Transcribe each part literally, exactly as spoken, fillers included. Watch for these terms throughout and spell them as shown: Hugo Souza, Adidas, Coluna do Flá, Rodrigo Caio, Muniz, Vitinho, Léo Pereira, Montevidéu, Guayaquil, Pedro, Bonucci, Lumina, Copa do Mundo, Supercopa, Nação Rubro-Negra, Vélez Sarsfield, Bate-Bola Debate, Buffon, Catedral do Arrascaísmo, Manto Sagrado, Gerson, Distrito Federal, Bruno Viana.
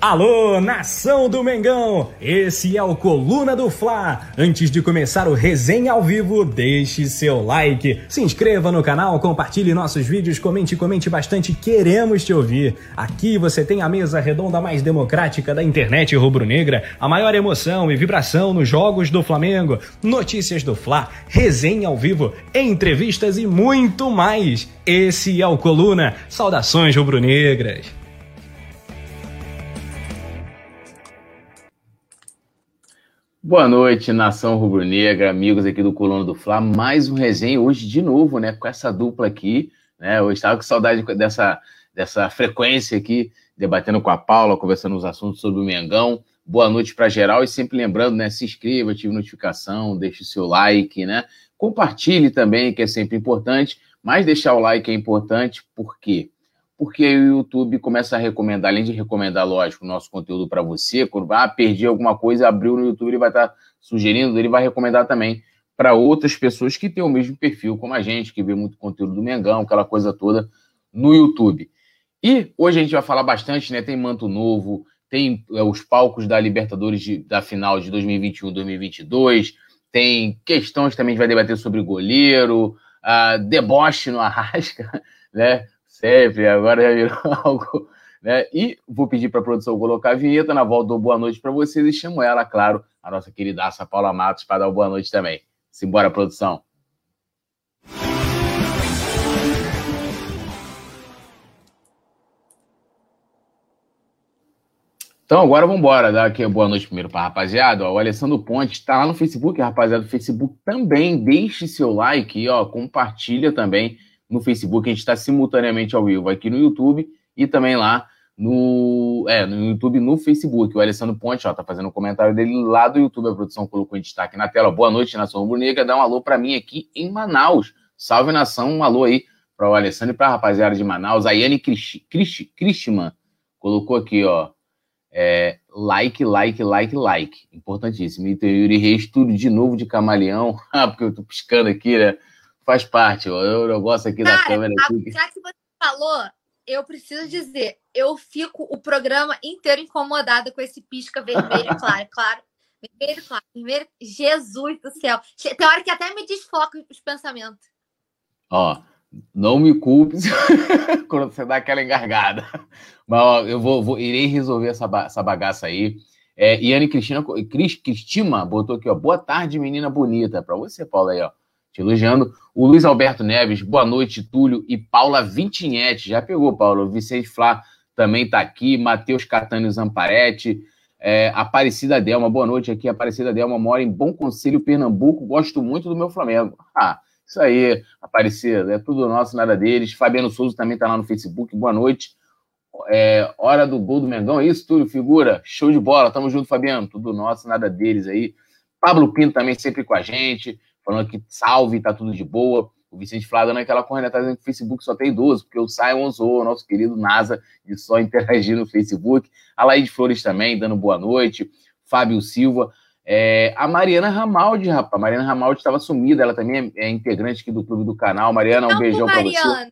Alô, nação do Mengão! Esse é o Coluna do Flá. Antes de começar o resenha ao vivo, deixe seu like, se inscreva no canal, compartilhe nossos vídeos, comente, comente bastante, queremos te ouvir. Aqui você tem a mesa redonda mais democrática da internet rubro-negra, a maior emoção e vibração nos jogos do Flamengo, notícias do Flá, resenha ao vivo, entrevistas e muito mais. Esse é o Coluna. Saudações rubro-negras! Boa noite, Nação Rubro-Negra, amigos aqui do Coluna do Flá, mais um resenha hoje de novo, né, com essa dupla aqui, né, eu estava com saudade dessa, dessa frequência aqui, debatendo com a Paula, conversando os assuntos sobre o Mengão. Boa noite para geral e sempre lembrando, né, se inscreva, ative notificação, deixe o seu like, né, compartilhe também, que é sempre importante, mas deixar o like é importante, por quê? Porque o YouTube começa a recomendar, além de recomendar, lógico, o nosso conteúdo para você, quando ah, perdi alguma coisa, abriu no YouTube, ele vai estar tá sugerindo, ele vai recomendar também para outras pessoas que têm o mesmo perfil como a gente, que vê muito conteúdo do Mengão, aquela coisa toda no YouTube. E hoje a gente vai falar bastante, né? Tem manto novo, tem é, os palcos da Libertadores de, da final de dois mil e vinte e um, dois mil e vinte e dois, tem questões também, a gente vai debater sobre goleiro, ah, deboche no Arrasca, né? Sempre, agora já virou algo, né? E vou pedir para a produção colocar a vinheta, na volta dou boa noite para vocês e chamo ela, claro, a nossa queridaça Paula Matos para dar boa noite também. Simbora, produção. Então agora vamos embora, dar aqui boa noite primeiro para a rapaziada, ó, o Alessandro Ponte está lá no Facebook, rapaziada do Facebook também, deixe seu like, ó, compartilha também. No Facebook, a gente está simultaneamente ao vivo aqui no YouTube e também lá no, é, no YouTube no Facebook. O Alessandro Ponte está fazendo o um comentário dele lá do YouTube. A produção colocou em destaque na tela. Boa noite, Nação Rubro-Negra. Dá um alô para mim aqui em Manaus. Salve, Nação. Um alô aí para o Alessandro e para a rapaziada de Manaus. A Yane Christman colocou aqui, ó. É, like, like, like, like. Importantíssimo. E o Yuri Reis, tudo de novo de camaleão. Ah, porque eu tô piscando aqui, né? Faz parte, eu, eu gosto aqui. Cara, da câmera. Aqui. Já que você falou, eu preciso dizer, eu fico o programa inteiro incomodada com esse pisca vermelho, claro, claro. Vermelho, claro, vermelho. Jesus do céu. Tem hora que até me desfoca os pensamentos. Ó, não me culpe quando você dá aquela engargada. Mas ó, eu vou, vou, irei resolver essa, ba essa bagaça aí. É, Iane Cristina, Cris, Cristina botou aqui, ó, boa tarde, menina bonita. Pra você, Paula, aí, ó. Te elogiando. O Luiz Alberto Neves, boa noite, Túlio e Paula Vintinhete. Já pegou, Paulo. O Vicente Flá também está aqui. Matheus Catânio Zamparetti. É, Aparecida Delma, boa noite aqui. Aparecida Delma mora em Bom Conselho, Pernambuco. Gosto muito do meu Flamengo. Ah, isso aí, Aparecida. É tudo nosso, nada deles. Fabiano Souza também está lá no Facebook. Boa noite. É, hora do gol do Mengão. É isso, Túlio? Figura. Show de bola. Tamo junto, Fabiano. Tudo nosso, nada deles aí. Pablo Pinto também sempre com a gente. Falando que salve, tá tudo de boa. O Vicente Flá dando aquela corneta dizendo que o Facebook só tem idoso, porque o Simon zoou, nosso querido NASA, de só interagir no Facebook. A Laide Flores também, dando boa noite. Fábio Silva. É, a Mariana Ramaldi, rapaz. A Mariana Ramaldi estava sumida, ela também é, é integrante aqui do Clube do Canal. Mariana, um Não, beijão para você.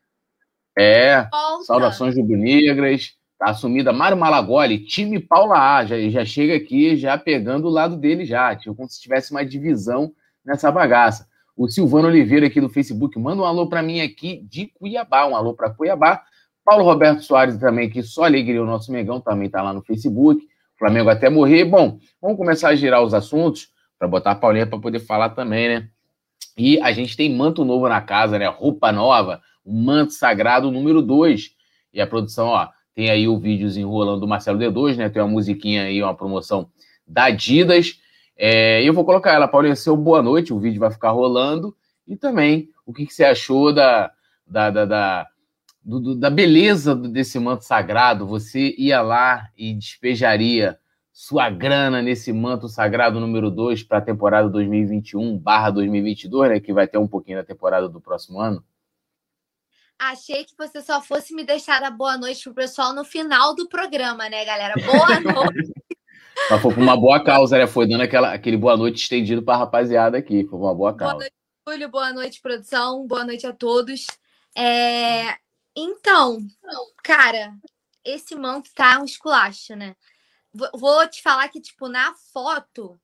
É, Volta. Saudações rubro-negras. Tá sumida. Mário Malagoli, time Paula A. Já, já chega aqui, já pegando o lado dele já. Tipo, como se tivesse uma divisão nessa bagaça. O Silvano Oliveira aqui do Facebook, manda um alô para mim aqui de Cuiabá, um alô para Cuiabá. Paulo Roberto Soares também, que só alegria o nosso Mengão, também tá lá no Facebook. Flamengo até morrer. Bom, vamos começar a girar os assuntos, para botar a Paulinha para poder falar também, né? E a gente tem manto novo na casa, né? Roupa nova, o manto sagrado número dois. E a produção, ó, tem aí o videozinho rolando do Marcelo D dois, né? Tem uma musiquinha aí, uma promoção da Adidas. É, eu vou colocar ela, Paulinha, seu boa noite, o vídeo vai ficar rolando, e também o que, que você achou da, da, da, da, do, da beleza desse manto sagrado, você ia lá e despejaria sua grana nesse manto sagrado número dois para a temporada dois mil e vinte e um barra dois mil e vinte e dois, né, que vai ter um pouquinho da temporada do próximo ano? Achei que você só fosse me deixar a boa noite pro pessoal no final do programa, né, galera? Boa noite! Mas foi por uma boa causa, né? Foi dando aquela, aquele boa noite estendido para a rapaziada aqui. Foi uma boa causa. Boa noite, Túlio. Boa noite, produção. Boa noite a todos. É... Então, cara, esse manto tá um esculacho, né? vou te falar que, tipo, na foto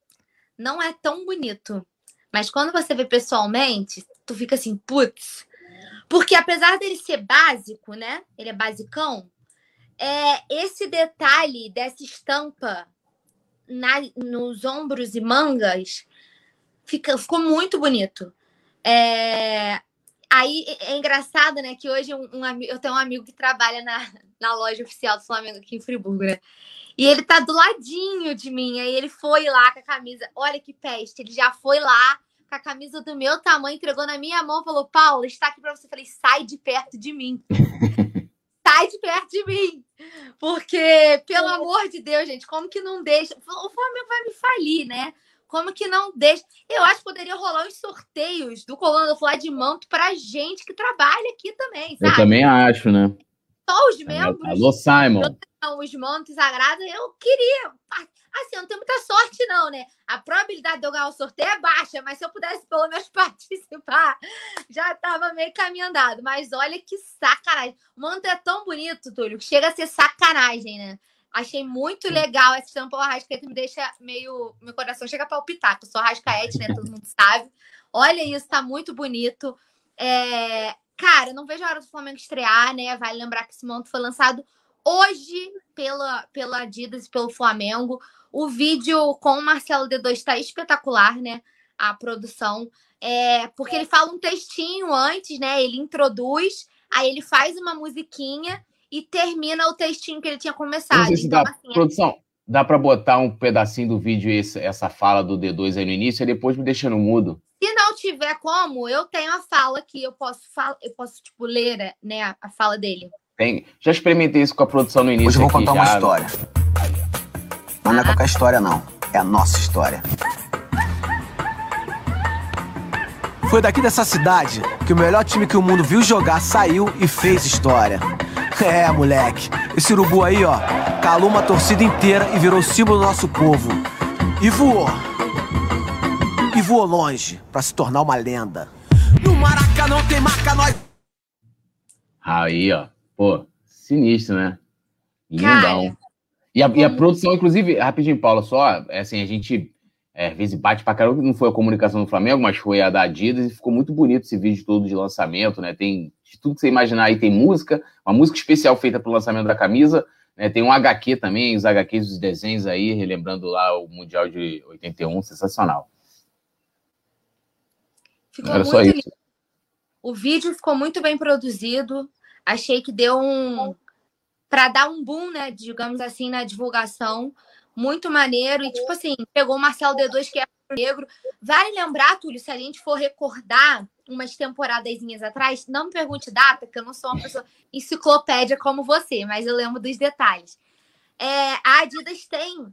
não é tão bonito. Mas quando você vê pessoalmente, tu fica assim, putz. Porque apesar dele ser básico, né? Ele é basicão. É, esse detalhe dessa estampa na, nos ombros e mangas fica, ficou muito bonito. É, aí é engraçado, né? Que hoje um, um, eu tenho um amigo que trabalha na, na loja oficial do Flamengo aqui em Friburgo, né? E ele tá do ladinho de mim. Aí ele foi lá com a camisa. Olha que peste. Ele já foi lá com a camisa do meu tamanho, entregou na minha mão, falou: Paula, está aqui pra você. Eu falei: sai de perto de mim. Sai de perto de mim. Porque, pelo amor de Deus, gente, como que não deixa? O Flamengo vai me falir, né? Como que não deixa? Eu acho que poderia rolar uns sorteios do Coluna do Flá de Manto pra gente que trabalha aqui também, sabe? Eu também acho, né? Só os membros. Alô, Simon. Os Mantos Sagrados, eu queria. Assim, eu não tenho muita sorte, não, né? A probabilidade de eu ganhar o sorteio é baixa, mas se eu pudesse pelo menos participar, já tava meio caminho andado. Mas olha que sacanagem. O manto é tão bonito, Túlio, que chega a ser sacanagem, né? Achei muito legal essa estampa do Arrascaeta, me deixa meio... Meu coração chega a palpitar, que eu sou Arrascaeta, né? Todo mundo sabe. Olha isso, tá muito bonito. É... Cara, não vejo a hora do Flamengo estrear, né? Vale lembrar que esse manto foi lançado hoje, pela, pela Adidas e pelo Flamengo. O vídeo com o Marcelo D dois está espetacular, né? A produção. É, porque ele fala um textinho antes, né? Ele introduz, aí ele faz uma musiquinha e termina o textinho que ele tinha começado. Não sei se então, dá, assim, produção, é... dá para botar um pedacinho do vídeo, esse, essa fala do D dois aí no início, e depois me deixando mudo? Se não tiver como, eu tenho a fala que eu posso, eu posso tipo, ler, né, a fala dele. Tem. Já experimentei isso com a produção no início. Hoje eu vou contar aqui, uma já... história. Mas não é qualquer história, não. É a nossa história. Foi daqui dessa cidade que o melhor time que o mundo viu jogar saiu e fez história. É, moleque. Esse urubu aí, ó, calou uma torcida inteira e virou símbolo do nosso povo. E voou. E voou longe pra se tornar uma lenda. No Maracanã não tem marca, nós... Aí, ó. Pô, sinistro, né? Lindão. E a, e a produção, inclusive, rapidinho, Paula, só, assim, a gente é, às vezes bate pra caramba, não foi a comunicação do Flamengo, mas foi a da Adidas, e ficou muito bonito esse vídeo todo de lançamento, né? Tem de tudo que você imaginar aí, tem música, uma música especial feita pro lançamento da camisa, né? Tem um H Q também, os H Qs, os desenhos aí, relembrando lá o Mundial de oitenta e um, sensacional. Ficou muito lindo. O vídeo ficou muito bem produzido. Achei que deu um... Pra dar um boom, né? Digamos assim, na divulgação. Muito maneiro. E, tipo assim, pegou o Marcelo D dois, que é negro. Vale lembrar, Túlio, se a gente for recordar umas temporadazinhas atrás, não me pergunte data, que eu não sou uma pessoa enciclopédia como você, mas eu lembro dos detalhes. É, a Adidas tem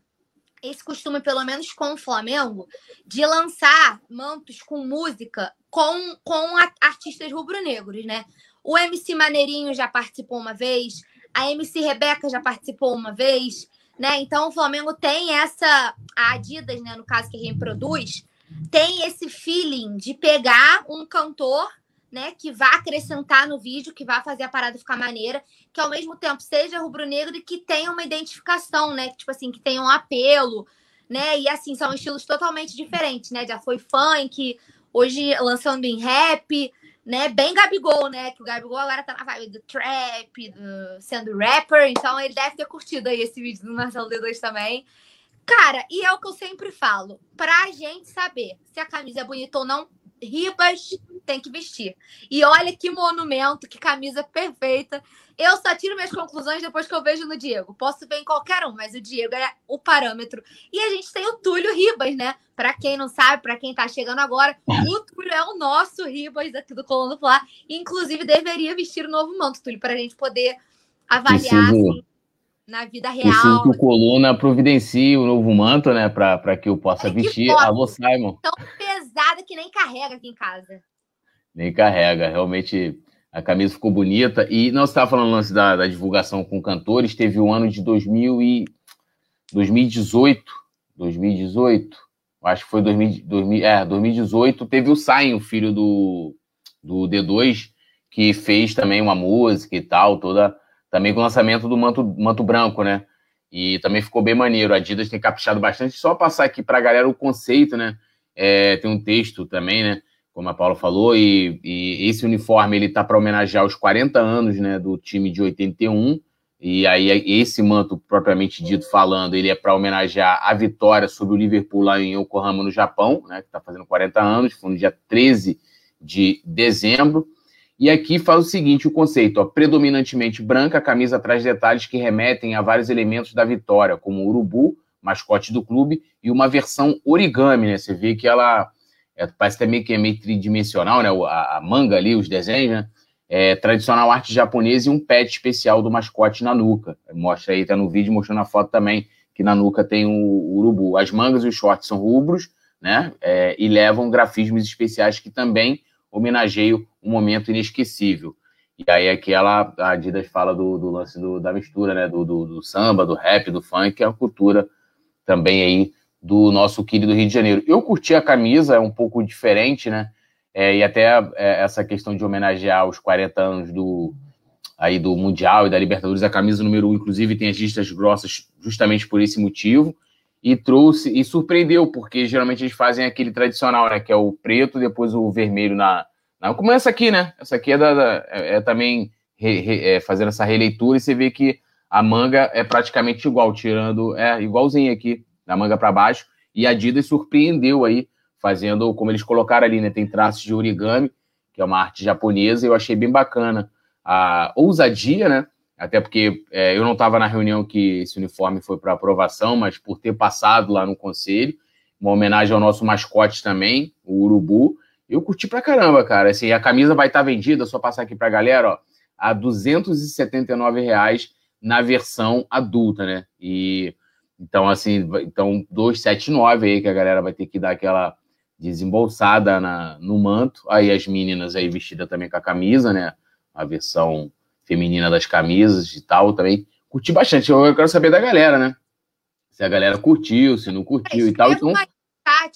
esse costume, pelo menos com o Flamengo, de lançar mantos com música com, com artistas rubro-negros, né? O M C Maneirinho já participou uma vez, a M C Rebeca já participou uma vez, né? Então o Flamengo tem essa... A Adidas, né, no caso, que reproduz, tem esse feeling de pegar um cantor, né, que vá acrescentar no vídeo, que vá fazer a parada ficar maneira, que ao mesmo tempo seja rubro-negro e que tenha uma identificação, né? Tipo assim, que tenha um apelo, né? E assim, são estilos totalmente diferentes, né? Já foi funk, hoje lançando em rap... Né? Bem Gabigol, né? Que o Gabigol agora tá na vibe do trap, do... sendo rapper. Então, ele deve ter curtido aí esse vídeo do Marcelo D dois também. Cara, e é o que eu sempre falo. Pra gente saber se a camisa é bonita ou não, Ribas tem que vestir. E olha que monumento, que camisa perfeita. Eu só tiro minhas conclusões depois que eu vejo no Diego. Posso ver em qualquer um, mas o Diego é o parâmetro. E a gente tem o Túlio Ribas, né? Pra quem não sabe, pra quem tá chegando agora, o Túlio é o nosso Ribas aqui do Coluna do Flá. Inclusive, deveria vestir o novo manto, Túlio, pra gente poder avaliar, preciso, assim, na vida real. Preciso que o Coluna providencie o novo manto, né? Pra, pra que eu possa é vestir. Alô, Simon. Tão pesada que nem carrega aqui em casa. Nem carrega, realmente... A camisa ficou bonita. E não, você estava falando do lance da, da divulgação com cantores. Teve o ano de dois mil e dezoito. dois mil e dezoito? Acho que foi dois mil, dois mil, é, dois mil e dezoito. Teve o Sain, o filho do, do D dois, que fez também uma música e tal, toda também com o lançamento do Manto, Manto Branco, né? E também ficou bem maneiro. A Adidas tem caprichado bastante. Só passar aqui para a galera o conceito, né? É, tem um texto também, né? Como a Paula falou. E, e esse uniforme, ele tá para homenagear os quarenta anos, né? Do time de oitenta e um. E aí esse manto, propriamente dito falando, ele é para homenagear a vitória sobre o Liverpool lá em Yokohama, no Japão, né? Que está fazendo quarenta anos. Foi no dia treze de dezembro. E aqui faz o seguinte, o conceito, ó, predominantemente branca, a camisa traz detalhes que remetem a vários elementos da vitória, como o urubu, mascote do clube, e uma versão origami, né? Você vê que ela é, parece até meio que é meio tridimensional, né? A, a manga ali, os desenhos, né? É, tradicional arte japonesa e um pet especial do mascote na nuca. Mostra aí, tá no vídeo, mostrando a foto também, que na nuca tem o, o urubu. As mangas e os shorts são rubros, né? É, e levam grafismos especiais que também homenageiam um momento inesquecível. E aí aqui ela, a Adidas fala do, do lance do, da mistura, né? Do, do, do samba, do rap, do funk, que é a cultura também aí do nosso querido Rio de Janeiro. Eu curti a camisa, é um pouco diferente, né? É, e até é, essa questão de homenagear os quarenta anos do, aí do Mundial e da Libertadores, a camisa número um, inclusive, tem as listas grossas justamente por esse motivo. E trouxe, e surpreendeu, porque geralmente eles fazem aquele tradicional, né? Que é o preto, depois o vermelho na... na como essa aqui, né? Essa aqui é, da, da, é, é também re, re, é fazendo essa releitura, e você vê que a manga é praticamente igual, tirando... É, igualzinho aqui, da manga para baixo. E a Adidas surpreendeu aí, fazendo, como eles colocaram ali, né? Tem traços de origami, que é uma arte japonesa, e eu achei bem bacana a ousadia, né? Até porque é, eu não estava na reunião que esse uniforme foi para aprovação, mas por ter passado lá no conselho, uma homenagem ao nosso mascote também, o urubu, eu curti pra caramba, cara. Assim, a camisa vai estar tá vendida, só passar aqui pra galera, ó, a duzentos e setenta e nove reais na versão adulta, né? E então, assim, então duzentos e setenta e nove aí que a galera vai ter que dar aquela desembolsada na, no manto. Aí as meninas aí vestidas também com a camisa, né? A versão feminina das camisas e tal, também curti bastante. Eu quero saber da galera, né? Se a galera curtiu, se não curtiu e tal. Então... O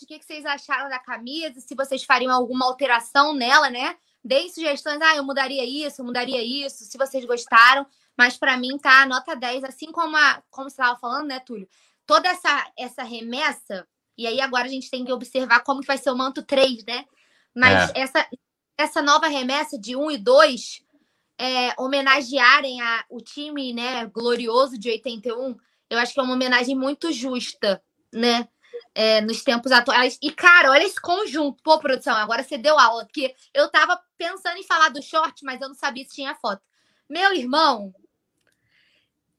que vocês acharam da camisa? Se vocês fariam alguma alteração nela, né? Deem sugestões. Ah, eu mudaria isso, eu mudaria isso. Se vocês gostaram. Mas pra mim tá nota dez. Assim como, a, como você estava falando, né, Túlio? Toda essa, essa remessa... E aí agora a gente tem que observar como que vai ser o manto três, né? Mas é. essa, essa nova remessa de um e dois... É, homenagearem a, o time, né, glorioso de oitenta e um, eu acho que é uma homenagem muito justa, né, é, nos tempos atuais. E, cara, olha esse conjunto. Pô, produção, agora você deu aula, porque eu tava pensando em falar do short, mas eu não sabia se tinha foto. Meu irmão,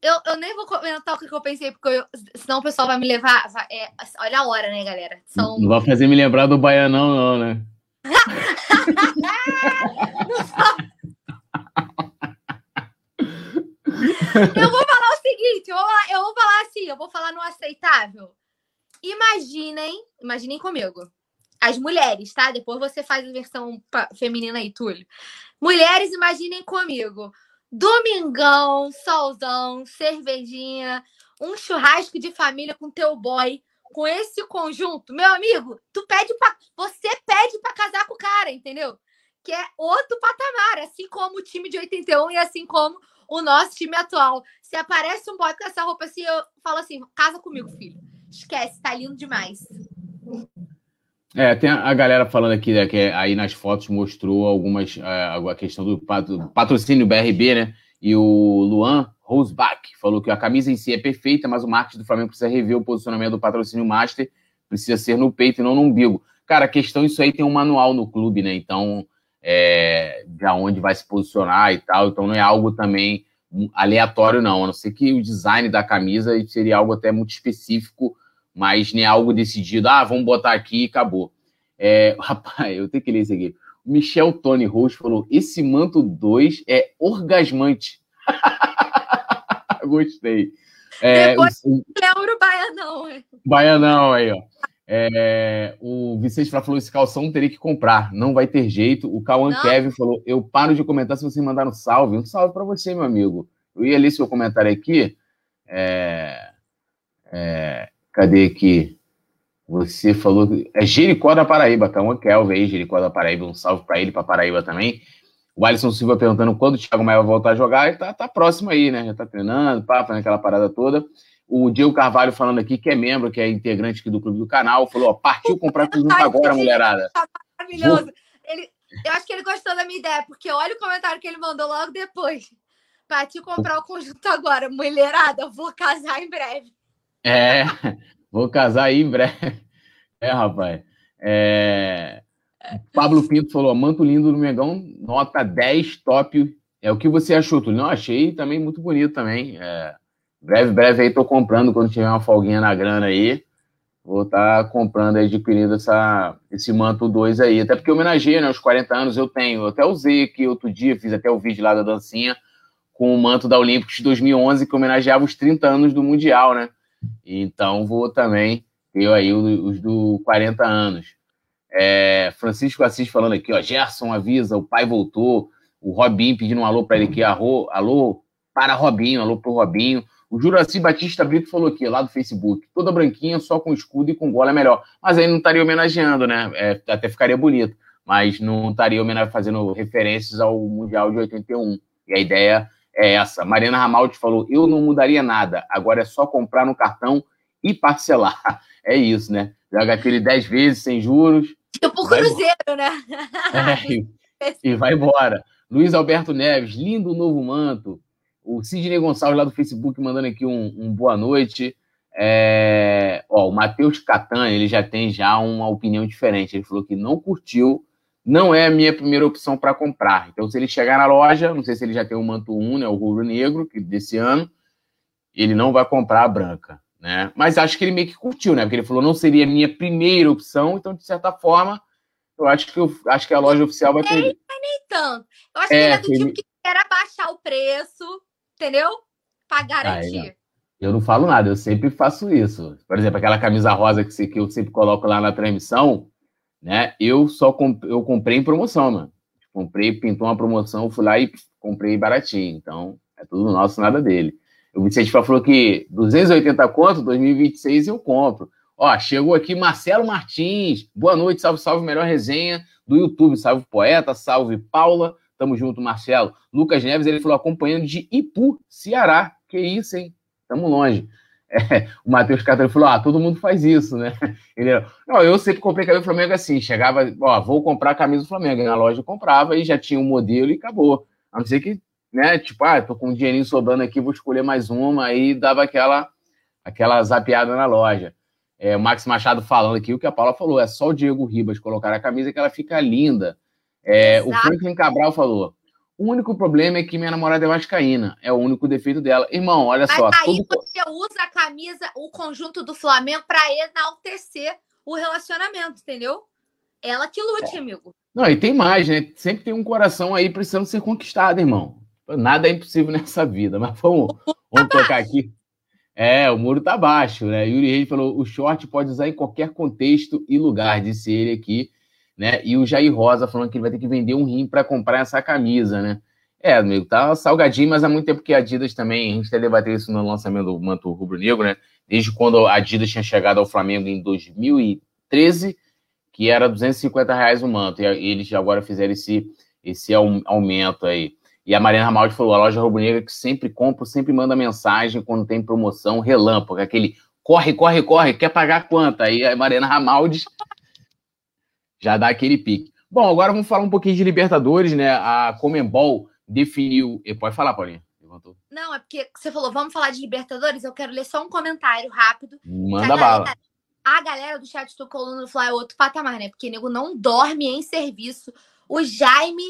eu, eu nem vou comentar o que eu pensei, porque eu, senão o pessoal vai me levar... Vai, é, olha a hora, né, galera? São... Não vai fazer me lembrar do Baianão, não, né? Não só... Eu vou falar o seguinte, eu vou, eu vou falar assim, eu vou falar no aceitável. Imaginem, imaginem comigo, as mulheres, tá? Depois você faz a versão feminina aí, Túlio. Mulheres, imaginem comigo, domingão, solzão, cervejinha, um churrasco de família com teu boy, com esse conjunto, meu amigo, tu pede pra, você pede pra casar com o cara, entendeu? Que é outro patamar, assim como o time de oitenta e um e assim como o nosso time atual. Se aparece um boy com essa roupa assim, eu falo assim, casa comigo, filho. Esquece, tá lindo demais. É, tem a galera falando aqui, né, que aí nas fotos mostrou algumas, a, a questão do patrocínio B R B, né? E o Luan Rosbach falou que a camisa em si é perfeita, mas o marketing do Flamengo precisa rever o posicionamento do patrocínio master, precisa ser no peito e não no umbigo. Cara, a questão, isso aí tem um manual no clube, né? Então... É, de onde vai se posicionar e tal, então não é algo também aleatório não, a não ser que o design da camisa seria algo até muito específico, mas nem algo decidido, ah, vamos botar aqui e acabou. É, rapaz, eu tenho que ler isso aqui. O Michel Tony Roche falou, esse manto dois é orgasmante. Gostei. É, depois o Leandro Baianão. Baianão aí, ó. É, o Vicente falou, esse calção teria que comprar, não vai ter jeito. O Cauan Kevin falou, eu paro de comentar se vocês mandaram um salve. Um salve pra você, meu amigo. Eu ia ler seu comentário aqui. É, é, cadê aqui? Você falou, é Jericó da Paraíba, Cauan Kelvin aí, Jericó da Paraíba, um salve pra ele, pra Paraíba também. O Alisson Silva perguntando quando o Thiago Maia vai voltar a jogar, ele tá, tá próximo aí, né? Já tá treinando, tá fazendo aquela parada toda. O Diego Carvalho falando aqui, que é membro, que é integrante aqui do clube do canal, falou, ó, partiu comprar tudo agora, mulherada. Tá maravilhoso. Ele, eu acho que ele gostou da minha ideia, porque olha o comentário que ele mandou logo depois. Partiu comprar o conjunto agora, mulherada, vou casar em breve. É, vou casar aí em breve. É, rapaz. É... Pablo Pinto falou, manto lindo do Mengão, nota dez, top. É o que você achou, Túlio? Não, achei também muito bonito também. É... Breve, breve aí, tô comprando, quando tiver uma folguinha na grana aí, vou estar tá comprando, adquirindo essa, esse manto dois aí, até porque homenageia, né, os quarenta anos eu tenho, eu até usei aqui outro dia, fiz até o vídeo lá da dancinha, com o manto da Olímpicos de dois mil e onze, que homenageava os trinta anos do Mundial, né, então vou também ter aí os do quarenta anos. É, Francisco Assis falando aqui, ó, Gerson avisa, o pai voltou, o Robinho pedindo um alô pra ele aqui, alô, alô para Robinho, alô pro Robinho. O Juraci Batista Brito falou aqui, lá do Facebook, toda branquinha, só com escudo e com gola é melhor. Mas aí não estaria homenageando, né? É, até ficaria bonito, mas não estaria fazendo referências ao Mundial de oitenta e um. E a ideia é essa. Mariana Ramaldi falou, eu não mudaria nada, agora é só comprar no cartão e parcelar. É isso, né? Joga aquele dez vezes sem juros. Tipo pro Cruzeiro, embora, né? É, e, e vai embora. Luiz Alberto Neves, lindo novo manto. O Sidney Gonçalves lá do Facebook mandando aqui um, um boa noite. É... Ó, o Matheus Catan, ele já tem já uma opinião diferente. Ele falou que não curtiu, não é a minha primeira opção para comprar. Então, se ele chegar na loja, não sei se ele já tem o manto um, né, o rubro negro que desse ano, ele não vai comprar a branca, né? Mas acho que ele meio que curtiu, né? Porque ele falou não seria a minha primeira opção, então, de certa forma, eu acho que, eu, acho que a loja oficial vai ter. Ele, mas nem tanto. Eu acho que ele é do tipo que era baixar o preço. Entendeu? Pra garantir. Ah, eu não falo nada, eu sempre faço isso. Por exemplo, aquela camisa rosa que eu sempre coloco lá na transmissão, né? Eu só comp... eu comprei em promoção, mano. Comprei, pintou uma promoção, fui lá e comprei baratinho. Então, é tudo nosso, nada dele. O Vicente falou que duzentos e oitenta conto, dois mil e vinte e seis eu compro. Ó, chegou aqui Marcelo Martins. Boa noite, salve, salve, melhor resenha do YouTube. Salve Poeta, salve Paula. Tamo junto, Marcelo. Lucas Neves, ele falou, acompanhando de Ipu, Ceará. Que isso, hein? Tamo longe. É, o Matheus Catarina falou, ah, todo mundo faz isso, né? Ele era, não, eu sempre comprei camisa do Flamengo assim, chegava, ó, vou comprar a camisa do Flamengo. Aí na loja eu comprava e já tinha um modelo e acabou. A não ser que, né, tipo, ah, tô com um dinheirinho sobrando aqui, vou escolher mais uma, aí dava aquela, aquela zapeada na loja. É, o Max Machado falando aqui, o que a Paula falou, é só o Diego Ribas colocar a camisa que ela fica linda. É, o Franklin Cabral falou, o único problema é que minha namorada é vascaína, é o único defeito dela. Irmão, olha mas só. Mas aí todo... você usa a camisa, o conjunto do Flamengo para enaltecer o relacionamento, entendeu? Ela que lute, é. Amigo. Não, e tem mais, né? Sempre tem um coração aí precisando ser conquistado, irmão. Nada é impossível nessa vida, mas vamos, vamos tá tocar baixo. Aqui. É, o muro tá baixo, né? Yuri Reis falou, o short pode usar em qualquer contexto e lugar, disse ele aqui. Né? E o Jair Rosa falando que ele vai ter que vender um rim para comprar essa camisa, né? É, amigo, tá salgadinho, mas há muito tempo que a Adidas também, a gente até debateu isso no lançamento do Manto Rubro-Negro, né? Desde quando a Adidas tinha chegado ao Flamengo em dois mil e treze, que era duzentos e cinquenta reais o manto, e eles agora fizeram esse, esse aumento aí. E a Mariana Ramaldi falou, a loja Rubro-Negra que sempre compra, sempre manda mensagem quando tem promoção, relâmpago, aquele corre, corre, corre, quer pagar quanto? Aí a Mariana Ramaldi já dá aquele pique. Bom, agora vamos falar um pouquinho de Libertadores, né? A Conmebol definiu... Pode falar, Paulinha. Levantou. Não, é porque você falou, vamos falar de Libertadores? Eu quero ler só um comentário rápido. Manda a galera, bala. A galera do chat do Coluna do Flá é outro patamar, né? Porque nego não dorme em serviço. O Jaime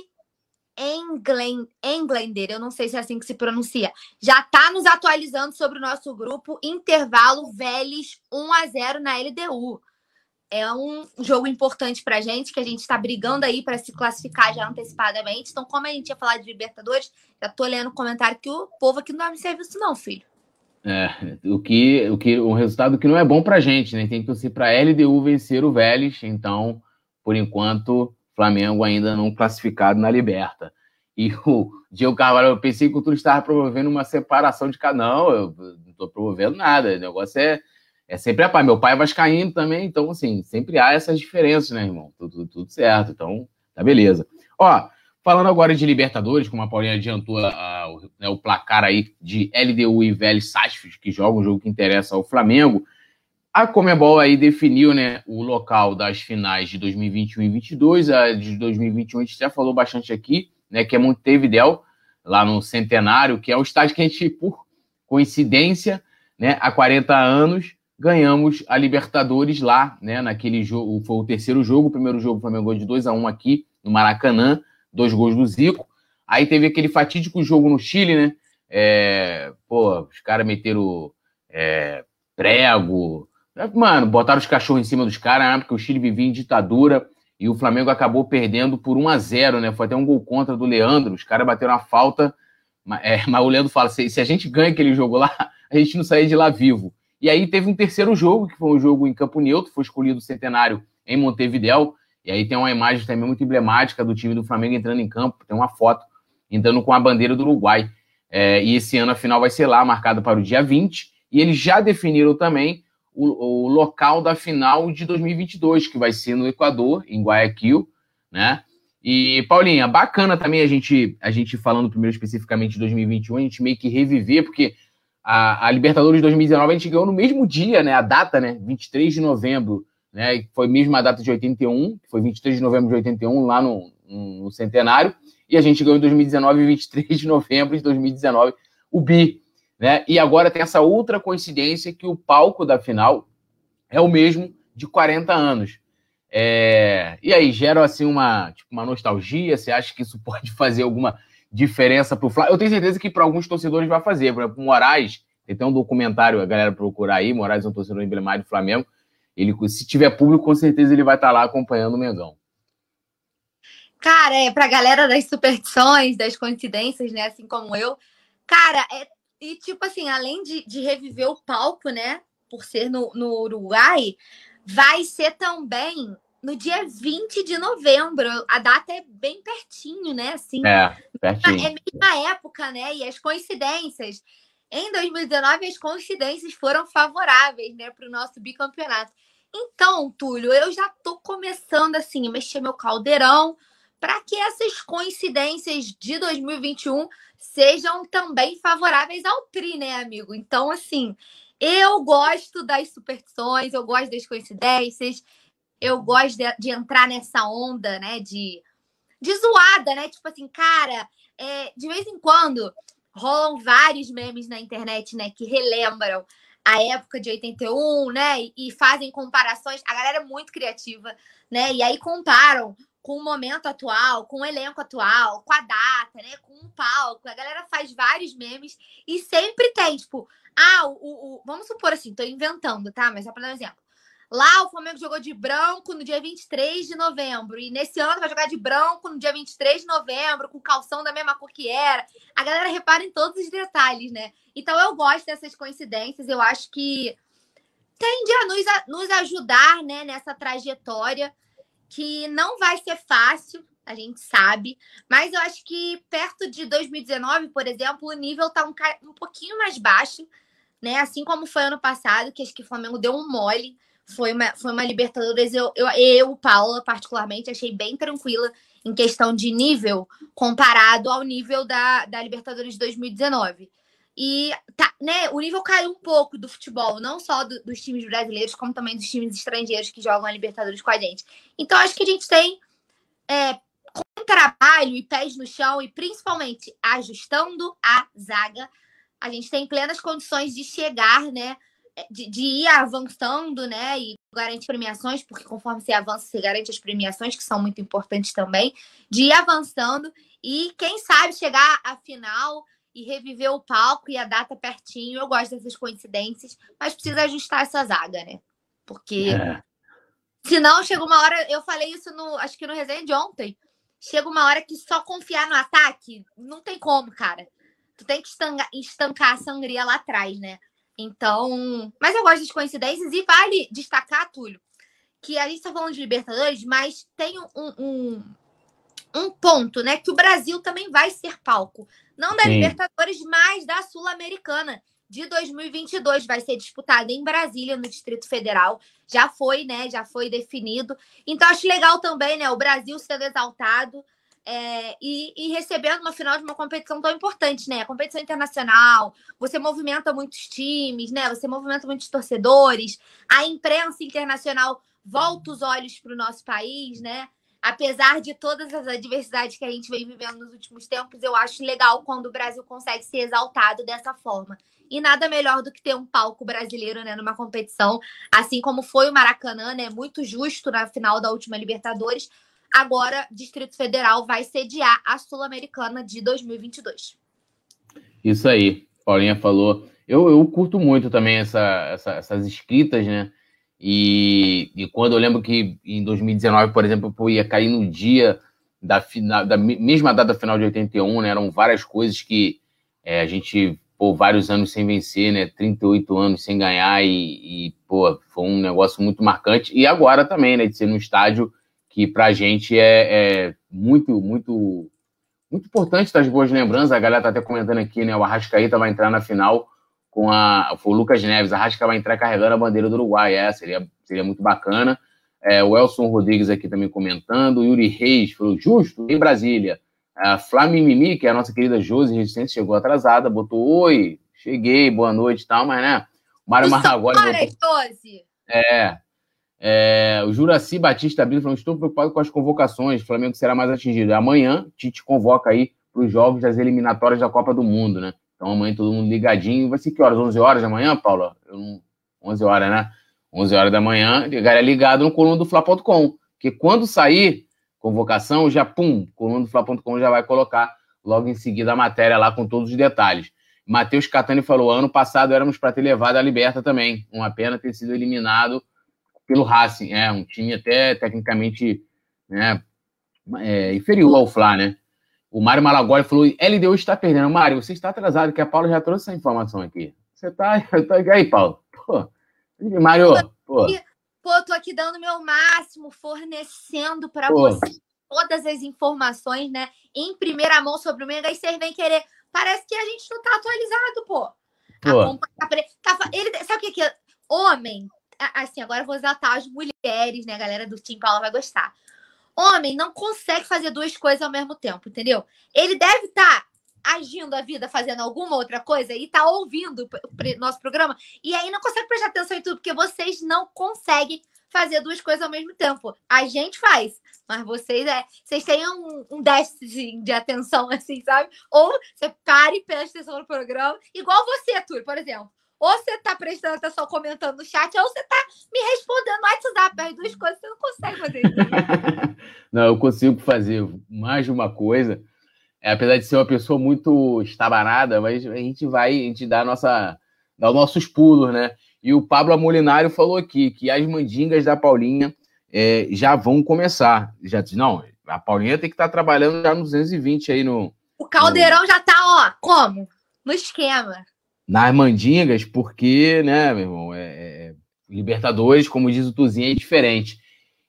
Englen, Englender, eu não sei se é assim que se pronuncia, já tá nos atualizando sobre o nosso grupo. Intervalo Vélez um a zero na L D U. É um jogo importante pra gente, que a gente tá brigando aí pra se classificar já antecipadamente. Então, como a gente ia falar de Libertadores, já tô lendo o comentário que o povo aqui não dá me serviço não, filho. É, o que, o que, um resultado que não é bom pra gente, né? Tem que torcer pra L D U vencer o Vélez. Então, por enquanto, Flamengo ainda não classificado na Liberta. E o Diego Carvalho, eu pensei que o Túlio estava promovendo uma separação de cada... Não, eu não tô promovendo nada. O negócio é... É sempre a pai. Meu pai é vascaíno também, então, assim, sempre há essas diferenças, né, irmão? Tudo, tudo certo, então, tá beleza. Ó, Falando agora de Libertadores, como a Paulinha adiantou a, o, né, o placar aí de L D U e Vélez Sarsfield, que joga um jogo que interessa ao Flamengo, a Conmebol aí definiu, né, o local das finais de dois mil e vinte e um e dois mil e vinte e dois. A de dois mil e vinte e um a gente já falou bastante aqui, né, que é Montevidéu, lá no Centenário, que é um estádio que a gente, por coincidência, né, há quarenta anos, ganhamos a Libertadores lá, né, naquele jogo, foi o terceiro jogo, o primeiro jogo o Flamengo ganhou de dois a um aqui, no Maracanã, dois gols do Zico. Aí teve aquele fatídico jogo no Chile, né, é, pô, os caras meteram é, prego, mano, botaram os cachorros em cima dos caras, né, porque o Chile vivia em ditadura, e o Flamengo acabou perdendo por um a zero, né? Foi até um gol contra do Leandro, os caras bateram a falta, é, mas o Leandro fala, se, se a gente ganha aquele jogo lá, a gente não sair de lá vivo. E aí teve um terceiro jogo, que foi um jogo em campo neutro, foi escolhido o Centenário em Montevidéu, e aí tem uma imagem também muito emblemática do time do Flamengo entrando em campo, tem uma foto entrando com a bandeira do Uruguai. É, e esse ano a final vai ser lá, marcada para o dia vinte, e eles já definiram também O, o local da final de dois mil e vinte e dois, que vai ser no Equador, em Guayaquil, né? E, Paulinha, bacana também a gente, a gente falando primeiro especificamente de dois mil e vinte e um, a gente meio que reviver, porque a, a Libertadores de dois mil e dezenove a gente ganhou no mesmo dia, né? A data, né? vinte e três de novembro, né? Foi mesmo a data de oitenta e um, foi vinte e três de novembro de oitenta e um, lá no, no Centenário, e a gente ganhou em dois mil e dezenove, vinte e três de novembro de dois mil e dezenove, o bi. Né? E agora tem essa outra coincidência que o palco da final é o mesmo de quarenta anos. É... E aí, gera assim uma, tipo, uma nostalgia? Você acha que isso pode fazer alguma diferença para o Flá? Eu tenho certeza que para alguns torcedores vai fazer. Por exemplo, o Moraes, tem até um documentário, a galera procurar aí, Moraes é um torcedor emblemático do Flamengo. Ele, se tiver público, com certeza ele vai estar lá acompanhando o Mengão. Cara, é, para a galera das superstições, das coincidências, né? Assim como eu, cara, é... E, tipo assim, além de, de reviver o palco, né, por ser no, no Uruguai, vai ser também no dia vinte de novembro. A data é bem pertinho, né, assim. É, pertinho. É a mesma época, né, e as coincidências. Em dois mil e dezenove, as coincidências foram favoráveis, né, para o nosso bicampeonato. Então, Túlio, eu já tô começando, assim, a mexer meu caldeirão para que essas coincidências de dois mil e vinte e um sejam também favoráveis ao tri, né, amigo? Então, assim, eu gosto das superstições, eu gosto das coincidências, eu gosto de, de entrar nessa onda, né, de, de zoada, né? Tipo assim, cara, é, de vez em quando rolam vários memes na internet, né, que relembram a época de oitenta e um, né, e fazem comparações. A galera é muito criativa, né, e aí comparam com o momento atual, com o elenco atual, com a data, né? Com o palco. A galera faz vários memes e sempre tem, tipo... Ah, o, o, vamos supor assim, tô inventando, tá? Mas só pra dar um exemplo. Lá o Flamengo jogou de branco no dia vinte e três de novembro. E nesse ano vai jogar de branco no dia vinte e três de novembro, com calção da mesma cor que era. A galera repara em todos os detalhes, né? Então eu gosto dessas coincidências. Eu acho que tende a nos, a, nos ajudar, né? Nessa trajetória, que não vai ser fácil, a gente sabe, mas eu acho que perto de dois mil e dezenove, por exemplo, o nível tá um, um pouquinho mais baixo, né? Assim como foi ano passado, que acho que o Flamengo deu um mole, foi uma, foi uma Libertadores, eu, eu, eu, Paula, particularmente, achei bem tranquila em questão de nível, comparado ao nível da, da Libertadores de dois mil e dezenove. E tá, né, o nível caiu um pouco do futebol, não só do, dos times brasileiros, como também dos times estrangeiros que jogam a Libertadores com a gente. Então, acho que a gente tem, é, com trabalho e pés no chão, e principalmente ajustando a zaga, a gente tem plenas condições de chegar, né, de, de ir avançando, né, e garante premiações, porque conforme você avança, você garante as premiações, que são muito importantes também, de ir avançando e, quem sabe, chegar à final e reviver o palco e a data pertinho. Eu gosto dessas coincidências, mas precisa ajustar essa zaga, né? Porque, é. senão, chega uma hora... Eu falei isso, no acho que no resenha de ontem. Chega uma hora que só confiar no ataque não tem como, cara. Tu tem que estangar, estancar a sangria lá atrás, né? Então... Mas eu gosto das coincidências, e vale destacar, Túlio, que a gente tá falando de Libertadores, mas tem um... um Um ponto, né? Que o Brasil também vai ser palco. Não da Sim. Libertadores, mas da Sul-Americana de dois mil e vinte e dois. Vai ser disputada em Brasília, no Distrito Federal. Já foi, né? Já foi definido. Então, acho legal também, né? O Brasil sendo exaltado, É, e, e recebendo uma final de uma competição tão importante, né? A competição internacional, você movimenta muitos times, né? Você movimenta muitos torcedores, a imprensa internacional volta os olhos para o nosso país, né? Apesar de todas as adversidades que a gente vem vivendo nos últimos tempos, eu acho legal quando o Brasil consegue ser exaltado dessa forma. E nada melhor do que ter um palco brasileiro, né, numa competição, assim como foi o Maracanã, né? Muito justo na final da última Libertadores. Agora, Distrito Federal vai sediar a Sul-Americana de dois mil e vinte e dois. Isso aí, Paulinha falou. Eu, eu curto muito também essa, essa, essas escritas, né? E, e quando eu lembro que em dois mil e dezenove, por exemplo, eu ia cair no dia da, fina, da mesma data final de oitenta e um, né? Eram várias coisas que é, a gente, pô, vários anos sem vencer, né? trinta e oito anos sem ganhar e, e, pô, foi um negócio muito marcante. E agora também, né? De ser no estádio, que pra gente é, é muito, muito, muito importante das boas lembranças. A galera tá até comentando aqui, né? O Arrascaeta vai entrar na final com a... Foi o Lucas Neves. A Arrascaeta vai entrar carregando a bandeira do Uruguai. É, seria, seria muito bacana. É, o Elson Rodrigues aqui também comentando. O Yuri Reis falou, justo, em Brasília. A Flá Mimimi, que é a nossa querida Josi Resistente, chegou atrasada, botou, oi, cheguei, boa noite e tal, mas, né? O Mário Maragoli... Josi! É... É, o Juraci Batista Abril falou, estou preocupado com as convocações, o Flamengo será mais atingido. Amanhã, Tite convoca aí para os jogos das eliminatórias da Copa do Mundo, né? Então amanhã todo mundo ligadinho. Vai ser que horas? onze horas da manhã, Paula? Eu não... onze horas, né? onze horas da manhã, galera ligado no Coluna do Flá ponto com, porque quando sair convocação, já pum, Coluna do Flá ponto com já vai colocar logo em seguida a matéria lá com todos os detalhes. Matheus Catani falou, ano passado éramos para ter levado a Liberta também, uma pena ter sido eliminado pelo Racing, é um time até tecnicamente, né, é, inferior ao Flá, né? O Mário Malagoli falou, L D U está perdendo. Mário, você está atrasado, que a Paula já trouxe essa informação aqui. Você tá... tá aí, Paulo. Pô, Mário, pô. Pô, eu tô aqui dando o meu máximo, fornecendo para vocês todas as informações, né, em primeira mão sobre o Mengão, e vocês vêm querer. Parece que a gente não tá atualizado, pô. pô. A... Tá... Ele... Sabe o que é? Homem... Assim, agora eu vou exaltar as mulheres, né? A galera do Tim Paula vai gostar. Homem não consegue fazer duas coisas ao mesmo tempo, entendeu? Ele deve estar agindo a vida, fazendo alguma outra coisa e tá ouvindo o nosso programa. E aí não consegue prestar atenção em tudo, porque vocês não conseguem fazer duas coisas ao mesmo tempo. A gente faz, mas vocês, é, vocês têm um, um déficit de atenção, assim, sabe? Ou você para e presta atenção no programa. Igual você, Túlio, por exemplo. Ou você tá prestando atenção comentando no chat, ou você tá me respondendo no WhatsApp. As duas coisas você não consegue fazer isso. Não, eu consigo fazer mais de uma coisa. É, apesar de ser uma pessoa muito estabanada, mas a gente vai, a gente dá, a nossa, dá os nossos pulos, né? E o Pablo Amolinário falou aqui que as mandingas da Paulinha é, já vão começar. Já disse, não, a Paulinha tem que estar tá trabalhando já no duzentos e vinte aí no... O Caldeirão no... já tá, ó, como? No esquema. Nas mandingas, porque, né, meu irmão, é, é, Libertadores, como diz o Tuzinho, é diferente.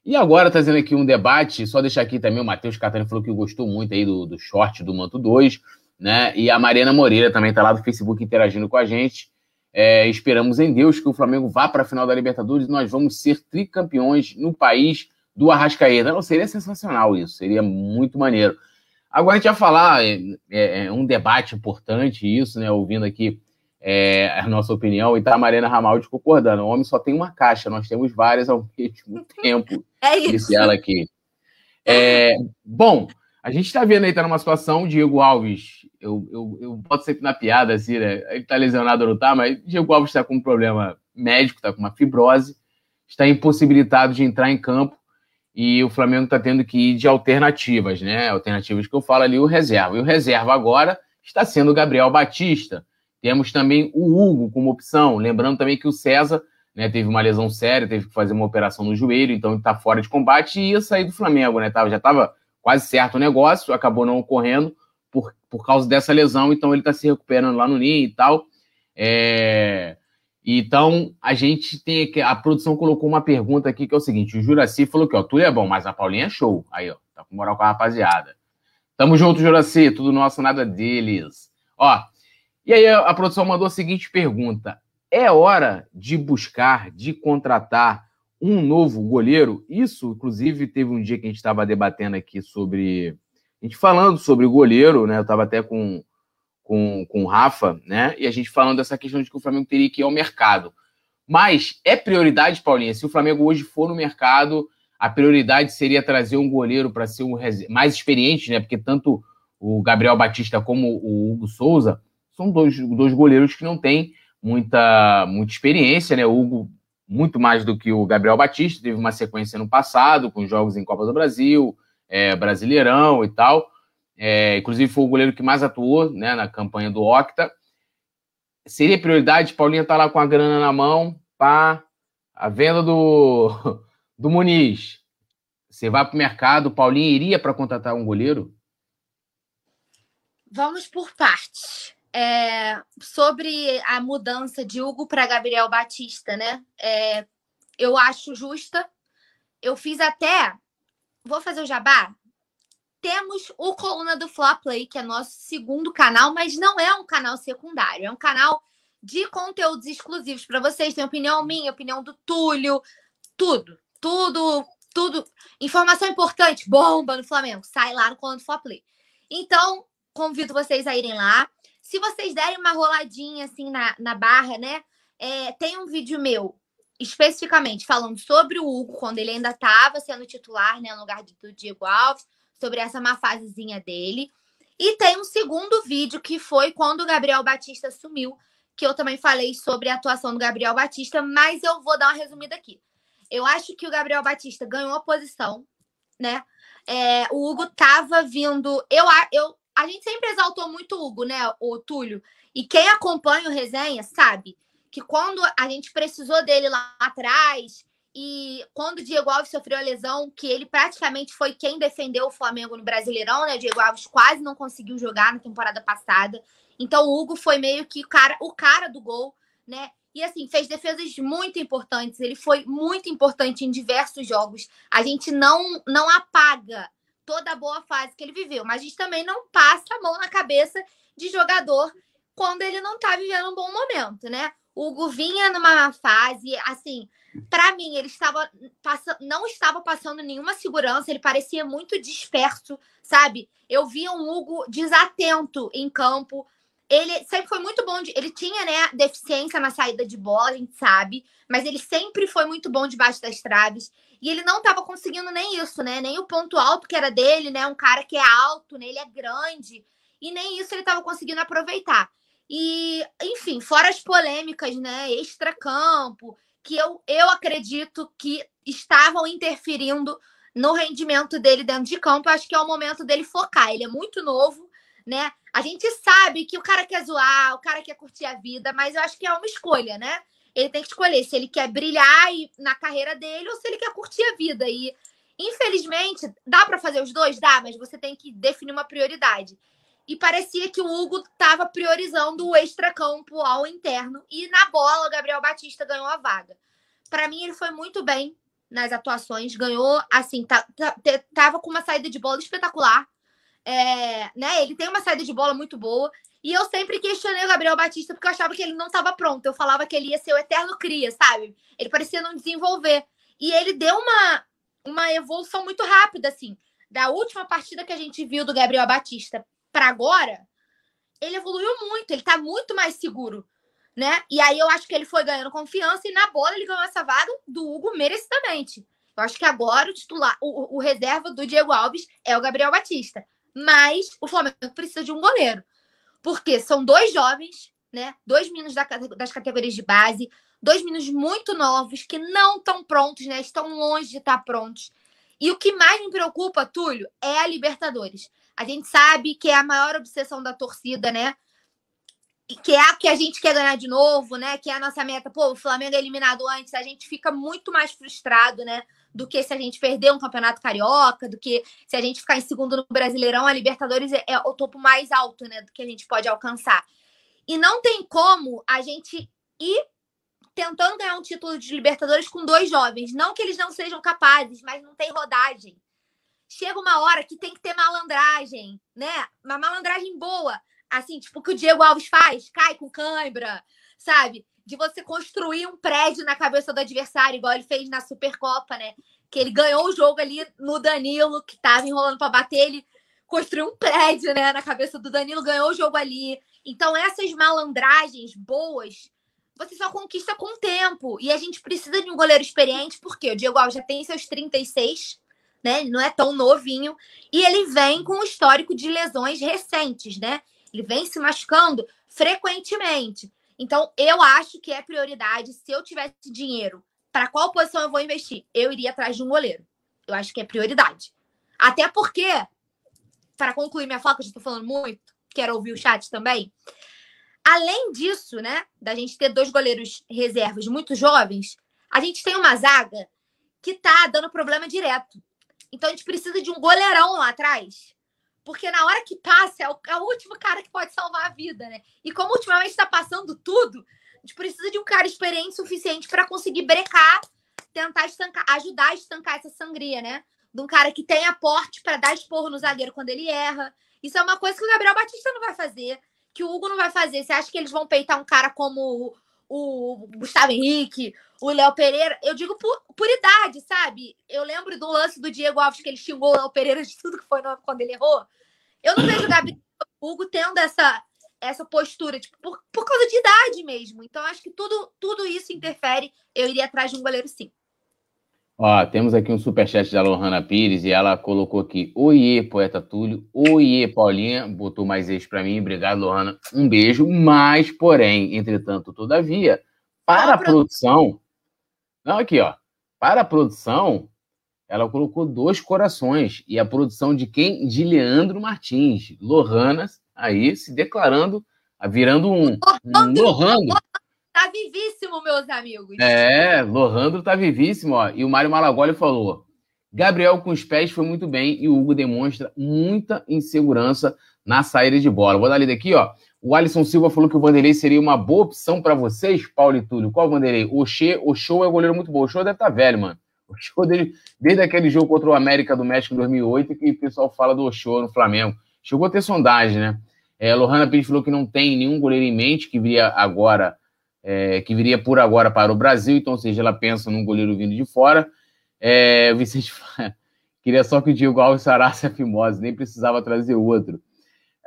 E agora, trazendo aqui um debate, só deixar aqui também, o Matheus Catani falou que gostou muito aí do, do short do Manto dois, né, e a Mariana Moreira também tá lá do Facebook interagindo com a gente. É, esperamos em Deus que o Flamengo vá para a final da Libertadores e nós vamos ser tricampeões no país do Arrascaeta. Não, seria sensacional isso, seria muito maneiro. Agora a gente vai falar, é, é, é um debate importante isso, né, ouvindo aqui É, a nossa opinião, e tá a Mariana Ramaldi concordando. O homem só tem uma caixa, nós temos várias ao mesmo tempo. É isso. Disse ela aqui. É, bom, a gente tá vendo aí, tá numa situação, o Diego Alves, eu, eu, eu boto sempre na piada, assim, né? Ele tá lesionado ou não tá, mas Diego Alves tá com um problema médico, tá com uma fibrose, está impossibilitado de entrar em campo, e o Flamengo tá tendo que ir de alternativas, né? Alternativas que eu falo ali, o reserva. E o reserva agora está sendo o Gabriel Batista. Temos também o Hugo como opção, lembrando também que o César, né, teve uma lesão séria, teve que fazer uma operação no joelho, então ele está fora de combate e ia sair do Flamengo, né? Já estava quase certo o negócio, acabou não ocorrendo por, por causa dessa lesão, então ele está se recuperando lá no Ninho e tal. É... Então, a gente tem aqui, a produção colocou uma pergunta aqui que é o seguinte, o Juraci falou que, ó, Túlio é bom, mas a Paulinha é show, aí, ó, tá com moral com a rapaziada. Tamo junto, Juraci, tudo nosso, nada deles. Ó, e aí a produção mandou a seguinte pergunta. É hora de buscar, de contratar um novo goleiro? Isso, inclusive, teve um dia que a gente estava debatendo aqui sobre A gente falando sobre o goleiro, né? Eu estava até com, com, com o Rafa, né? E a gente falando dessa questão de que o Flamengo teria que ir ao mercado. Mas é prioridade, Paulinha? Se o Flamengo hoje for no mercado, a prioridade seria trazer um goleiro para ser um res... mais experiente, né? Porque tanto o Gabriel Batista como o Hugo Souza são dois, dois goleiros que não têm muita, muita experiência, né? O Hugo, muito mais do que o Gabriel Batista, teve uma sequência no passado, com jogos em Copa do Brasil, é, Brasileirão e tal. É, inclusive foi o goleiro que mais atuou, né, na campanha do Octa. Seria prioridade, Paulinha tá lá com a grana na mão, pá, a venda do... do Muniz, você vai para o mercado, Paulinho iria para contratar um goleiro? Vamos por partes. É, sobre a mudança de Hugo para Gabriel Batista, né? É, eu acho justa. Eu fiz até... Vou fazer o jabá. Temos o Coluna do Flá Play, que é nosso segundo canal, mas não é um canal secundário. É um canal de conteúdos exclusivos para vocês. Tem opinião minha, opinião do Túlio, tudo. Tudo, tudo. Informação importante, bomba no Flamengo. Sai lá no Coluna do Flá Play. Então, convido vocês a irem lá. Se vocês derem uma roladinha assim na, na barra, né? É, tem um vídeo meu, especificamente, falando sobre o Hugo, quando ele ainda estava sendo titular, né? No lugar do Diego Alves, sobre essa má fasezinha dele. E tem um segundo vídeo, que foi quando o Gabriel Batista sumiu, que eu também falei sobre a atuação do Gabriel Batista, mas eu vou dar uma resumida aqui. Eu acho que o Gabriel Batista ganhou a posição, né? É, o Hugo tava vindo... Eu, eu, a gente sempre exaltou muito o Hugo, né, o Túlio? E quem acompanha o Resenha sabe que quando a gente precisou dele lá atrás e quando o Diego Alves sofreu a lesão, que ele praticamente foi quem defendeu o Flamengo no Brasileirão, né? O Diego Alves quase não conseguiu jogar na temporada passada. Então o Hugo foi meio que o cara, o cara do gol, né? E assim, fez defesas muito importantes. Ele foi muito importante em diversos jogos. A gente não, não apaga toda a boa fase que ele viveu. Mas a gente também não passa a mão na cabeça de jogador quando ele não tá vivendo um bom momento, né? O Hugo vinha numa fase, assim... Pra mim, ele estava passando, não estava passando nenhuma segurança. Ele parecia muito disperso, sabe? Eu via um Hugo desatento em campo. Ele sempre foi muito bom de... Ele tinha, né, deficiência na saída de bola, a gente sabe. Mas ele sempre foi muito bom debaixo das traves. E ele não estava conseguindo nem isso, né? Nem o ponto alto que era dele, né? Um cara que é alto, né? Ele é grande. E nem isso ele estava conseguindo aproveitar. E, enfim, fora as polêmicas, né? Extracampo, que eu, eu acredito que estavam interferindo no rendimento dele dentro de campo. Eu acho que é o momento dele focar. Ele é muito novo, né? A gente sabe que o cara quer zoar, o cara quer curtir a vida, mas eu acho que é uma escolha, né? Ele tem que escolher se ele quer brilhar na carreira dele ou se ele quer curtir a vida. E, infelizmente, dá para fazer os dois? Dá, mas você tem que definir uma prioridade. E parecia que o Hugo estava priorizando o extracampo ao interno. E na bola, o Gabriel Batista ganhou a vaga. Para mim, ele foi muito bem nas atuações. Ganhou, assim, tá, tá, tava com uma saída de bola espetacular. É, né? Ele tem uma saída de bola muito boa. E eu sempre questionei o Gabriel Batista porque eu achava que ele não estava pronto. Eu falava que ele ia ser o eterno cria, sabe? Ele parecia não desenvolver. E ele deu uma, uma evolução muito rápida, assim. Da última partida que a gente viu do Gabriel Batista para agora, ele evoluiu muito. Ele tá muito mais seguro, né? E aí eu acho que ele foi ganhando confiança e na bola ele ganhou essa vaga do Hugo merecidamente. Eu acho que agora o titular, o, o reserva do Diego Alves é o Gabriel Batista. Mas o Flamengo precisa de um goleiro. Porque são dois jovens, né? Dois meninos da, das categorias de base. Dois meninos muito novos que não estão prontos, né? Estão longe de estar prontos. E o que mais me preocupa, Túlio, é a Libertadores. A gente sabe que é a maior obsessão da torcida, né? E que é a que a gente quer ganhar de novo, né? Que é a nossa meta. Pô, o Flamengo é eliminado antes. A gente fica muito mais frustrado, né? Do que se a gente perder um campeonato carioca, do que se a gente ficar em segundo no Brasileirão, a Libertadores é o topo mais alto, né, do que a gente pode alcançar. E não tem como a gente ir tentando ganhar um título de Libertadores com dois jovens. Não que eles não sejam capazes, mas não tem rodagem. Chega uma hora que tem que ter malandragem, né? Uma malandragem boa. Assim, tipo o que o Diego Alves faz, cai com cãibra, sabe? De você construir um prédio na cabeça do adversário, igual ele fez na Supercopa, né? Que ele ganhou o jogo ali no Danilo, que tava enrolando pra bater, ele construiu um prédio, né, na cabeça do Danilo, ganhou o jogo ali. Então, essas malandragens boas, você só conquista com o tempo. E a gente precisa de um goleiro experiente, porque o Diego Alves já tem seus trinta e seis, né? Não é tão novinho. E ele vem com um histórico de lesões recentes, né? Ele vem se machucando frequentemente. Então, eu acho que é prioridade. Se eu tivesse dinheiro, para qual posição eu vou investir? Eu iria atrás de um goleiro. Eu acho que é prioridade. Até porque, para concluir minha fala, que eu já estou falando muito, quero ouvir o chat também. Além disso, né, da gente ter dois goleiros reservas muito jovens, a gente tem uma zaga que tá dando problema direto. Então, a gente precisa de um goleirão lá atrás. Porque na hora que passa, é o, é o último cara que pode salvar a vida, né? E como ultimamente está passando tudo, a gente precisa de um cara experiente suficiente para conseguir brecar, tentar estancar, ajudar a estancar essa sangria, né? De um cara que tem aporte para dar esporro no zagueiro quando ele erra. Isso é uma coisa que o Gabriel Batista não vai fazer, que o Hugo não vai fazer. Você acha que eles vão peitar um cara como o, o Gustavo Henrique, o Léo Pereira? Eu digo por, por idade, sabe? Eu lembro do lance do Diego Alves, que ele xingou o Léo Pereira de tudo que foi nome quando ele errou. Eu não vejo o Gabriel o Hugo tendo essa, essa postura, tipo, por, por causa de idade mesmo. Então, acho que tudo, tudo isso interfere. Eu iria atrás de um goleiro, sim. Ó, temos aqui um superchat da Lohana Pires e ela colocou aqui: oiê, poeta Túlio, oiê, Paulinha, botou mais ex pra mim, obrigado, Lohana, um beijo, mas, porém, entretanto, todavia, para ah, a produção... produção, não, aqui, ó, para a produção, ela colocou dois corações, e a produção de quem? De Leandro Martins, Lohana, aí, se declarando, virando um... Lohana! Tá vivíssimo, meus amigos. É, Lohando tá vivíssimo, ó. E o Mário Malagoli falou: Gabriel com os pés foi muito bem e o Hugo demonstra muita insegurança na saída de bola. Vou dar lida aqui, ó. O Alisson Silva falou que o Vanderlei seria uma boa opção pra vocês, Paulo e Túlio. Qual o Vanderlei? O Oshê, o Show é um goleiro muito bom. O Show deve estar velho, mano. O Show dele, desde aquele jogo contra o América do México em dois mil e oito, que o pessoal fala do Show no Flamengo. Chegou a ter sondagem, né? É, Lohana Pires falou que não tem nenhum goleiro em mente que viria agora. É, que viria por agora para o Brasil, então, ou seja, ela pensa num goleiro vindo de fora. É, o Vicente queria só que o Diego Alves sarasse a fimose, nem precisava trazer outro.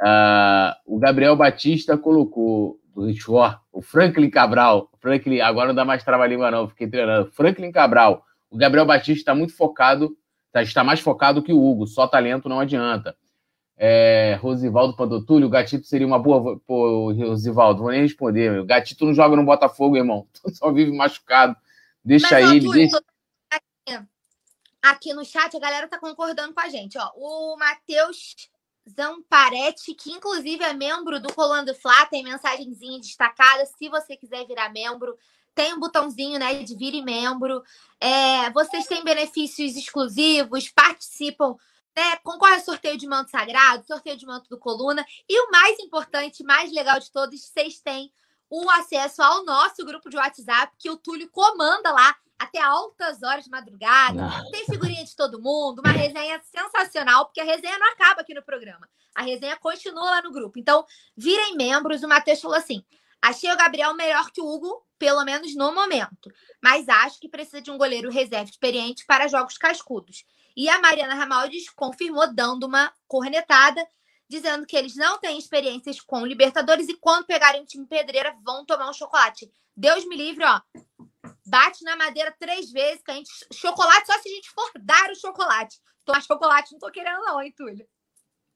Ah, o Gabriel Batista colocou, do Chor, o Franklin Cabral, Franklin, agora não dá mais trava-língua não, fiquei treinando, Franklin Cabral, o Gabriel Batista está muito focado, tá, está mais focado que o Hugo, só talento não adianta. É, Rosivaldo Pandotúlio, o Gatito seria uma boa... Pô, Rosivaldo, vou nem responder, meu. O Gatito não joga no Botafogo, irmão. Só vive machucado. Deixa ele... Deixa... Aqui no chat, a galera tá concordando com a gente. Ó, o Matheus Zamparetti, que inclusive é membro do Coluna do Flá, tem mensagenzinha destacada. Se você quiser virar membro, tem um botãozinho, né, de vire membro. É, vocês têm benefícios exclusivos, participam... Né? Concorre ao sorteio de manto sagrado, sorteio de manto do Coluna. E o mais importante, mais legal de todos, vocês têm o acesso ao nosso grupo de WhatsApp, que o Túlio comanda lá até altas horas de madrugada. Não. Tem figurinha de todo mundo, uma resenha sensacional, porque a resenha não acaba aqui no programa. A resenha continua lá no grupo. Então, virem membros. O Matheus falou assim: achei o Gabriel melhor que o Hugo, pelo menos no momento, mas acho que precisa de um goleiro reserva experiente para jogos cascudos. E a Mariana Ramaldes confirmou, dando uma cornetada, dizendo que eles não têm experiências com Libertadores e quando pegarem um time pedreira vão tomar um chocolate. Deus me livre, ó. Bate na madeira três vezes que a gente... Chocolate só se a gente for dar o chocolate. Tomar chocolate não tô querendo não, hein, Túlio?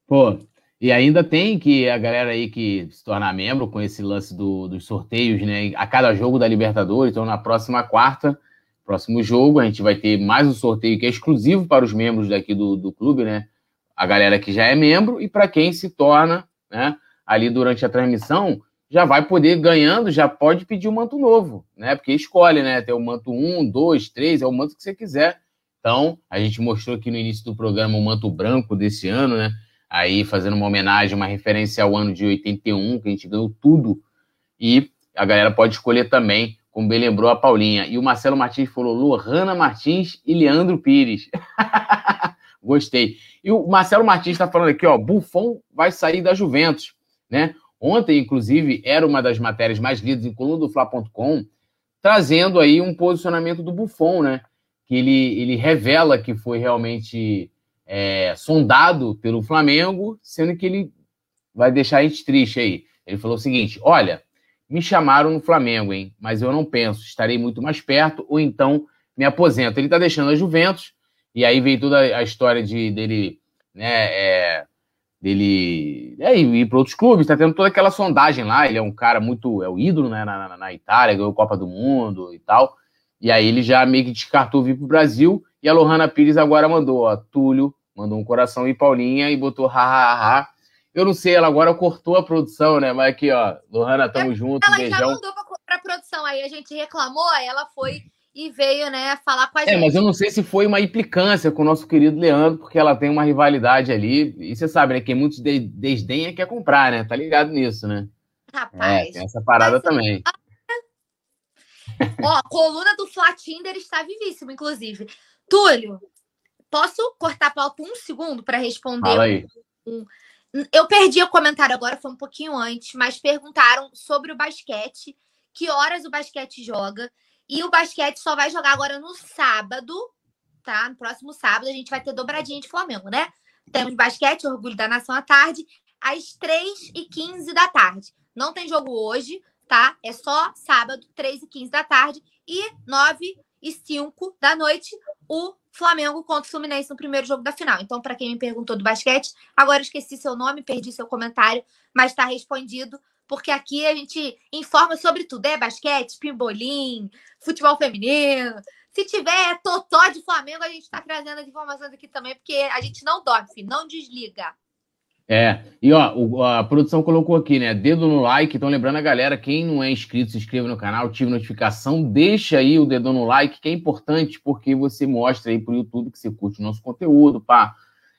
Pô... E ainda tem que a galera aí que se tornar membro com esse lance do, dos sorteios, né? A cada jogo da Libertadores, então na próxima quarta, próximo jogo, a gente vai ter mais um sorteio que é exclusivo para os membros daqui do, do clube, né? A galera que já é membro e para quem se torna, né? Ali durante a transmissão, já vai poder, ganhando, já pode pedir um manto novo, né? Porque escolhe, né? Tem o manto um, dois, três, é o manto que você quiser. Então, a gente mostrou aqui no início do programa o manto branco desse ano, né? Aí fazendo uma homenagem, uma referência ao ano de oitenta e um, que a gente ganhou tudo. E a galera pode escolher também, como bem lembrou a Paulinha. E o Marcelo Martins falou Lohana Martins e Leandro Pires. Gostei. E o Marcelo Martins está falando aqui, ó, Buffon vai sair da Juventus, né? Ontem, inclusive, era uma das matérias mais lidas em Coluna do Flá ponto com, trazendo aí um posicionamento do Buffon, né? Que ele, ele revela que foi realmente... é, sondado pelo Flamengo, sendo que ele vai deixar a gente triste aí. Ele falou o seguinte: olha, me chamaram no Flamengo, hein? Mas eu não penso, estarei muito mais perto, ou então me aposento. Ele está deixando a Juventus, e aí veio toda a história de, dele, né, é, dele é, ir para outros clubes, está tendo toda aquela sondagem lá. Ele é um cara muito, é o ídolo, né, na, na, na Itália, ganhou Copa do Mundo e tal, e aí ele já meio que descartou vir para o Brasil, e a Lohana Pires agora mandou, ó, Túlio, mandou um coração, e Paulinha, e botou ha, ha, ha. Eu não sei, ela agora cortou a produção, né, mas aqui, ó, Lohana, tamo é, junto, ela beijão. Ela já mandou para a produção, aí a gente reclamou, aí ela foi... e veio, né, falar com a gente. É, mas eu não sei se foi uma implicância com o nosso querido Leandro, porque ela tem uma rivalidade ali, e você sabe, né, quem muitos de desdenha quer comprar, né, tá ligado nisso, né? Rapaz. É, tem essa parada também. Ser... Ó, a coluna do Flá Tinder está vivíssima, inclusive. Túlio, posso cortar a pauta um segundo para responder? Fala aí. Um... Eu perdi o comentário agora, foi um pouquinho antes, mas perguntaram sobre o basquete, que horas o basquete joga. E o basquete só vai jogar agora no sábado, tá? No próximo sábado a gente vai ter dobradinha de Flamengo, né? Temos basquete, Orgulho da Nação à tarde, às três e quinze da tarde. Não tem jogo hoje, tá? É só sábado, três e quinze da tarde, e nove e cinco da noite, o Flamengo contra o Fluminense no primeiro jogo da final. Então, para quem me perguntou do basquete, agora eu esqueci seu nome, perdi seu comentário, mas está respondido. Porque aqui a gente informa sobre tudo, é basquete, pimbolim, futebol feminino. Se tiver totó de Flamengo, a gente está trazendo as informações aqui também, porque a gente não dorme, não desliga. É, e ó, a produção colocou aqui, né, dedo no like. Então lembrando a galera, quem não é inscrito, se inscreva no canal, ative notificação, deixa aí o dedo no like, que é importante, porque você mostra aí pro YouTube que você curte o nosso conteúdo, pá,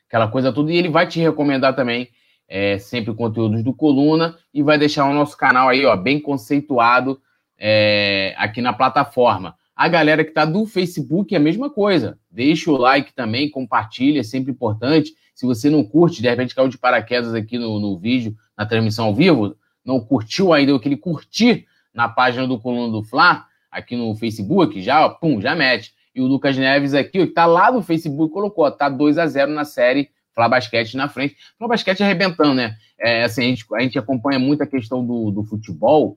aquela coisa toda, e ele vai te recomendar também. É, sempre conteúdos do Coluna, e vai deixar o nosso canal aí, ó, bem conceituado, é, aqui na plataforma. A galera que tá do Facebook é a mesma coisa. Deixa o like também, compartilha, é sempre importante. Se você não curte, de repente caiu de paraquedas aqui no, no vídeo, na transmissão ao vivo, não curtiu ainda, aquele curtir na página do Coluna do Flá, aqui no Facebook, já, ó, pum, já mete. E o Lucas Neves aqui, ó, que tá lá no Facebook, colocou, ó, tá dois a zero na série Flá Basquete na frente. Flá Basquete arrebentando, né? É, assim, a gente, a gente acompanha muito a questão do, do futebol,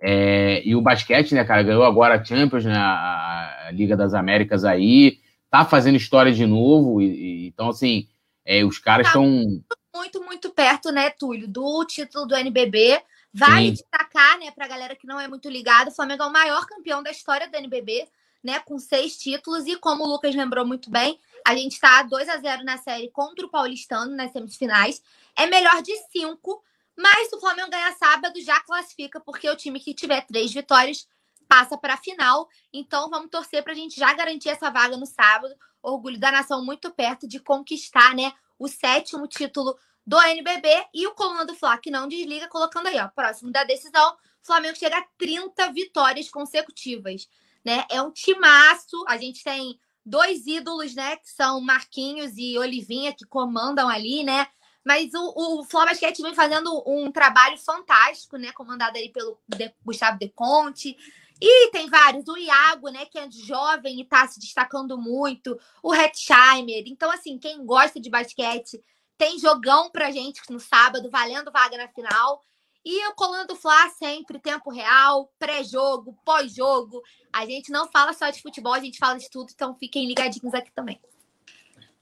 é, e o basquete, né, cara? Ganhou agora a Champions, né, a, a Liga das Américas aí. Tá fazendo história de novo. E, e, então, assim, é, os caras estão... Tá muito, muito, muito perto, né, Túlio, do título do N B B. Vale destacar, né, pra galera que não é muito ligada, o Flamengo é o maior campeão da história do N B B, né, com seis títulos, e como o Lucas lembrou muito bem, a gente está dois a zero na série contra o Paulistano nas semifinais. É melhor de cinco, mas se o Flamengo ganhar sábado, já classifica, porque o time que tiver três vitórias passa para a final. Então vamos torcer para a gente já garantir essa vaga no sábado. Orgulho da Nação muito perto de conquistar, né, o sétimo título do N B B, e o Coluna do Flá, que não desliga, colocando aí, ó, próximo da decisão, o Flamengo chega a trinta vitórias consecutivas. Né? É um timaço, a gente tem dois ídolos, né, que são Marquinhos e Olivinha, que comandam ali, né, mas o, o Flá Basquete vem fazendo um trabalho fantástico, né, comandado aí pelo de, Gustavo De Conte, e tem vários, o Iago, né, que é jovem e tá se destacando muito, o Hetzheimer. Então, assim, quem gosta de basquete, tem jogão pra gente no sábado, valendo vaga na final. E o Coluna do Flá sempre, tempo real, pré-jogo, pós-jogo. A gente não fala só de futebol, a gente fala de tudo, então fiquem ligadinhos aqui também.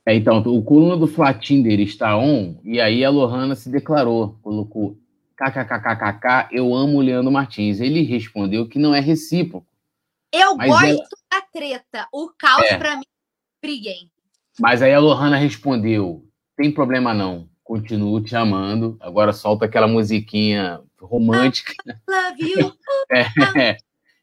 É, então, o Coluna do Flá Tinder está on, e aí a Lohana se declarou, colocou kkkkk, eu amo o Leandro Martins. Ele respondeu que não é recíproco. Eu gosto ela... da treta, o caos é. Pra mim, briguem. Mas aí a Lohana respondeu, tem problema não. Continuo te amando. Agora solta aquela musiquinha romântica. Love you. É, é.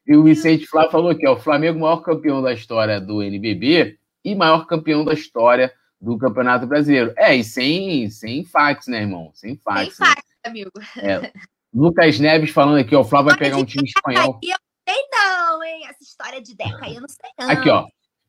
E o Vicente Flá falou aqui, ó, o Flamengo maior campeão da história do N B B e maior campeão da história do Campeonato Brasileiro. É, e sem, sem fax, né, irmão? Sem fax. Sem fax, né, amigo. É. Lucas Neves falando aqui, ó, o Flá vai pegar um time espanhol. Eu não sei não, hein? Essa história de Deca aí eu não sei não. Aqui, ó.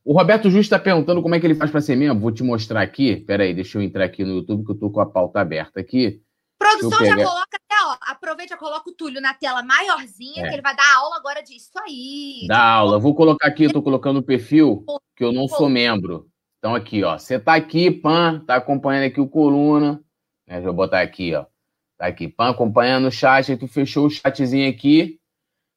O Roberto Justo está perguntando como é que ele faz para ser membro. Vou te mostrar aqui. Peraí, deixa eu entrar aqui no YouTube, que eu tô com a pauta aberta aqui. Produção, já coloca até, ó. Aproveita, já coloca o Túlio na tela maiorzinha, é. Que ele vai dar aula agora disso aí. Dá aula. Vou colocar aqui, eu tô colocando o perfil, que eu não sou membro. Então aqui, ó, você tá aqui, Pan, tá acompanhando aqui o Coluna, né? Deixa eu botar aqui, ó, tá aqui, Pan, acompanhando o chat, aí tu fechou o chatzinho aqui,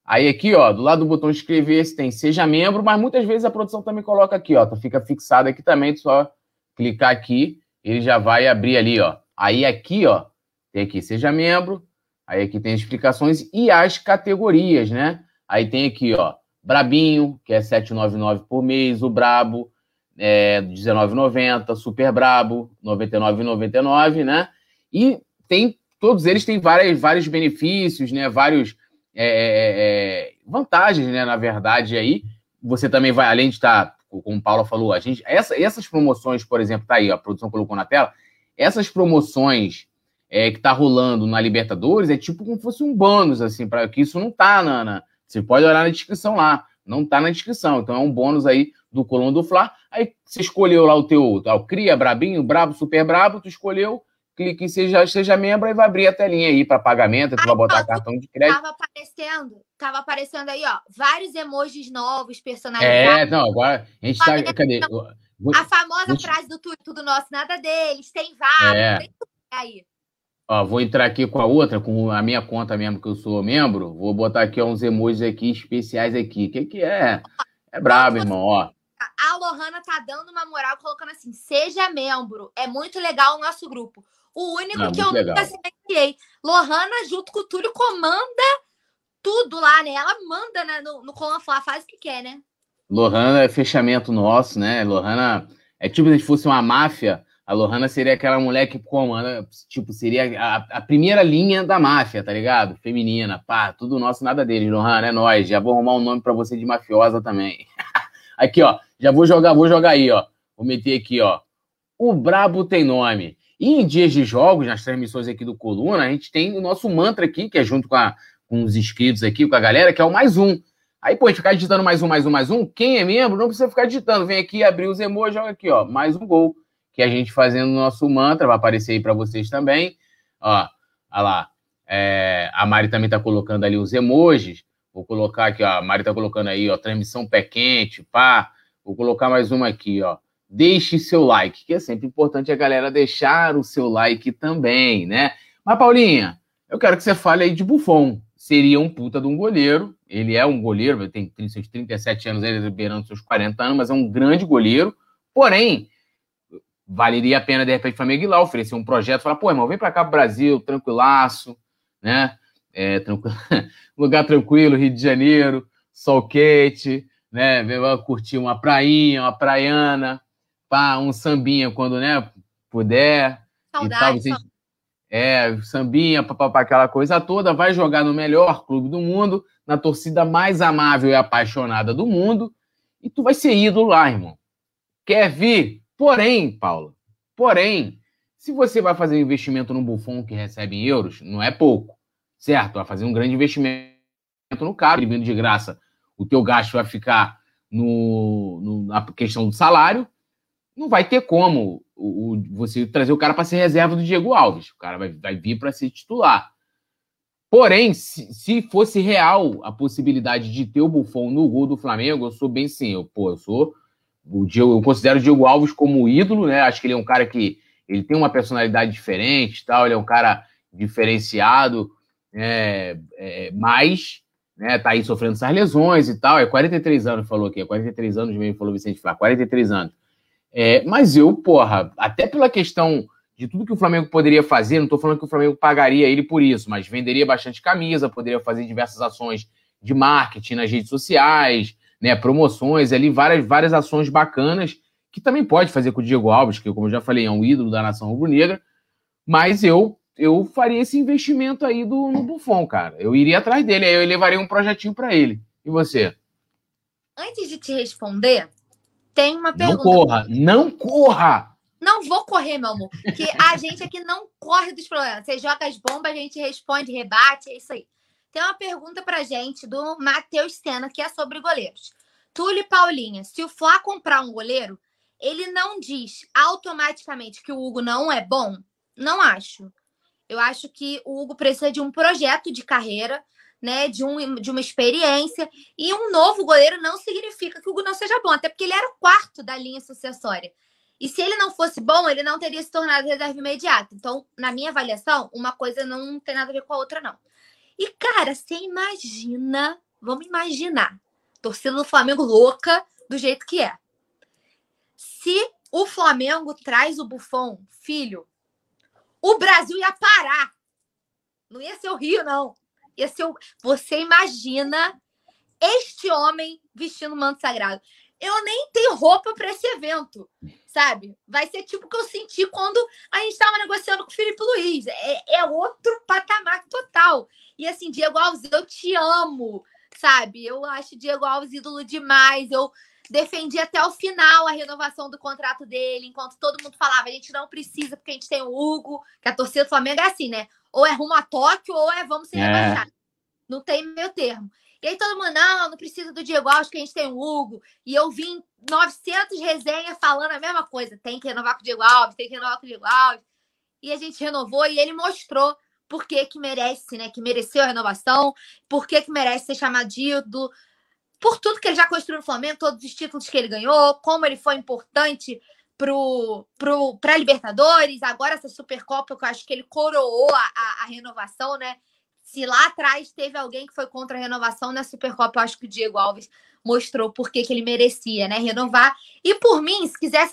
aí aqui, ó, do lado do botão inscrever, você tem seja membro, mas muitas vezes a produção também coloca aqui, ó, tu fica fixado aqui também, tu só clicar aqui, ele já vai abrir ali, ó, aí aqui, ó, tem aqui, seja membro, aí aqui tem as explicações e as categorias, né? Aí tem aqui, ó, Brabinho, que é sete reais e noventa e nove centavos por mês, o Brabo, é, dezenove reais e noventa centavos, Super Brabo, noventa e nove reais e noventa e nove centavos, né? E tem, todos eles têm várias, vários benefícios, né? Vários é, é, vantagens, né? Na verdade, aí você também vai, além de estar, como o Paulo falou, a gente, essa, essas promoções, por exemplo, tá aí, ó, a produção colocou na tela, essas promoções é, que tá rolando na Libertadores é tipo como se fosse um bônus, assim, para que isso não tá, Nana. Você pode olhar na descrição lá, não tá na descrição, então é um bônus aí do Coluna do Fla, aí você escolheu lá o teu, tá, o Cria, Brabinho, Brabo, Super Brabo, tu escolheu, clique em Seja, seja Membro, e vai abrir a telinha aí para pagamento, tu aí, vai botar ó, cartão de crédito. Tava aparecendo, tava aparecendo aí, ó, vários emojis novos, personalizados. É, não, agora a gente tá, a cadê? Vou, a famosa vou, frase do tudo, tudo nosso, nada deles, tem vaga, é. Tem tudo aí. Ó, vou entrar aqui com a outra, com a minha conta mesmo, que eu sou membro, vou botar aqui ó, uns emojis aqui, especiais aqui. O que que é? É brabo, irmão, ó. A Lohana tá dando uma moral, colocando assim, seja membro. É muito legal o nosso grupo. O único é, que eu legal. Nunca silenciei. Lohana, junto com o Túlio, comanda tudo lá, né? Ela manda né, no, no Coluna Flá, faz o que quer, né? Lohana é fechamento nosso, né? Lohana é tipo se fosse uma máfia. A Lohana seria aquela mulher que comanda, tipo, seria a, a primeira linha da máfia, tá ligado? Feminina, pá, tudo nosso, nada deles, Lohana, é nóis. Já vou arrumar um nome pra você de mafiosa também. Aqui, ó. Já vou jogar, vou jogar aí, ó. Vou meter aqui, ó. O Brabo tem nome. E em dias de jogos, nas transmissões aqui do Coluna, a gente tem o nosso mantra aqui, que é junto com, a, com os inscritos aqui, com a galera, que é o mais um. Aí, pô, a gente ficar digitando mais um, mais um, mais um. Quem é membro não precisa ficar digitando. Vem aqui, abrir os emojis, joga aqui, ó. Mais um gol. Que a gente fazendo o nosso mantra. Vai aparecer aí pra vocês também. Ó, olha lá. É, a Mari também tá colocando ali os emojis. Vou colocar aqui, ó. A Mari tá colocando aí, ó. Transmissão pé quente, pá. Vou colocar mais uma aqui, ó. Deixe seu like, que é sempre importante a galera deixar o seu like também, né? Mas, Paulinha, eu quero que você fale aí de Buffon. Seria um puta de um goleiro. Ele é um goleiro, ele tem seus trinta e sete anos, ele é beirando seus quarenta anos, mas é um grande goleiro. Porém, valeria a pena, de repente, o Flamengo ir lá oferecer um projeto, falar, pô, irmão, vem pra cá pro Brasil, tranquilaço, né? É, tranquilo. Lugar tranquilo, Rio de Janeiro, sol quente, né, curtir uma prainha, uma praiana, pá, um sambinha quando, né, puder. Saudade. E tal, vocês... saudade. É, sambinha, papapá, aquela coisa toda. Vai jogar no melhor clube do mundo, na torcida mais amável e apaixonada do mundo, e tu vai ser ídolo lá, irmão. Quer vir? Porém, Paulo, porém, se você vai fazer um investimento no Buffon que recebe em euros, não é pouco, certo? Vai fazer um grande investimento no cara, vindo de graça. O teu gasto vai ficar no, no, na questão do salário, não vai ter como o, o, você trazer o cara para ser reserva do Diego Alves. O cara vai, vai vir para ser titular. Porém, se, se fosse real a possibilidade de ter o Buffon no gol do Flamengo, eu sou bem sim. Eu, pô, eu, sou, o Diego, eu considero o Diego Alves como ídolo, né? Acho que ele é um cara que ele tem uma personalidade diferente, tal, ele é um cara diferenciado, é, é, mas... Né, tá aí sofrendo essas lesões e tal, é quarenta e três anos, falou aqui, é quarenta e três anos mesmo, falou Vicente Flá, quarenta e três anos. É, mas eu, porra, até pela questão de tudo que o Flamengo poderia fazer, não tô falando que o Flamengo pagaria ele por isso, mas venderia bastante camisa, poderia fazer diversas ações de marketing nas redes sociais, né, promoções, ali várias, várias ações bacanas, que também pode fazer com o Diego Alves, que como eu já falei, é um ídolo da Nação Rubro-Negra, mas eu... eu faria esse investimento aí do, no Buffon, cara. Eu iria atrás dele, aí eu levaria um projetinho para ele. E você? Antes de te responder, tem uma pergunta. Não corra, não corra! Não vou correr, meu amor, porque a gente aqui não corre dos problemas. Você joga as bombas, a gente responde, rebate, é isso aí. Tem uma pergunta pra gente do Matheus Senna, que é sobre goleiros. Túlio e Paulinha, se o Flá comprar um goleiro, ele não diz automaticamente que o Hugo não é bom? Não acho. Eu acho que o Hugo precisa de um projeto de carreira, né? De, um, de uma experiência. E um novo goleiro não significa que o Hugo não seja bom. Até porque ele era o quarto da linha sucessória. E se ele não fosse bom, ele não teria se tornado reserva imediata. Então, na minha avaliação, uma coisa não tem nada a ver com a outra, não. E, cara, você imagina... Vamos imaginar. Torcida do Flamengo louca do jeito que é. Se o Flamengo traz o Buffon, filho, o Brasil ia parar. Não ia ser o Rio, não. Ia ser o... Você imagina este homem vestindo o manto sagrado. Eu nem tenho roupa para esse evento, sabe? Vai ser tipo o que eu senti quando a gente estava negociando com o Filipe Luiz. É, é outro patamar total. E assim, Diego Alves, eu te amo, sabe? Eu acho Diego Alves ídolo demais. Eu defendi até o final a renovação do contrato dele, enquanto todo mundo falava, a gente não precisa porque a gente tem o Hugo, que a torcida do Flamengo é assim, né? Ou é rumo a Tóquio ou é vamos ser rebaixados. É. Não tem meio termo. E aí todo mundo, não, não precisa do Diego Alves, que a gente tem o Hugo. E eu vim novecentas resenhas falando a mesma coisa. Tem que renovar com o Diego Alves, tem que renovar com o Diego Alves. E a gente renovou e ele mostrou por que que merece, né? Que mereceu a renovação, por que que merece ser chamado de ídolo. Por tudo que ele já construiu no Flamengo, todos os títulos que ele ganhou, como ele foi importante pro, pro, pra Libertadores. Agora essa Supercopa, que eu acho que ele coroou a, a, a renovação, né? Se lá atrás teve alguém que foi contra a renovação na Supercopa, eu acho que o Diego Alves mostrou por que ele merecia, né? Renovar. E por mim, se quiser...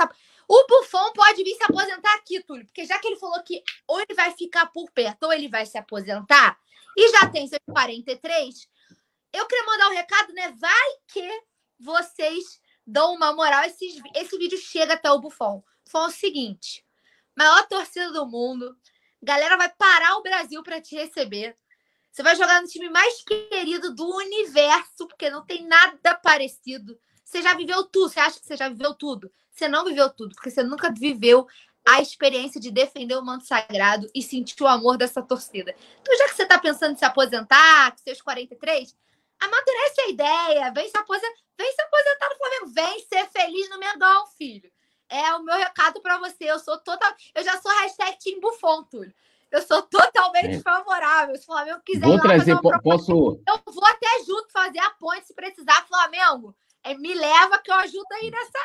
O Buffon pode vir se aposentar aqui, Túlio. Porque já que ele falou que ou ele vai ficar por perto ou ele vai se aposentar, e já tem seus quarenta e três, eu queria mandar um recado, né? Vai que vocês dão uma moral. Esse, esse vídeo chega até o Buffon. Foi o seguinte. Maior torcida do mundo. Galera vai parar o Brasil para te receber. Você vai jogar no time mais querido do universo, porque não tem nada parecido. Você já viveu tudo. Você acha que você já viveu tudo? Você não viveu tudo, porque você nunca viveu a experiência de defender o manto sagrado e sentir o amor dessa torcida. Então, já que você está pensando em se aposentar, com seus quarenta e três, amadurece a ideia. Vem se aposentar, vem se aposentar no Flamengo. Vem ser feliz no Mengão, filho. É o meu recado para você. Eu sou total... Eu já sou hashtag Team Buffon, Túlio. Eu sou totalmente é. favorável. Se o Flamengo quiser vou ir lá trazer, fazer uma proposta, posso... eu vou até junto fazer a ponte se precisar. Flamengo, é, me leva que eu ajudo aí nessa,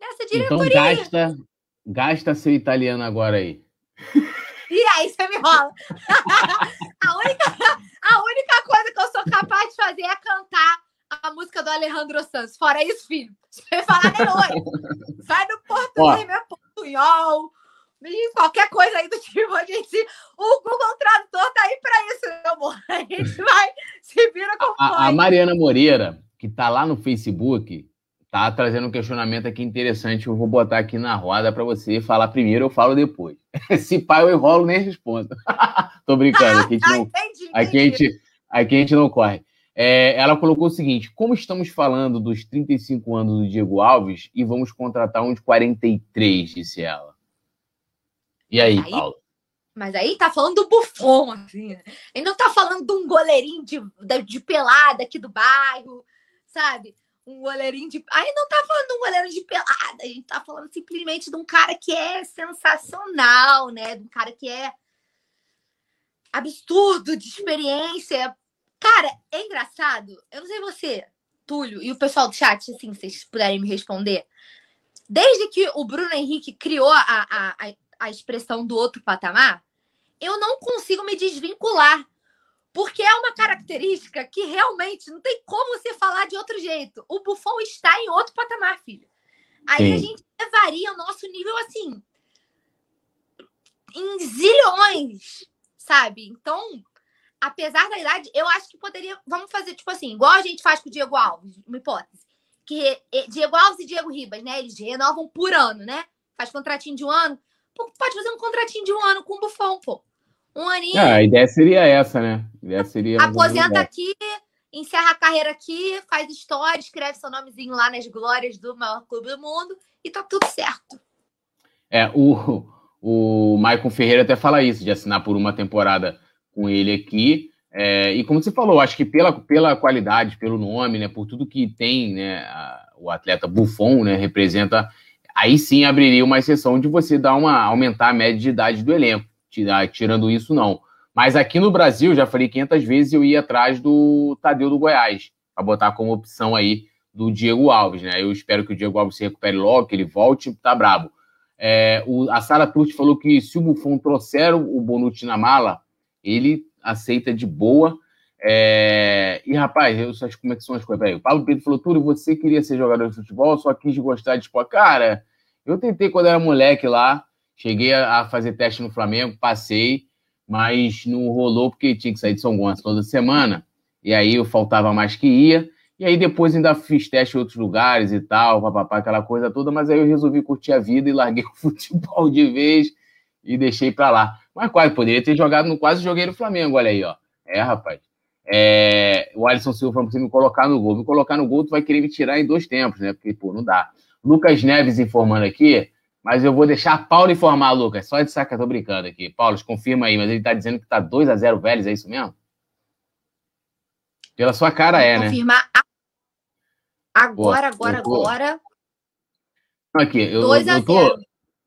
nessa diretoria. Então gasta, gasta seu italiano agora aí. E aí, você me rola. a, única, a única coisa que eu sou capaz de fazer é cantar a música do Alejandro Sanz. Fora isso, filho. Você vai falar nem hoje. Sai do português, meu portunhol. Qualquer coisa aí do tipo, a gente... O Google Tradutor tá aí para isso, meu amor. A gente vai se vira com a, a Mariana Moreira, que tá lá no Facebook, tá trazendo um questionamento aqui interessante. Eu vou botar aqui na roda para você falar primeiro, eu falo depois. Se pai, eu enrolo, nem respondo. Tô brincando. Aqui a gente não, aqui a gente, aqui a gente não corre. É, ela colocou o seguinte, como estamos falando dos trinta e cinco anos do Diego Alves e vamos contratar uns quarenta e três, disse ela. E aí, aí, Paulo? Mas aí tá falando do Buffon, assim. Ele não tá falando de um goleirinho de, de, de pelada aqui do bairro, sabe? Um goleirinho de... Aí não tá falando de um goleiro de pelada. A gente tá falando simplesmente de um cara que é sensacional, né? De um cara que é absurdo de experiência. Cara, é engraçado. Eu não sei você, Túlio, e o pessoal do chat, assim, se vocês puderem me responder. Desde que o Bruno Henrique criou a... a, a a expressão do outro patamar, eu não consigo me desvincular. Porque é uma característica que realmente não tem como você falar de outro jeito. O Buffon está em outro patamar, filho. Aí Sim. a gente levaria o nosso nível, assim, em zilhões, sabe? Então, apesar da idade, eu acho que poderia... Vamos fazer, tipo assim, igual a gente faz com o Diego Alves, uma hipótese. Que Diego Alves e Diego Ribas, né? Eles renovam por ano, né? Faz contratinho de um ano. Pô, pode fazer um contratinho de um ano com o Buffon, pô. Um aninho. Ah, a ideia seria essa, né? A ideia seria... Aposenta aqui, encerra a carreira aqui, faz história, escreve seu nomezinho lá nas glórias do maior clube do mundo e tá tudo certo. É, o, o Maicon Ferreira até fala isso, de assinar por uma temporada com ele aqui. É, e como você falou, acho que pela, pela qualidade, pelo nome, né? Por tudo que tem, né? A, o atleta Buffon, né? Representa... Aí sim abriria uma exceção de você dar uma, aumentar a média de idade do elenco. Tirando isso, não. Mas aqui no Brasil, já falei quinhentas vezes, eu ia atrás do Tadeu do Goiás, para botar como opção aí do Diego Alves, né? Eu espero que o Diego Alves se recupere logo, que ele volte, tá brabo. É, o, a Sara Turti falou que se o Buffon trouxer o Bonucci na mala, ele aceita de boa. É, e, rapaz, eu só acho como é que são as coisas. O Pablo Pedro falou, Túlio, você queria ser jogador de futebol, só quis gostar de esporte. Cara, eu tentei quando era moleque lá, cheguei a, a fazer teste no Flamengo, passei, mas não rolou porque tinha que sair de São Gonçalo toda semana. E aí eu faltava mais que ia. E aí depois ainda fiz teste em outros lugares e tal, papapá, aquela coisa toda, mas aí eu resolvi curtir a vida e larguei o futebol de vez e deixei pra lá. Mas quase, poderia ter jogado, no quase joguei no Flamengo, olha aí, ó. É, rapaz. É, o Alisson Silva falou pra você me colocar no gol. Me colocar no gol, tu vai querer me tirar em dois tempos, né? Porque, pô, não dá. Lucas Neves informando aqui, mas eu vou deixar a Paulo informar, Lucas. Só de saca, tô brincando aqui. Paulo, confirma aí, mas ele tá dizendo que tá dois a zero Vélez, é isso mesmo? Pela sua cara é, né? Confirmar a... Agora, pô, agora, tô... agora. Aqui, eu, eu tô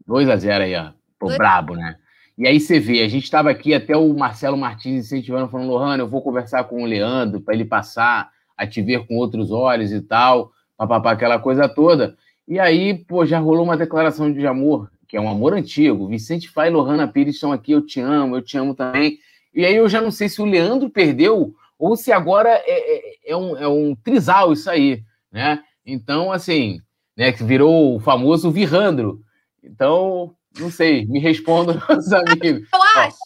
dois a zero aí, ó. Tô dois... brabo, né? E aí você vê, a gente estava aqui até o Marcelo Martins incentivando, falando, Lohane, eu vou conversar com o Leandro para ele passar a te ver com outros olhos e tal, papapá, aquela coisa toda. E aí, pô, já rolou uma declaração de amor, que é um amor antigo. Vicente Fá e Lohana Pires estão aqui, eu te amo, eu te amo também. E aí eu já não sei se o Leandro perdeu ou se agora é, é, é, um, é um trisal isso aí, né? Então, assim, né, que virou o famoso Virrandro. Então, não sei, me respondam, meus amigos. Eu acho,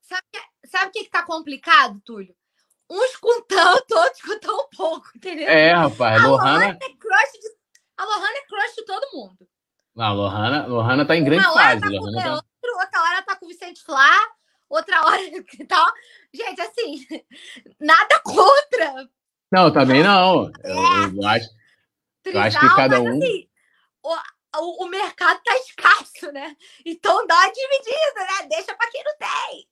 sabe o sabe que, que tá complicado, Túlio? Uns com tanto, outros com tão pouco, entendeu? É, rapaz, a Lohana... Lohana é crush de, a Lohana é crush de todo mundo. Não, a Lohana, Lohana tá em grande fase. Tá Lohana com tá... Leandro, outra hora tá com o Vicente Flá, outra hora que tal. Gente, assim, nada contra. Não, também não. Eu, eu, acho, Trisal, eu acho que cada um... Mas, assim, o, o mercado tá escasso, né? Então dá uma dividida, né? Deixa pra quem não tem.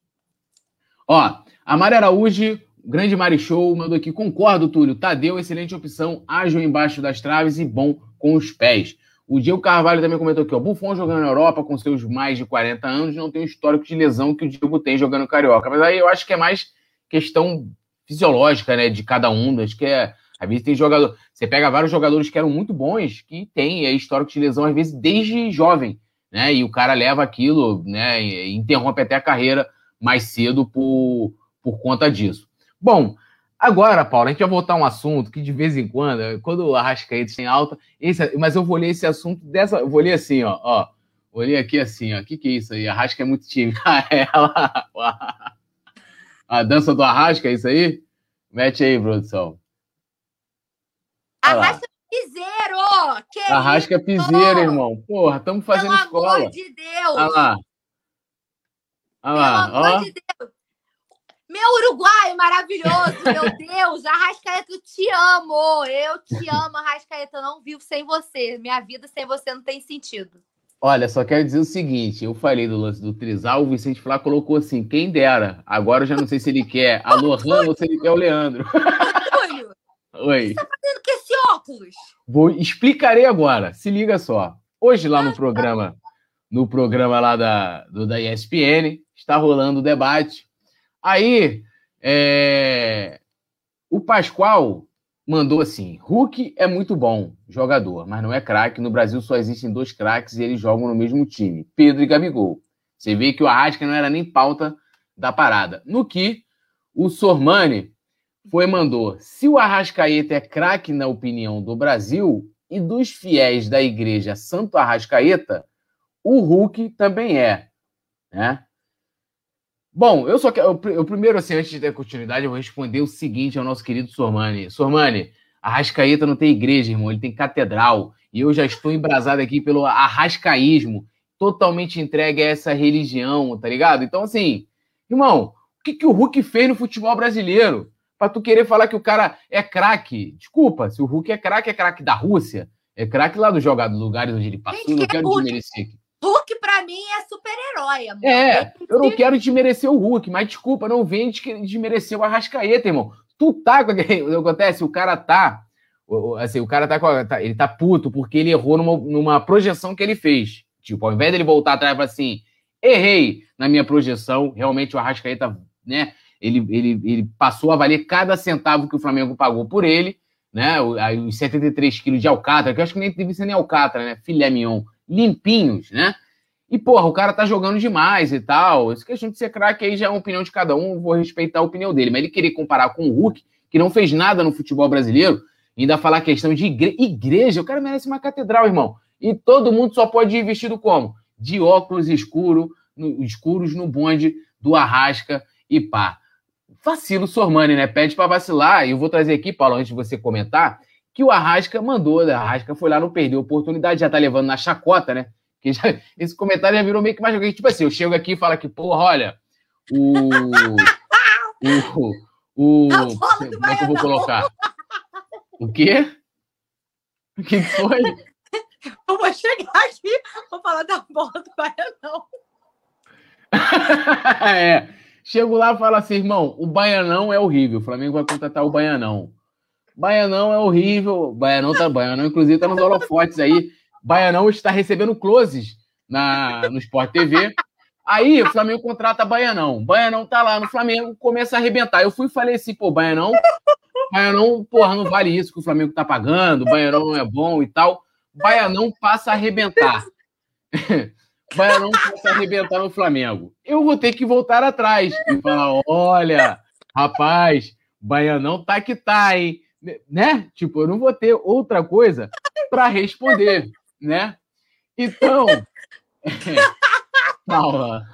Ó, a Mari Araújo, grande Mari Show, mandou aqui. Concordo, Túlio. Tadeu, excelente opção. Ágil embaixo das traves e bom com os pés. O Diego Carvalho também comentou aqui, ó. Buffon jogando na Europa com seus mais de quarenta anos não tem o histórico de lesão que o Diego tem jogando Carioca. Mas aí eu acho que é mais questão... fisiológica, né, de cada um, acho que é, às vezes tem jogador, você pega vários jogadores que eram muito bons, que tem é histórico de lesão, às vezes, desde jovem, né, e o cara leva aquilo, né, e interrompe até a carreira mais cedo por, por conta disso. Bom, agora, Paulo, a gente vai voltar a um assunto que de vez em quando, quando o Arrascaeta tem alta, esse, mas eu vou ler esse assunto dessa, eu vou ler assim, ó, ó, vou ler aqui assim, ó, o que que é isso aí? Arrasca é muito time, ela... A dança do Arrasca, é isso aí? Mete aí, produção. Arrasca piseiro! Que Arrasca isso? piseiro, irmão. Porra, estamos fazendo Pelo escola. Pelo amor de Deus! Olha lá. Olha lá. Pelo amor Ó. de Deus! Meu uruguaio maravilhoso, meu Deus! Arrascaeta, eu te amo! Eu te amo, Arrascaeta. Eu não vivo sem você. Minha vida sem você não tem sentido. Olha, só quero dizer o seguinte, eu falei do lance do Trizal, o Vicente Flá colocou assim, quem dera, agora eu já não sei se ele quer a Lohana ou se ele quer o Leandro. Túlio, Oi. Você tá fazendo com esse óculos? Vou, explicarei agora, se liga só. Hoje lá no programa, no programa lá da, do, da E S P N, está rolando o debate. Aí, é, o Pascoal... mandou assim, Hulk é muito bom jogador, mas não é craque. No Brasil só existem dois craques e eles jogam no mesmo time, Pedro e Gabigol. Você vê que o Arrasca não era nem pauta da parada. No que o Sormani foi mandou, se o Arrascaeta é craque na opinião do Brasil e dos fiéis da igreja Santo Arrascaeta, o Hulk também é, né? Bom, eu só quero. Eu, eu primeiro, assim, antes de ter continuidade, eu vou responder o seguinte ao nosso querido Sormani. Sormani, Arrascaeta não tem igreja, irmão, ele tem catedral. E eu já estou embrasado aqui pelo arrascaísmo, totalmente entregue a essa religião, tá ligado? Então, assim, irmão, o que, que o Hulk fez no futebol brasileiro? Pra tu querer falar que o cara é craque? Desculpa, se o Hulk é craque, é craque da Rússia, é craque lá dos jogados, lugares onde ele passou, não quero desmerecer aqui. Hulk, pra mim, é super-herói, amor. É, eu não quero desmerecer o Hulk, mas desculpa, não vem desmerecer o Arrascaeta, irmão. Tu tá com aquele... O que acontece? O cara tá... Assim, o cara tá com... A... Ele tá puto porque ele errou numa, numa projeção que ele fez. Tipo, ao invés dele voltar atrás e falar assim, errei na minha projeção, realmente o Arrascaeta, né? Ele, ele, ele passou a valer cada centavo que o Flamengo pagou por ele, né? Os setenta e três quilos de alcatra, que eu acho que nem teve ser nem alcatra, né? Filé mignon. Limpinhos, né? E, porra, o cara tá jogando demais e tal. Essa questão de ser craque aí já é uma opinião de cada um, vou respeitar a opinião dele. Mas ele querer comparar com o Hulk, que não fez nada no futebol brasileiro, ainda falar questão de igre... igreja, o cara merece uma catedral, irmão. E todo mundo só pode ir vestido como? De óculos escuro, no... escuros no bonde do Arrasca e pá. Vacilo Sormani, né? Pede pra vacilar. E eu vou trazer aqui, Paulo, antes de você comentar, que o Arrasca mandou, né? O Arrasca foi lá, não perdeu a oportunidade, já tá levando na chacota, né? Que já, esse comentário já virou meio que mais alguém. Tipo assim, eu chego aqui e falo que, porra, olha, o... o... o... Como é que eu vou colocar? O quê? O que foi? Eu vou chegar aqui, vou falar da bola do Baianão. É. Chego lá e falo assim, irmão, o Baianão é horrível. O Flamengo vai contratar o Baianão. Baianão é horrível. Baianão tá... Baianão, inclusive, tá nos holofotes aí. Baianão está recebendo closes na, no Sport T V. Aí o Flamengo contrata Baianão. Baianão tá lá no Flamengo, começa a arrebentar. Eu fui e falei assim, pô, Baianão, Baianão, porra, não vale isso que o Flamengo tá pagando, Baianão não é bom e tal. Baianão passa a arrebentar. Baianão passa a arrebentar no Flamengo. Eu vou ter que voltar atrás e falar, olha, rapaz, Baianão tá que tá, hein? Né? Tipo, eu não vou ter outra coisa para responder, né? Então, Paula,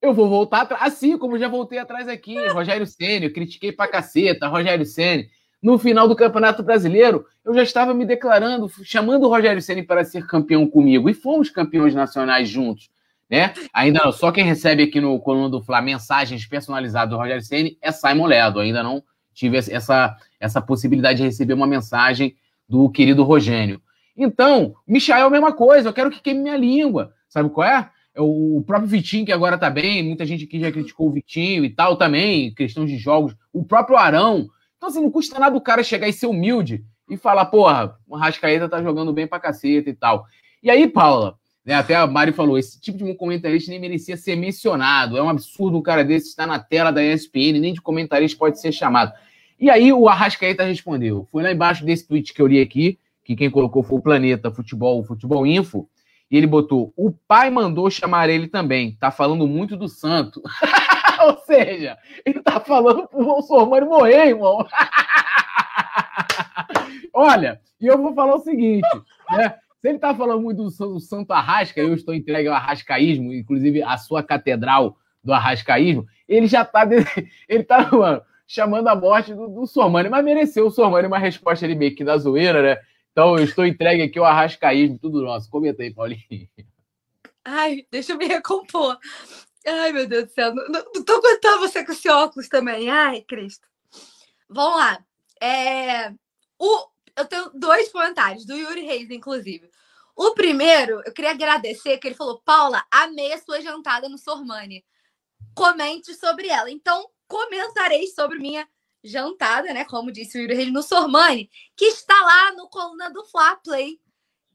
eu vou voltar atrás, assim como já voltei atrás aqui, Rogério Ceni, eu critiquei pra caceta, Rogério Ceni. No final do Campeonato Brasileiro, eu já estava me declarando, chamando o Rogério Ceni para ser campeão comigo, e fomos campeões nacionais juntos, né? Ainda não, só quem recebe aqui no Coluna do Flá mensagens personalizadas do Rogério Ceni é Simon Ledo, ainda não tive essa, essa possibilidade de receber uma mensagem do querido Rogério. Então, Michael é a mesma coisa, eu quero que queime minha língua. Sabe qual é? É o próprio Vitinho, que agora tá bem, muita gente aqui já criticou o Vitinho e tal também, questão de jogos, o próprio Arão. Então, assim, não custa nada o cara chegar e ser humilde e falar, porra, o Arrascaeta tá jogando bem pra caceta e tal. E aí, Paula, né, até a Mari falou, esse tipo de comentarista nem merecia ser mencionado, é um absurdo um cara desse estar na tela da E S P N, nem de comentarista pode ser chamado. E aí o Arrascaeta respondeu, foi lá embaixo desse tweet que eu li aqui, que quem colocou foi o Planeta Futebol, o Futebol Info, e ele botou, o pai mandou chamar ele também, tá falando muito do santo. Ou seja, ele tá falando pro Bolsonaro morrer, irmão. Olha, e eu vou falar o seguinte, né? Se ele tá falando muito do, do santo Arrasca, eu estou entregue ao arrascaísmo, inclusive a sua catedral do arrascaísmo, ele já tá, ele tá, mano, chamando a morte do, do Sormani, mas mereceu o Sormani uma resposta ali meio que da zoeira, né? Então eu estou entregue aqui ao arrascaísmo, tudo nosso. Comenta aí, Paulinho. Ai, deixa eu me recompor. Ai, meu Deus do céu. Não, não, não tô aguentando você com esse óculos também. Ai, Cristo. Vamos lá. É, o, eu tenho dois comentários, do Yuri Reis, inclusive. O primeiro, eu queria agradecer, que ele falou, Paula, amei a sua jantada no Sormani. Comente sobre ela. Então, comentarei sobre minha jantada, né? Como disse o Yuri Reis, no Sormani, que está lá no Coluna do Flá Play,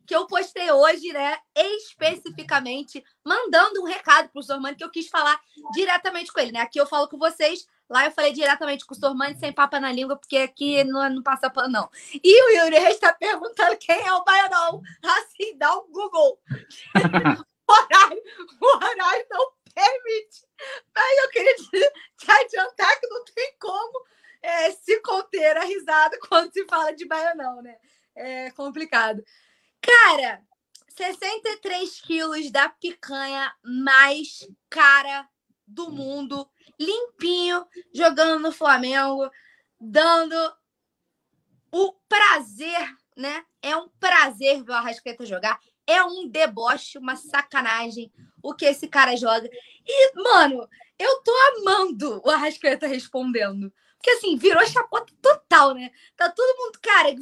que eu postei hoje, né? Especificamente, mandando um recado pro Sormani, que eu quis falar diretamente com ele, né? Aqui eu falo com vocês, lá eu falei diretamente com o Sormani, sem papa na língua, porque aqui não, não passa pano, não. E o Yuri Reis está perguntando quem é o Baianão. Assim, dá um Google. O horário, o horário não permite. Mas eu queria te, te adiantar que não tem como é, se conter a risada quando se fala de Baianão, né? É complicado. Cara, sessenta e três quilos da picanha mais cara do mundo, limpinho, jogando no Flamengo, dando o prazer, né? É um prazer ver o Arrascaeta jogar. É um deboche, uma sacanagem o que esse cara joga. E, mano, eu tô amando o Arrascaeta respondendo. Porque, assim, virou chacota total, né? Tá todo mundo, cara...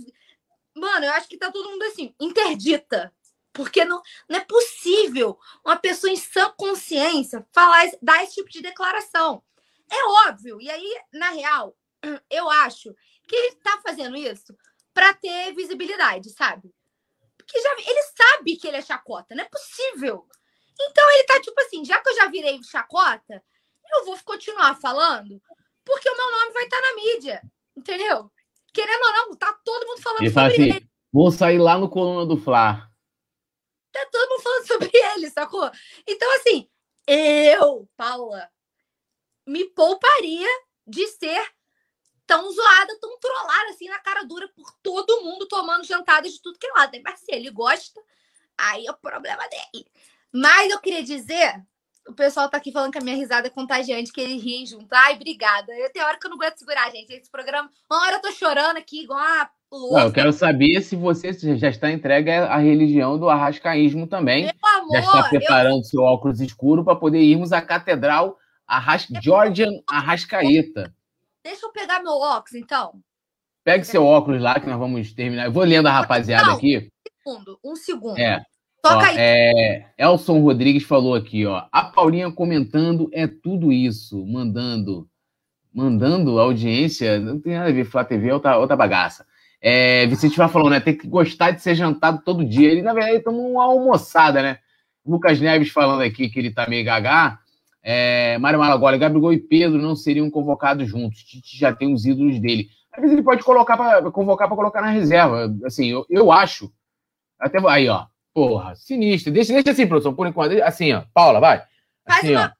Mano, eu acho que tá todo mundo, assim, interdita. Porque não, não é possível uma pessoa em sã consciência falar, dar esse tipo de declaração. É óbvio. E aí, na real, eu acho que ele tá fazendo isso pra ter visibilidade, sabe? Que já, ele sabe que ele é chacota, não é possível. Então ele tá tipo assim, já que eu já virei chacota, eu vou continuar falando, porque o meu nome vai estar tá na mídia, entendeu? Querendo ou não, tá todo mundo falando ele sobre fala assim, ele. Vou sair lá no Coluna do Flá. Tá todo mundo falando sobre ele, sacou? Então, assim, eu, Paula, me pouparia de ser tão zoada, tão trollada, assim, na cara dura por todo mundo, tomando jantadas de tudo que é lado. Mas se ele gosta, aí é o problema dele. Mas eu queria dizer... O pessoal tá aqui falando que a minha risada é contagiante, que eles riem junto. Ai, obrigada. Eu, tem hora que eu não aguento segurar, gente. Esse programa... Uma hora eu tô chorando aqui, igual uma louca. Não, eu quero saber se você já está entregue à religião do arrascaísmo também. Meu amor! Já está preparando eu... seu óculos escuro para poder irmos à Catedral Arras... Georgian Arrascaeta. Deixa eu pegar meu óculos, então. Pegue seu óculos lá, que nós vamos terminar. Eu vou lendo a rapaziada não, aqui. Um segundo, um segundo. É. Ó, é, Elson Rodrigues falou aqui, ó. A Paulinha comentando é tudo isso, mandando, mandando a audiência, não tem nada a ver, Flá T V é outra, outra bagaça. É, Vicente vai falando, né? Tem que gostar de ser jantado todo dia. Ele, na verdade, toma uma almoçada, né? Lucas Neves falando aqui que ele tá meio gagá. É, Mário Malagoli, Gabigol e Pedro não seriam convocados juntos. Tite já tem os ídolos dele. Às vezes ele pode colocar pra, convocar para colocar na reserva. Assim, eu, eu acho. Até aí, ó. Porra, sinistro. Deixa, deixa assim, produção, por enquanto. Assim, ó. Paula, vai. Assim, faz uma...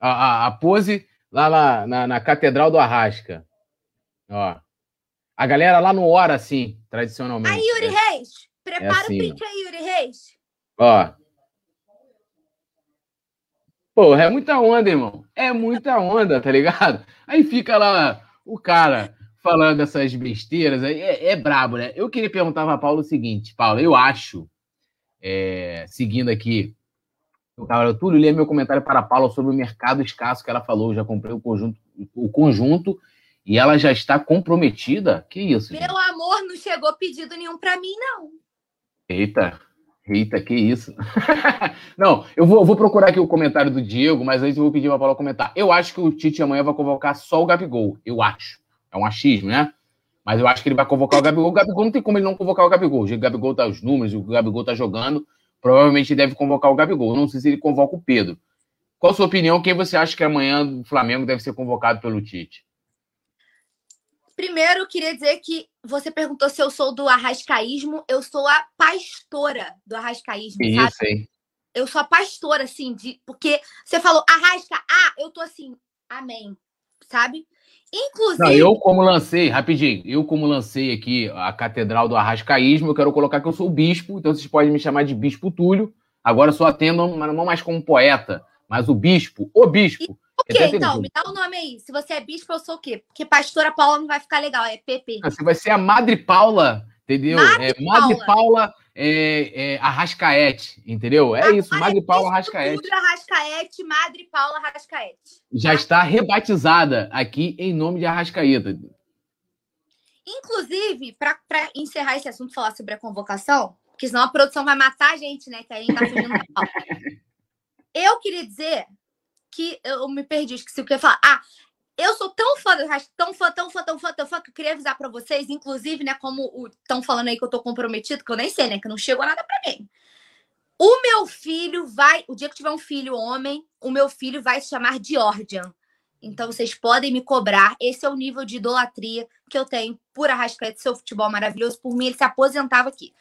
ó. A, a, a pose lá, lá na, na Catedral do Arrasca. Ó. A galera lá no hora, assim, tradicionalmente. Aí, Yuri é. Reis. Prepara é assim, o print aí, Yuri Reis. Ó. Porra, é muita onda, irmão. É muita onda, tá ligado? Aí fica lá o cara falando essas besteiras. Aí é, é brabo, né? Eu queria perguntar pra Paula o seguinte. Paula, eu acho... É, seguindo aqui, o Carvalho Túlio lê meu comentário para a Paula sobre o mercado escasso que ela falou. Já comprei o conjunto, o conjunto e ela já está comprometida. Que isso? Meu gente? Amor, não chegou pedido nenhum para mim, não. Eita, eita, que isso? Não, eu vou, vou procurar aqui o comentário do Diego, mas antes eu vou pedir para a Paula comentar. Eu acho que o Tite amanhã vai convocar só o Gabigol. Eu acho. É um achismo, né? Mas eu acho que ele vai convocar o Gabigol. O Gabigol não tem como ele não convocar o Gabigol. O Gabigol tá os números, o Gabigol tá jogando. Provavelmente deve convocar o Gabigol. Não sei se ele convoca o Pedro. Qual a sua opinião? Quem você acha que amanhã o Flamengo deve ser convocado pelo Tite? Primeiro, eu queria dizer que você perguntou se eu sou do arrascaísmo. Eu sou a pastora do arrascaísmo, isso, sabe? Isso, hein? Eu sou a pastora, assim, de... porque você falou arrasca. Ah, eu tô assim, amém, sabe? Inclusive... Não, eu, como lancei, rapidinho, eu, como lancei aqui a Catedral do Arrascaísmo, eu quero colocar que eu sou bispo, então vocês podem me chamar de Bispo Túlio. Agora só atendo, não mais como poeta, mas o bispo, o bispo. O quê, então? Me dá o nome aí. Se você é bispo, eu sou o quê? Porque pastora Paula não vai ficar legal, é P P. Não, você vai ser a Madre Paula, entendeu? Madre, é, Madre Paula, Paula é, é, Arrascaete, entendeu? É a isso, Madre Paula Arrascaete. Arrascaete, Madre Paula Arrascaete. Já está rebatizada aqui em nome de Arrascaeta. Inclusive, para encerrar esse assunto, falar sobre a convocação, porque senão a produção vai matar a gente, né? Que aí a gente tá fugindo da pau. Eu queria dizer que eu me perdi, esqueci o que eu ia falar. Ah, eu sou tão fã do Arrascaeta, tão fã, tão fã, tão fã, tão fã, que eu queria avisar pra vocês, inclusive, né, como estão falando aí que eu tô comprometido, que eu nem sei, né, que não chegou nada pra mim. O meu filho vai, o dia que tiver um filho homem, o meu filho vai se chamar Georgian. Então vocês podem me cobrar, esse é o nível de idolatria que eu tenho por Arrascaeta, seu futebol maravilhoso, por mim ele se aposentava aqui.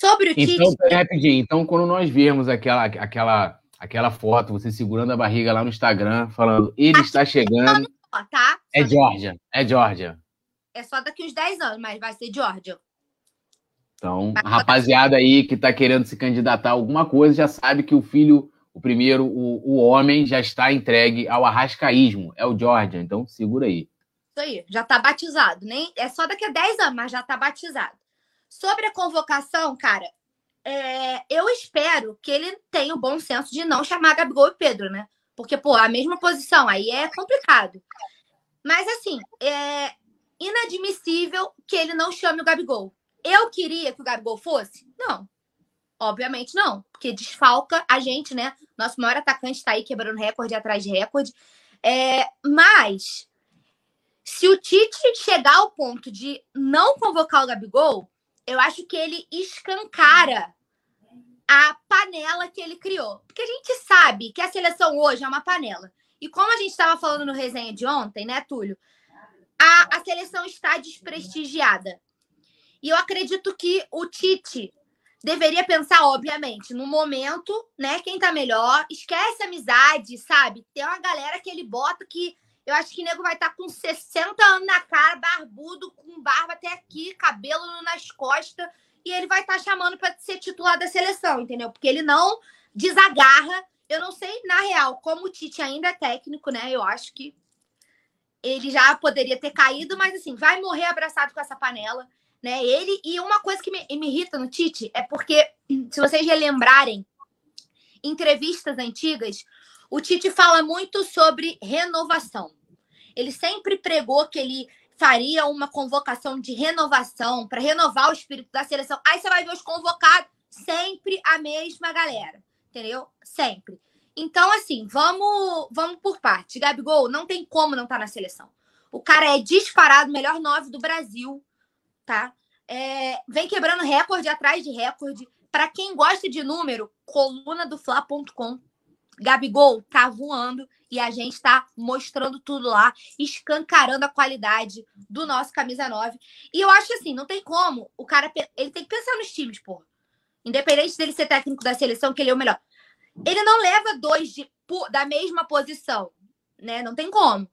Sobre o então, Tite... Rapidinho, então quando nós vemos aquela... aquela... Aquela foto, você segurando a barriga lá no Instagram, falando, ele está chegando. Só, tá? É Georgia, é Georgia. É só daqui uns dez anos, mas vai ser Georgia. Então, a rapaziada aí que está querendo se candidatar a alguma coisa já sabe que o filho, o primeiro, o, o homem, já está entregue ao arrascaísmo. É o Georgia, então segura aí. Isso aí, já está batizado. Nem, é só daqui a dez anos, mas já está batizado. Sobre a convocação, cara... É, eu espero que ele tenha o bom senso de não chamar Gabigol e Pedro, né? Porque, pô, a mesma posição, aí é complicado. Mas, assim, é inadmissível que ele não chame o Gabigol. Eu queria que o Gabigol fosse? Não. Obviamente não. Porque desfalca a gente, né? Nosso maior atacante tá aí quebrando recorde atrás de recorde. É, mas, se o Tite chegar ao ponto de não convocar o Gabigol, eu acho que ele escancara a panela que ele criou. Porque a gente sabe que a seleção hoje é uma panela. E como a gente estava falando no resenha de ontem, né, Túlio? A, a seleção está desprestigiada. E eu acredito que o Tite deveria pensar, obviamente, no momento, né? Quem tá melhor, esquece a amizade, sabe? Tem uma galera que ele bota que eu acho que o nego vai estar tá com sessenta anos na cara, barbudo, com barba até aqui, cabelo nas costas, e ele vai estar tá chamando pra ser titular da seleção, entendeu? Porque ele não desagarra. Eu não sei, na real, como o Tite ainda é técnico, né? Eu acho que ele já poderia ter caído, mas assim, vai morrer abraçado com essa panela, né? Ele, e uma coisa que me, me irrita no Tite é porque, se vocês relembrarem, entrevistas antigas, o Tite fala muito sobre renovação. Ele sempre pregou que ele faria uma convocação de renovação para renovar o espírito da seleção. Aí você vai ver os convocados, sempre a mesma galera. Entendeu? Sempre. Então, assim, vamos, vamos por parte. Gabigol não tem como não estar na seleção. O cara é disparado, melhor nove do Brasil, tá? É, vem quebrando recorde atrás de recorde. Para quem gosta de número, coluna do Flá ponto com. Gabigol tá voando e a gente tá mostrando tudo lá, escancarando a qualidade do nosso camisa nove. E eu acho assim, não tem como. O cara, ele tem que pensar nos times, porra. Independente dele ser técnico da seleção, que ele é o melhor. Ele não leva dois de, da mesma posição, né? Não tem como.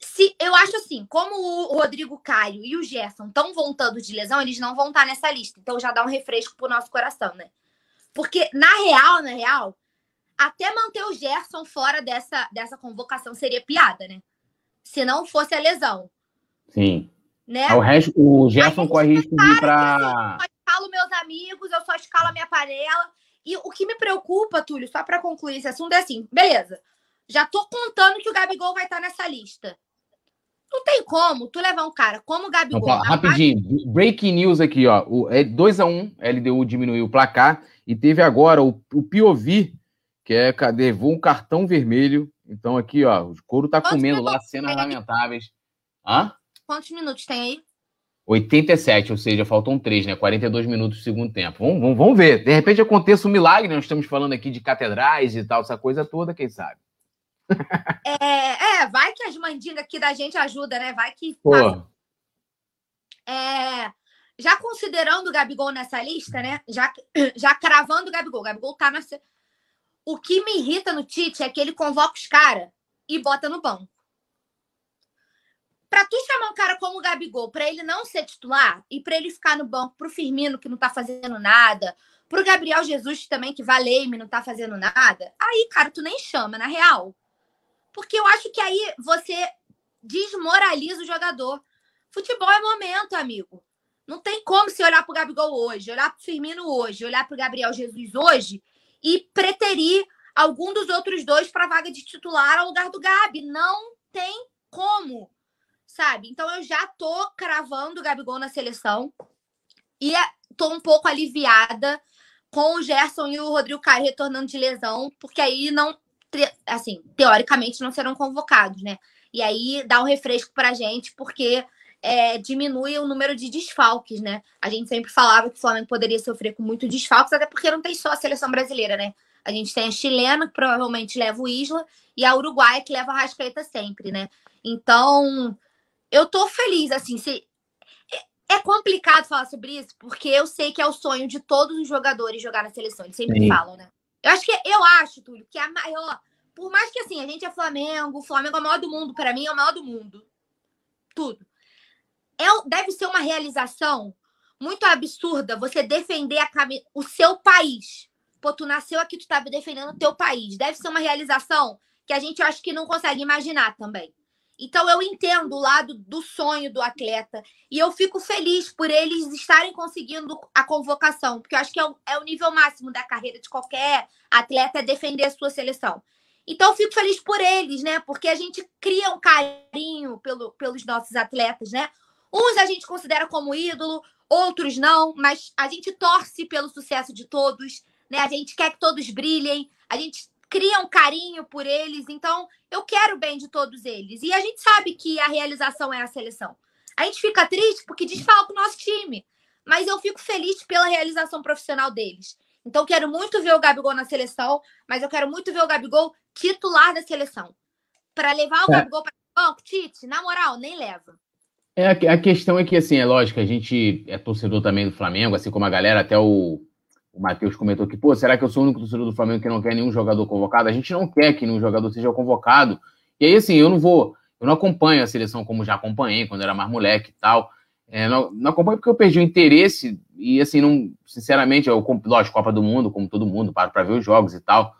Se, eu acho assim, como o Rodrigo Caio e o Gerson estão voltando de lesão, eles não vão estar nessa lista. Então já dá um refresco pro nosso coração, né? Porque, na real, na real, até manter o Gerson fora dessa, dessa convocação seria piada, né? Se não fosse a lesão. Sim. Né? O, resto, o Gerson corre risco de ir pra... Eu escalo meus amigos, eu só escalo a minha panela. E o que me preocupa, Túlio, só para concluir esse assunto, é assim, beleza, já tô contando que o Gabigol vai estar nessa lista. Não tem como tu levar um cara como o Gabigol... Não, rapidinho, parte... breaking news aqui, ó. dois a um, L D U diminuiu o placar e teve agora o, o Piovi, que é, levou um cartão vermelho. Então aqui, ó, o couro tá Quantos comendo lá, cenas lamentáveis. Hã? Quantos minutos tem aí? oitenta e sete, ou seja, faltam três, né? quarenta e dois minutos do segundo tempo. Vamos, vamos, vamos ver. De repente aconteça um milagre, né? Nós estamos falando aqui de catedrais e tal, essa coisa toda, quem sabe? É, é vai que as mandingas aqui da gente ajudam, né? Vai que... É, já considerando o Gabigol nessa lista, né? Já, já cravando o Gabigol. O Gabigol tá na... O que me irrita no Tite é que ele convoca os caras e bota no banco. Pra tu chamar um cara como o Gabigol, pra ele não ser titular e pra ele ficar no banco, pro Firmino, que não tá fazendo nada, pro Gabriel Jesus também, que valeu-me, não tá fazendo nada, aí, cara, tu nem chama, na real. Porque eu acho que aí você desmoraliza o jogador. Futebol é momento, amigo. Não tem como você olhar pro Gabigol hoje, olhar pro Firmino hoje, olhar pro Gabriel Jesus hoje e preterir algum dos outros dois pra vaga de titular ao lugar do Gabi. Não tem como. Sabe? Então eu já tô cravando o Gabigol na seleção e tô um pouco aliviada com o Gerson e o Rodrigo Caio retornando de lesão, porque aí não, assim, teoricamente não serão convocados, né? E aí dá um refresco pra gente, porque é, diminui o número de desfalques, né? A gente sempre falava que o Flamengo poderia sofrer com muito desfalques, até porque não tem só a seleção brasileira, né? A gente tem a chilena, que provavelmente leva o Isla, e a uruguaia, que leva a Arrascaeta sempre, né? Então... Eu tô feliz, assim, se... é complicado falar sobre isso, porque eu sei que é o sonho de todos os jogadores jogar na seleção, eles sempre Sim. falam, né? Eu acho que, eu acho, Túlio, que a maior, por mais que assim, a gente é Flamengo, o Flamengo é o maior do mundo, pra mim é o maior do mundo, tudo. É, deve ser uma realização muito absurda você defender a cam... o seu país. Pô, tu nasceu aqui, tu tá defendendo o teu país. Deve ser uma realização que a gente, eu acho que não consegue imaginar também. Então, eu entendo o lado do sonho do atleta e eu fico feliz por eles estarem conseguindo a convocação, porque eu acho que é o, é o nível máximo da carreira de qualquer atleta é defender a sua seleção. Então, eu fico feliz por eles, né? Porque a gente cria um carinho pelo, pelos nossos atletas, né? Uns a gente considera como ídolo, outros não, mas a gente torce pelo sucesso de todos, né? A gente quer que todos brilhem, a gente... cria um carinho por eles, então eu quero o bem de todos eles. E a gente sabe que a realização é a seleção. A gente fica triste porque desfalca o nosso time, mas eu fico feliz pela realização profissional deles. Então quero muito ver o Gabigol na seleção, mas eu quero muito ver o Gabigol titular da seleção. Para levar o é. Gabigol para o banco, Tite, na moral, nem leva. É, a questão é que, assim, é lógico, a gente é torcedor também do Flamengo, assim como a galera, até o, o Matheus comentou que, pô, será que eu sou o único torcedor do Flamengo que não quer nenhum jogador convocado? A gente não quer que nenhum jogador seja convocado. E aí, assim, eu não vou, eu não acompanho a seleção como já acompanhei, quando era mais moleque e tal. É, não, não acompanho porque eu perdi o interesse e, assim, não, sinceramente, eu, lógico, Copa do Mundo, como todo mundo, paro pra ver os jogos e tal.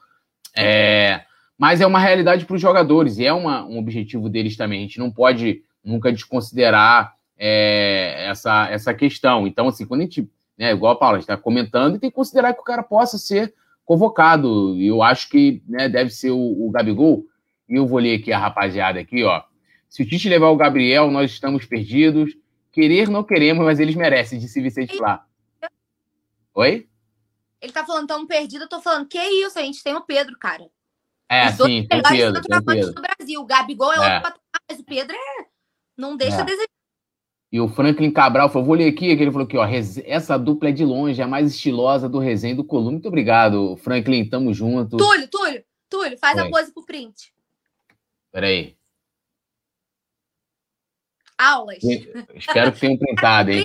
É, mas é uma realidade para os jogadores e é uma, um objetivo deles também. A gente não pode nunca desconsiderar é, essa, essa questão. Então, assim, quando a gente, né, igual a Paula, a gente está comentando, e tem que considerar que o cara possa ser convocado. E eu acho que, né, deve ser o, o Gabigol. E eu vou ler aqui a rapaziada aqui, ó. Se o Tite levar o Gabriel, nós estamos perdidos. Querer, não queremos, mas eles merecem, disse Vicente Flá. Oi? Ele tá falando tão perdido, eu tô falando, que isso, a gente tem o Pedro, cara. É, os sim, tem Pedro, tem Pedro. Do Brasil. O Gabigol é, é. outro pra tomar, mas o Pedro é... não deixa é. desejar. E o Franklin Cabral falou, vou ler aqui, que ele falou aqui, ó, essa dupla é de longe, é a mais estilosa do resenha do Coluna. Muito obrigado, Franklin, tamo junto. Túlio, Túlio, Túlio, faz Oi. a pose pro print. Peraí. Aulas. Eu espero que tenham printado, hein?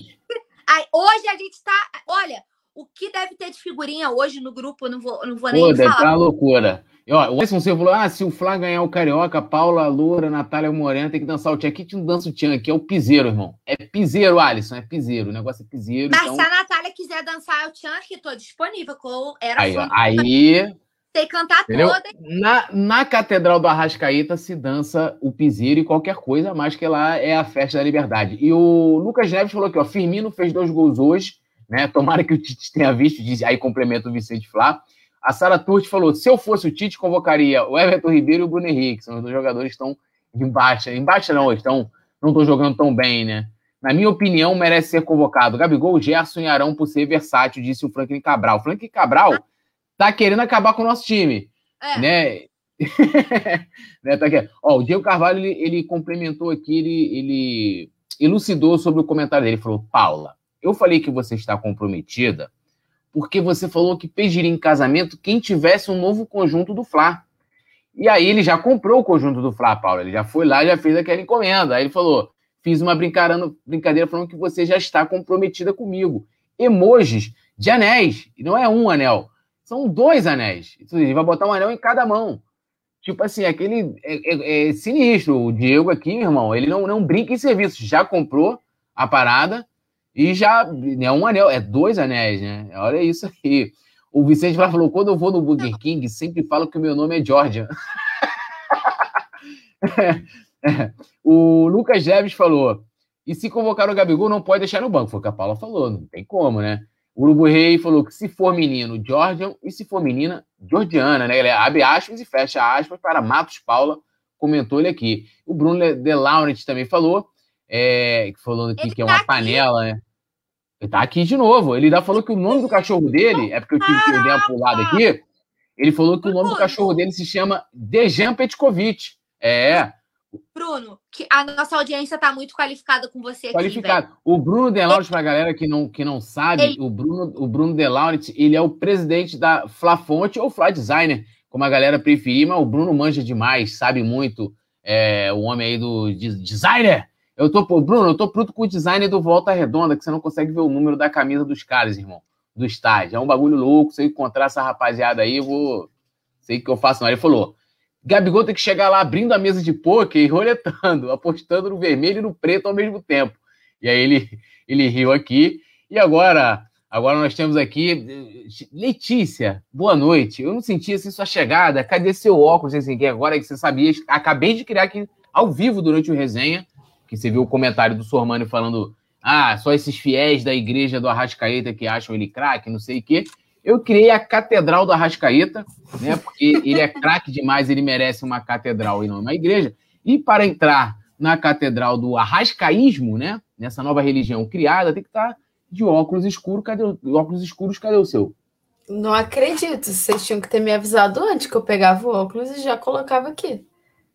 Ai, hoje a gente tá, olha... O que deve ter de figurinha hoje no grupo, eu não vou, eu não vou nem Pô, falar. Pô, deve ter uma loucura. E, ó, o Gerson falou, ah, se o Flá ganhar o Carioca, Paula, Loura, Natália Morena, tem que dançar o tchan. Aqui não dança o tchan, aqui é o piseiro, irmão. É piseiro, Alisson, é piseiro. O negócio é piseiro. Mas então... se a Natália quiser dançar o tchan, que tô disponível. Com... Era aí, ó, aí... Tem que cantar Entendeu? toda. Na, na Catedral do Arrascaeta se dança o piseiro e qualquer coisa a mais, que lá é a festa da liberdade. E o Lucas Neves falou aqui, ó, Firmino fez dois gols hoje. Né? Tomara que o Tite tenha visto, diz, aí complementa o Vicente Flá. A Sara Turti falou, se eu fosse o Tite, convocaria o Everton Ribeiro e o Bruno Henrique, são os dois jogadores que estão de baixa. Em baixa não, estão, não estão jogando tão bem, né? Na minha opinião, merece ser convocado Gabigol, Gerson e Arão por ser versátil, disse o Franklin Cabral. O Franklin Cabral tá querendo acabar com o nosso time, é. né? né? Tá aqui. Ó, o Diego Carvalho, ele, ele complementou aqui, ele, ele elucidou sobre o comentário dele, ele falou, Paula, eu falei que você está comprometida porque você falou que pediria em casamento quem tivesse um novo conjunto do Flá. E aí ele já comprou o conjunto do Flá, Paula. Ele já foi lá, já fez aquela encomenda. Aí ele falou, fiz uma brincadeira falando que você já está comprometida comigo. Emojis de anéis. E não é um anel. São dois anéis. Ele vai botar um anel em cada mão. Tipo assim, aquele... É, é, é sinistro. O Diego aqui, meu irmão, ele não, não brinca em serviço. Já comprou a parada. E já, é um anel, é dois anéis, né? Olha isso aí. O Vicente Flá falou, quando eu vou no Burger King, sempre falo que o meu nome é Georgia. é, é. O Lucas Neves falou, e se convocar o Gabigol, não pode deixar no banco. Foi o que a Paula falou, não tem como, né? O Urubu Rei falou que se for menino, Georgian, e se for menina, Georgiana, né? Ele abre aspas e fecha aspas para Matos Paula, comentou ele aqui. O Bruno De Laurent também falou, É, falando aqui ele que é uma tá panela, aqui. né? Ele tá aqui de novo. Ele ainda falou que o nome do cachorro dele, é porque eu tive que eu dei uma pulada aqui, ele falou que Bruno, o nome do cachorro dele se chama Dejan Petkovic. É. Bruno, que a nossa audiência tá muito qualificada com você aqui, Qualificado. Velho. O Bruno De Laurent, pra galera que não, que não sabe, ele... o, Bruno, o Bruno De Laurent, ele é o presidente da Flafonte, ou Flá Designer, como a galera preferir, mas o Bruno manja demais, sabe muito, é, o homem aí do de, designer. Eu tô, Bruno, eu tô pronto com o design do Volta Redonda, que você não consegue ver o número da camisa dos caras, irmão, do estádio. É um bagulho louco, se eu encontrar essa rapaziada aí, eu vou... Sei o que eu faço, não. Ele falou, Gabigol tem que chegar lá abrindo a mesa de pôquer e roletando, apostando no vermelho e no preto ao mesmo tempo. E aí ele, ele riu aqui. E agora, agora nós temos aqui... Letícia, boa noite. Eu não senti assim sua chegada. Cadê seu óculos? Assim, que agora que você sabia, acabei de criar aqui ao vivo durante o resenha. Que você viu o comentário do Sormani falando, ah, só esses fiéis da igreja do Arrascaeta que acham ele craque, não sei o quê. Eu criei a Catedral do Arrascaeta, né? Porque ele é craque demais, ele merece uma catedral e não uma igreja. E para entrar na Catedral do Arrascaísmo, né? Nessa nova religião criada, tem que estar de óculos escuros. Cadê o óculos escuros? Cadê o seu? Não acredito. Vocês tinham que ter me avisado antes que eu pegava o óculos e já colocava aqui.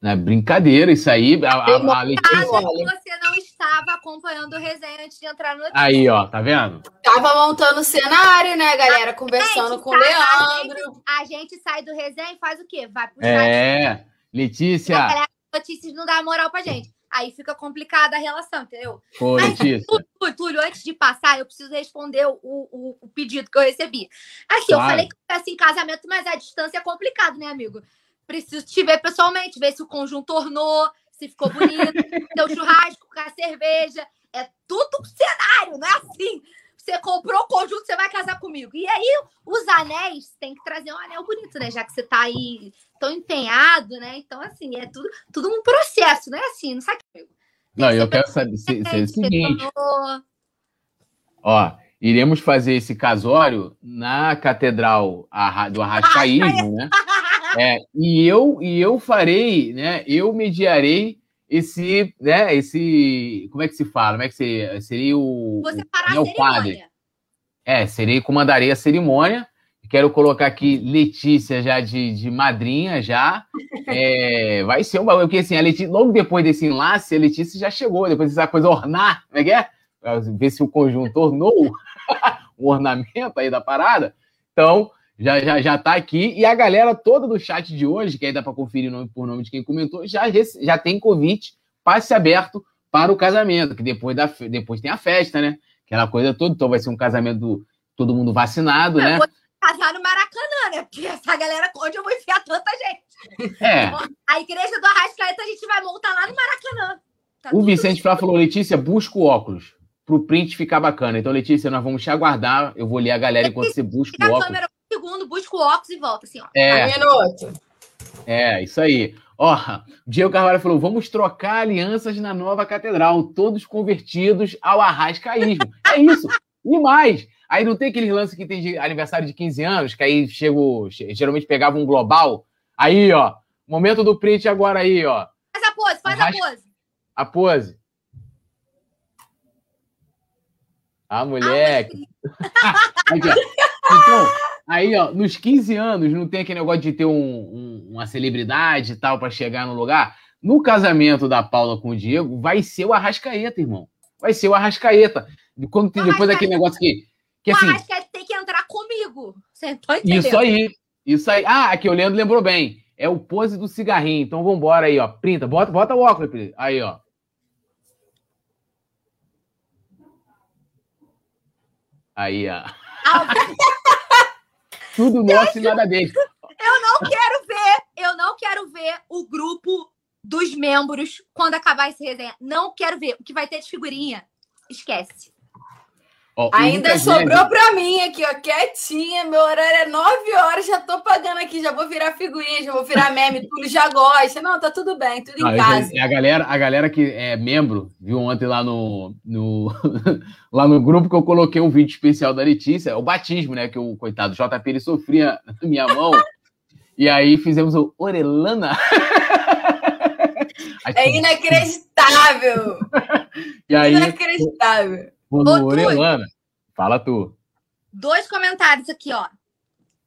É brincadeira, isso aí. A, a, a Letícia... Você não estava acompanhando o resenha antes de entrar no... Aí, ó, tá vendo? Tava montando o cenário, né, galera? A Conversando gente, com o Leandro. A gente, a gente sai do resenha e faz o quê? Vai pro chat. É, Letícia. Galera, notícias não dá moral pra gente. Aí fica complicada a relação, entendeu? Foi, mas, Túlio, Túlio, antes de passar, eu preciso responder o, o, o pedido que eu recebi. Aqui, claro. Eu falei que eu peço em casamento, mas a distância é complicado, né, amigo? Preciso te ver pessoalmente, ver se o conjunto tornou, se ficou bonito, se o churrasco com a cerveja. É tudo um cenário, não é assim. Você comprou o conjunto, você vai casar comigo. E aí, os anéis, tem que trazer um anel bonito, né? Já que você tá aí tão empenhado, né? Então, assim, é tudo, tudo um processo, não é assim, não sabe? Tem não, que eu quero saber se, se é o seguinte. Tornou... Ó, iremos fazer esse casório na Catedral do Arrascaísmo, né? É, e eu, e eu farei, né? Eu mediarei esse, né? Esse, como é que se fala? Como é que se, seria o... Você fará a cerimônia. Padre. É, serei, comandarei a cerimônia. Quero colocar aqui Letícia já de, de madrinha já. É, vai ser um bagulho, porque assim, a Letícia, logo depois desse enlace, a Letícia já chegou, depois dessa coisa ornar, como é que é? Pra ver se o conjunto ornou o ornamento aí da parada. Então, já, já, já tá aqui. E a galera toda do chat de hoje, que aí dá para conferir o nome por nome de quem comentou, já, já tem convite, passe aberto para o casamento, que depois, da, depois tem a festa, né? Aquela coisa toda. Então vai ser um casamento do, todo mundo vacinado, né? Casar no Maracanã, né? Porque essa galera, onde eu vou enfiar tanta gente? É. A igreja do Arrascaeta a gente vai montar lá no Maracanã. Tá o Vicente Flá falou, Letícia, busca o óculos pro print ficar bacana. Então, Letícia, nós vamos te aguardar. Eu vou ler a galera enquanto você busca o óculos. A câmera um segundo, busca o óculos e volta, assim, ó. É. Um minuto. É, isso aí. Ó, Diego Carvalho falou, vamos trocar alianças na nova catedral, todos convertidos ao arrascaísmo. É isso. E mais... Aí não tem aqueles lances que tem de aniversário de quinze anos, que aí chegou, geralmente pegava um global. Aí, ó, momento do print agora aí, ó. Faz a pose, faz Arras... a pose. A pose. Ah, moleque. Ah, moleque. Então, aí, ó, nos quinze anos não tem aquele negócio de ter um, um, uma celebridade e tal pra chegar no lugar? No casamento da Paula com o Diego, vai ser o Arrascaeta, irmão. Vai ser o Arrascaeta. Quando tem, depois daquele negócio que... Que, assim, o Arrascaeta tem que entrar comigo. Você não tá entendendo. Isso aí, isso aí. Ah, aqui o Leandro lembrou bem. É o pose do cigarrinho. Então vambora aí, ó. Printa, bota, bota o óculos, Printa. Aí, ó. Aí, ó. Tudo nosso e nada dele. Eu não quero ver, eu não quero ver o grupo dos membros quando acabar esse resenha. Não quero ver. O que vai ter de figurinha, esquece. Oh, ainda sobrou para mim aqui, ó, quietinha, meu horário é nove horas, já tô pagando aqui, já vou virar figurinha, já vou virar meme, tudo já gosta, não, tá tudo bem, tudo não, em casa. A galera, a galera que é membro, viu ontem lá no, no lá no grupo que eu coloquei um vídeo especial da Letícia, o batismo, né, que o coitado J P, ele sofria na minha mão, e aí fizemos o Orelana... É inacreditável! E aí, inacreditável! Ô, Orelana, fala tu. Dois comentários aqui, ó.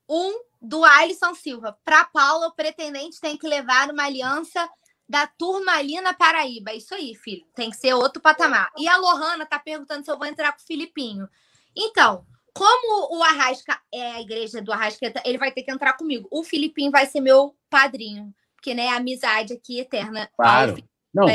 Um do Alisson Silva. Pra Paula, o pretendente tem que levar uma aliança da Turmalina Paraíba. Isso aí, filho. Tem que ser outro patamar. E a Lohana tá perguntando se eu vou entrar com o Filipinho. Então, como o Arrasca é a igreja do Arrascaeta, ele vai ter que entrar comigo. O Filipinho vai ser meu padrinho. Porque, né, a amizade aqui eterna. Claro. Aí, não,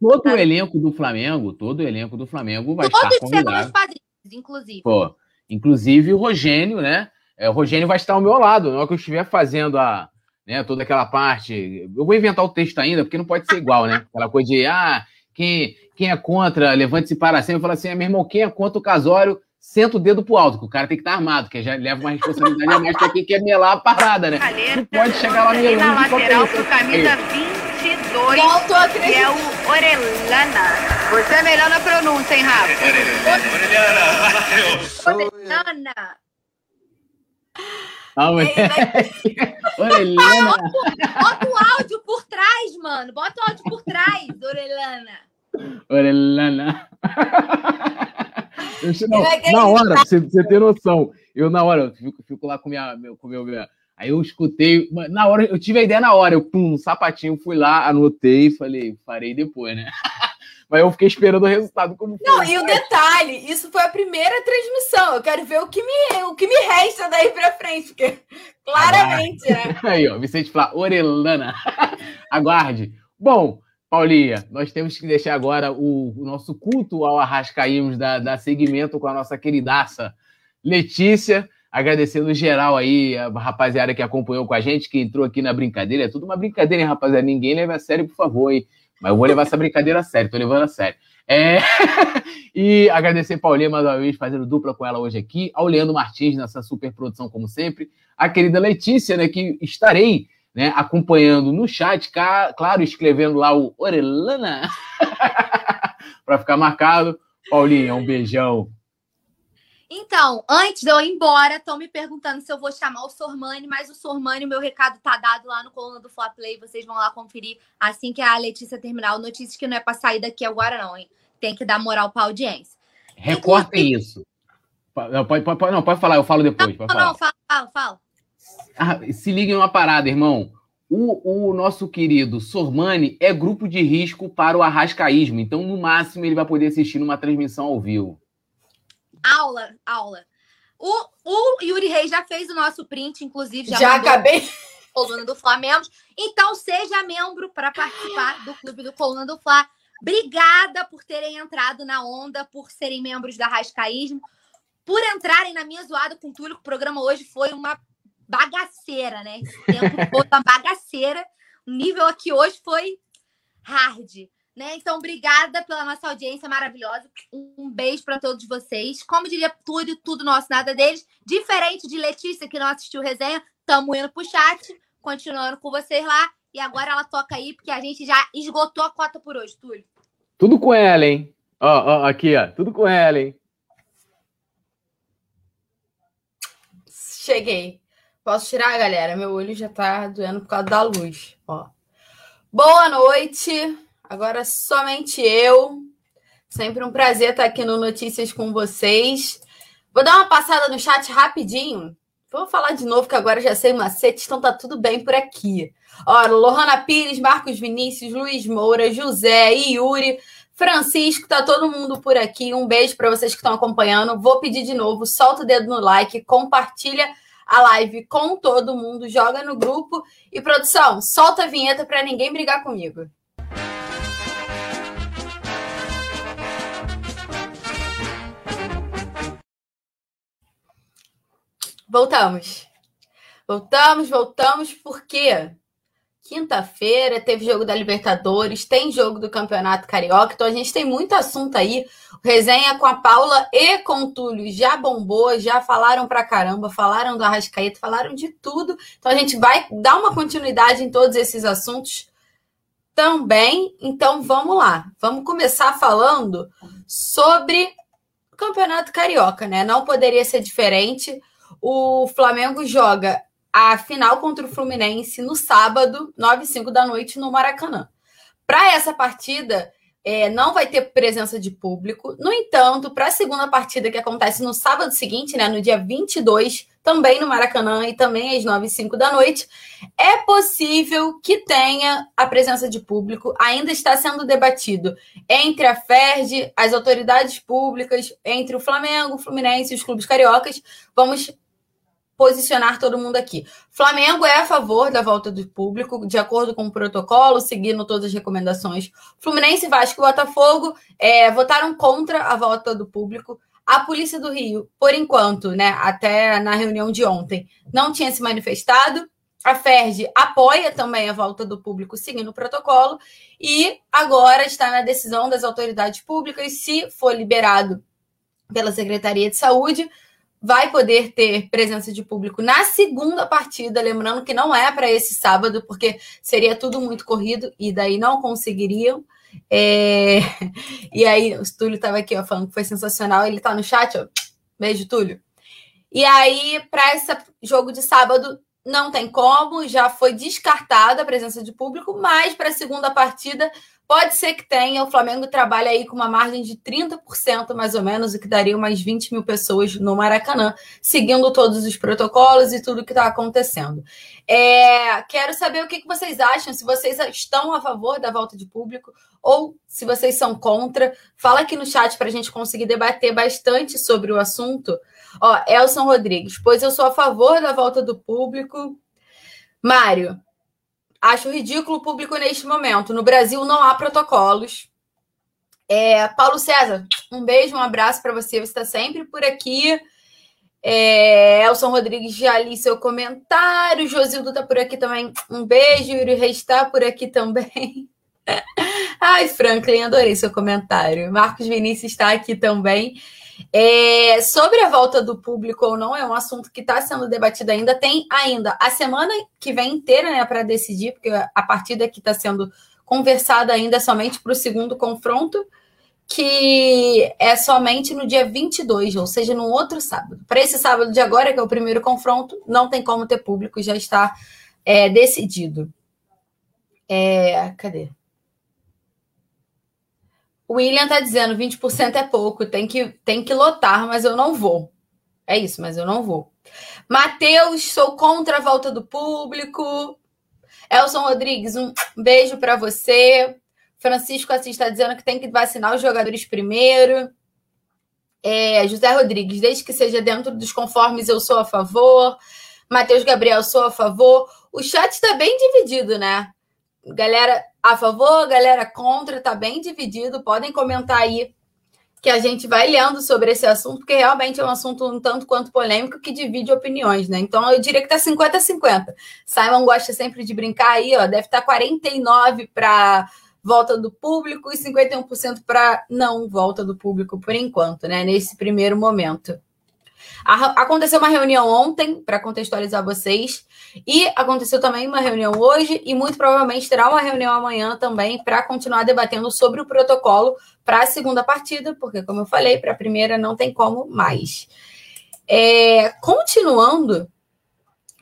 todo o elenco do Flamengo, todo o elenco do Flamengo vai estar convidado. Todos serão os padrinhos, inclusive. Pô, inclusive o Rogênio, né? É, o Rogênio vai estar ao meu lado, na hora que eu estiver fazendo a, né, toda aquela parte. Eu vou inventar o texto ainda, porque não pode ser igual, né? Aquela coisa de, ah, quem, quem é contra, levante-se para sempre. Eu falo assim, meu irmão, quem é contra o casório, senta o dedo pro alto, que o cara tem que estar armado, que já leva uma responsabilidade a mais pra quem quer melar a parada, né? Não pode chegar lá melando. Na lateral, com camisa vinte. Voltou a crescer. É o Orelana. Você é melhor na pronúncia, hein, Rafa? Orelana. Orelana. Orelana. Bota o áudio por trás, mano. Bota o áudio por trás, Orelana. Orelana. Eu, não, na hora, pra você, você ter noção, eu na hora, eu fico, fico lá com minha, meu, com meu... minha... Aí eu escutei, na hora, eu tive a ideia na hora, eu pum, um sapatinho, fui lá, anotei e falei, farei depois, né? Mas eu fiquei esperando o resultado como foi. Não, e o detalhe, isso foi a primeira transmissão, eu quero ver o que me, o que me resta daí pra frente, porque claramente, ah, né? Aí, ó, Vicente Flá, Orelana, aguarde. Bom, Paulinha, nós temos que deixar agora o, o nosso culto ao Arrascaímos da, da seguimento com a nossa queridaça Letícia, agradecendo geral aí a rapaziada que acompanhou com a gente, que entrou aqui na brincadeira. É tudo uma brincadeira, hein, rapaziada? Ninguém leva a sério, por favor, hein? Mas eu vou levar essa brincadeira a sério, tô levando a sério. É... e agradecer a Paulinha mais uma vez, fazendo dupla com ela hoje aqui, ao Leandro Martins nessa super produção, como sempre, a querida Letícia, né, que estarei, né, acompanhando no chat, claro, escrevendo lá o Orelana, para ficar marcado. Paulinha, um beijão. Então, antes de eu ir embora, estão me perguntando se eu vou chamar o Sormani, mas o Sormani, meu recado tá dado lá no Coluna do Flá Play, vocês vão lá conferir assim que a Letícia terminar o Notícias, que não é pra sair daqui agora não, hein? Tem que dar moral pra audiência. Recortem e... isso. Não pode, pode, não, pode falar, eu falo depois. Não, não, fala, fala, fala. Ah, se liguem numa parada, irmão. O, o nosso querido Sormani é grupo de risco para o arrascaísmo, então no máximo ele vai poder assistir numa transmissão ao vivo. Aula, aula. O, o Yuri Reis já fez o nosso print, inclusive. Já, já acabei. Coluna do Flá membros. Então, seja membro para participar do Clube do Coluna do Flá. Obrigada por terem entrado na onda, por serem membros da Arrascaísmo, por entrarem na minha zoada com o Túlio, que o programa hoje foi uma bagaceira, né? Esse tempo foi uma bagaceira. O nível aqui hoje foi hard. Né? Então, obrigada pela nossa audiência maravilhosa. Um beijo para todos vocês. Como diria Túlio, tudo nosso, nada deles. Diferente de Letícia, que não assistiu resenha, estamos indo pro chat, continuando com vocês lá. E agora ela toca aí, porque a gente já esgotou a cota por hoje, Túlio. Tudo com ela, hein? Ó, ó, aqui, ó. Tudo com ela, hein? Cheguei. Posso tirar, galera? Meu olho já tá doendo por causa da luz. Ó. Boa noite. Agora somente eu. Sempre um prazer estar aqui no Notícias com vocês. Vou dar uma passada no chat rapidinho. Vou falar de novo, que agora já sei macete, então tá tudo bem por aqui. Ó, Lohana Pires, Marcos Vinícius, Luiz Moura, José, Yuri, Francisco, tá todo mundo por aqui. Um beijo para vocês que estão acompanhando. Vou pedir de novo, solta o dedo no like, compartilha a live com todo mundo, joga no grupo. E, produção, solta a vinheta para ninguém brigar comigo. Voltamos. Voltamos, voltamos, porque quinta-feira teve jogo da Libertadores, tem jogo do Campeonato Carioca, então a gente tem muito assunto aí. Resenha com a Paula e com o Túlio já bombou, já falaram pra caramba, falaram do Arrascaeta, falaram de tudo. Então a gente vai dar uma continuidade em todos esses assuntos também. Então vamos lá, vamos começar falando sobre o Campeonato Carioca, né? Não poderia ser diferente. O Flamengo joga a final contra o Fluminense no sábado, nove e cinco da noite, no Maracanã. Para essa partida, é, não vai ter presença de público. No entanto, para a segunda partida, que acontece no sábado seguinte, né, no dia vinte e dois, também no Maracanã e também às nove e cinco da noite, é possível que tenha a presença de público. Ainda está sendo debatido entre a F E R J, as autoridades públicas, entre o Flamengo, o Fluminense e os clubes cariocas. Vamos posicionar todo mundo aqui. Flamengo é a favor da volta do público, de acordo com o protocolo, seguindo todas as recomendações. Fluminense, Vasco e Botafogo é, votaram contra a volta do público. A Polícia do Rio, por enquanto, né, até na reunião de ontem, não tinha se manifestado. A F E R J apoia também a volta do público, seguindo o protocolo. E agora está na decisão das autoridades públicas, se for liberado pela Secretaria de Saúde, vai poder ter presença de público na segunda partida, lembrando que não é para esse sábado, porque seria tudo muito corrido e daí não conseguiriam. É... E aí, o Túlio estava aqui, ó, falando que foi sensacional, ele está no chat, ó. Beijo, Túlio. E aí, para esse jogo de sábado, não tem como, já foi descartada a presença de público, mas para a segunda partida... Pode ser que tenha, o Flamengo trabalha aí com uma margem de trinta por cento, mais ou menos, o que daria umas vinte mil pessoas no Maracanã, seguindo todos os protocolos e tudo que está acontecendo. É, quero saber o que que vocês acham, se vocês estão a favor da volta de público ou se vocês são contra. Fala aqui no chat para a gente conseguir debater bastante sobre o assunto. Ó, Elson Rodrigues, pois eu sou a favor da volta do público. Mário, Acho ridículo o público neste momento. No Brasil não há protocolos. É, Paulo César, um beijo, um abraço para você. Você está sempre por aqui. É, Elson Rodrigues, já li seu comentário. Josildo está por aqui também. Um beijo. Yuri Reis está por aqui também. Ai, Franklin, adorei seu comentário. Marcos Vinícius está aqui também. É, sobre a volta do público ou não, é um assunto que está sendo debatido ainda. Tem ainda a semana que vem inteira, né, para decidir, porque a partida que está sendo conversada ainda é somente para o segundo confronto, que é somente no dia vinte e dois, ou seja, no outro sábado. Para esse sábado de agora, que é o primeiro confronto, não tem como ter público, já está é, decidido. É, cadê? O William tá dizendo, vinte por cento é pouco, tem que, tem que lotar, mas eu não vou. É isso, mas eu não vou. Matheus, sou contra a volta do público. Elson Rodrigues, um beijo para você. Francisco Assis está dizendo que tem que vacinar os jogadores primeiro. É, José Rodrigues, desde que seja dentro dos conformes, eu sou a favor. Matheus Gabriel, sou a favor. O chat está bem dividido, né? Galera a favor, galera contra, tá bem dividido. Podem comentar aí que a gente vai lendo sobre esse assunto, porque realmente é um assunto um tanto quanto polêmico que divide opiniões, né? Então eu diria que tá cinquenta a cinquenta. Simon gosta sempre de brincar aí, ó, deve estar tá quarenta e nove por cento para volta do público e cinquenta e um por cento para não volta do público por enquanto, né? Nesse primeiro momento. Aconteceu uma reunião ontem, para contextualizar vocês, e aconteceu também uma reunião hoje, e muito provavelmente terá uma reunião amanhã também para continuar debatendo sobre o protocolo para a segunda partida, porque, como eu falei, para a primeira não tem como mais. É, continuando,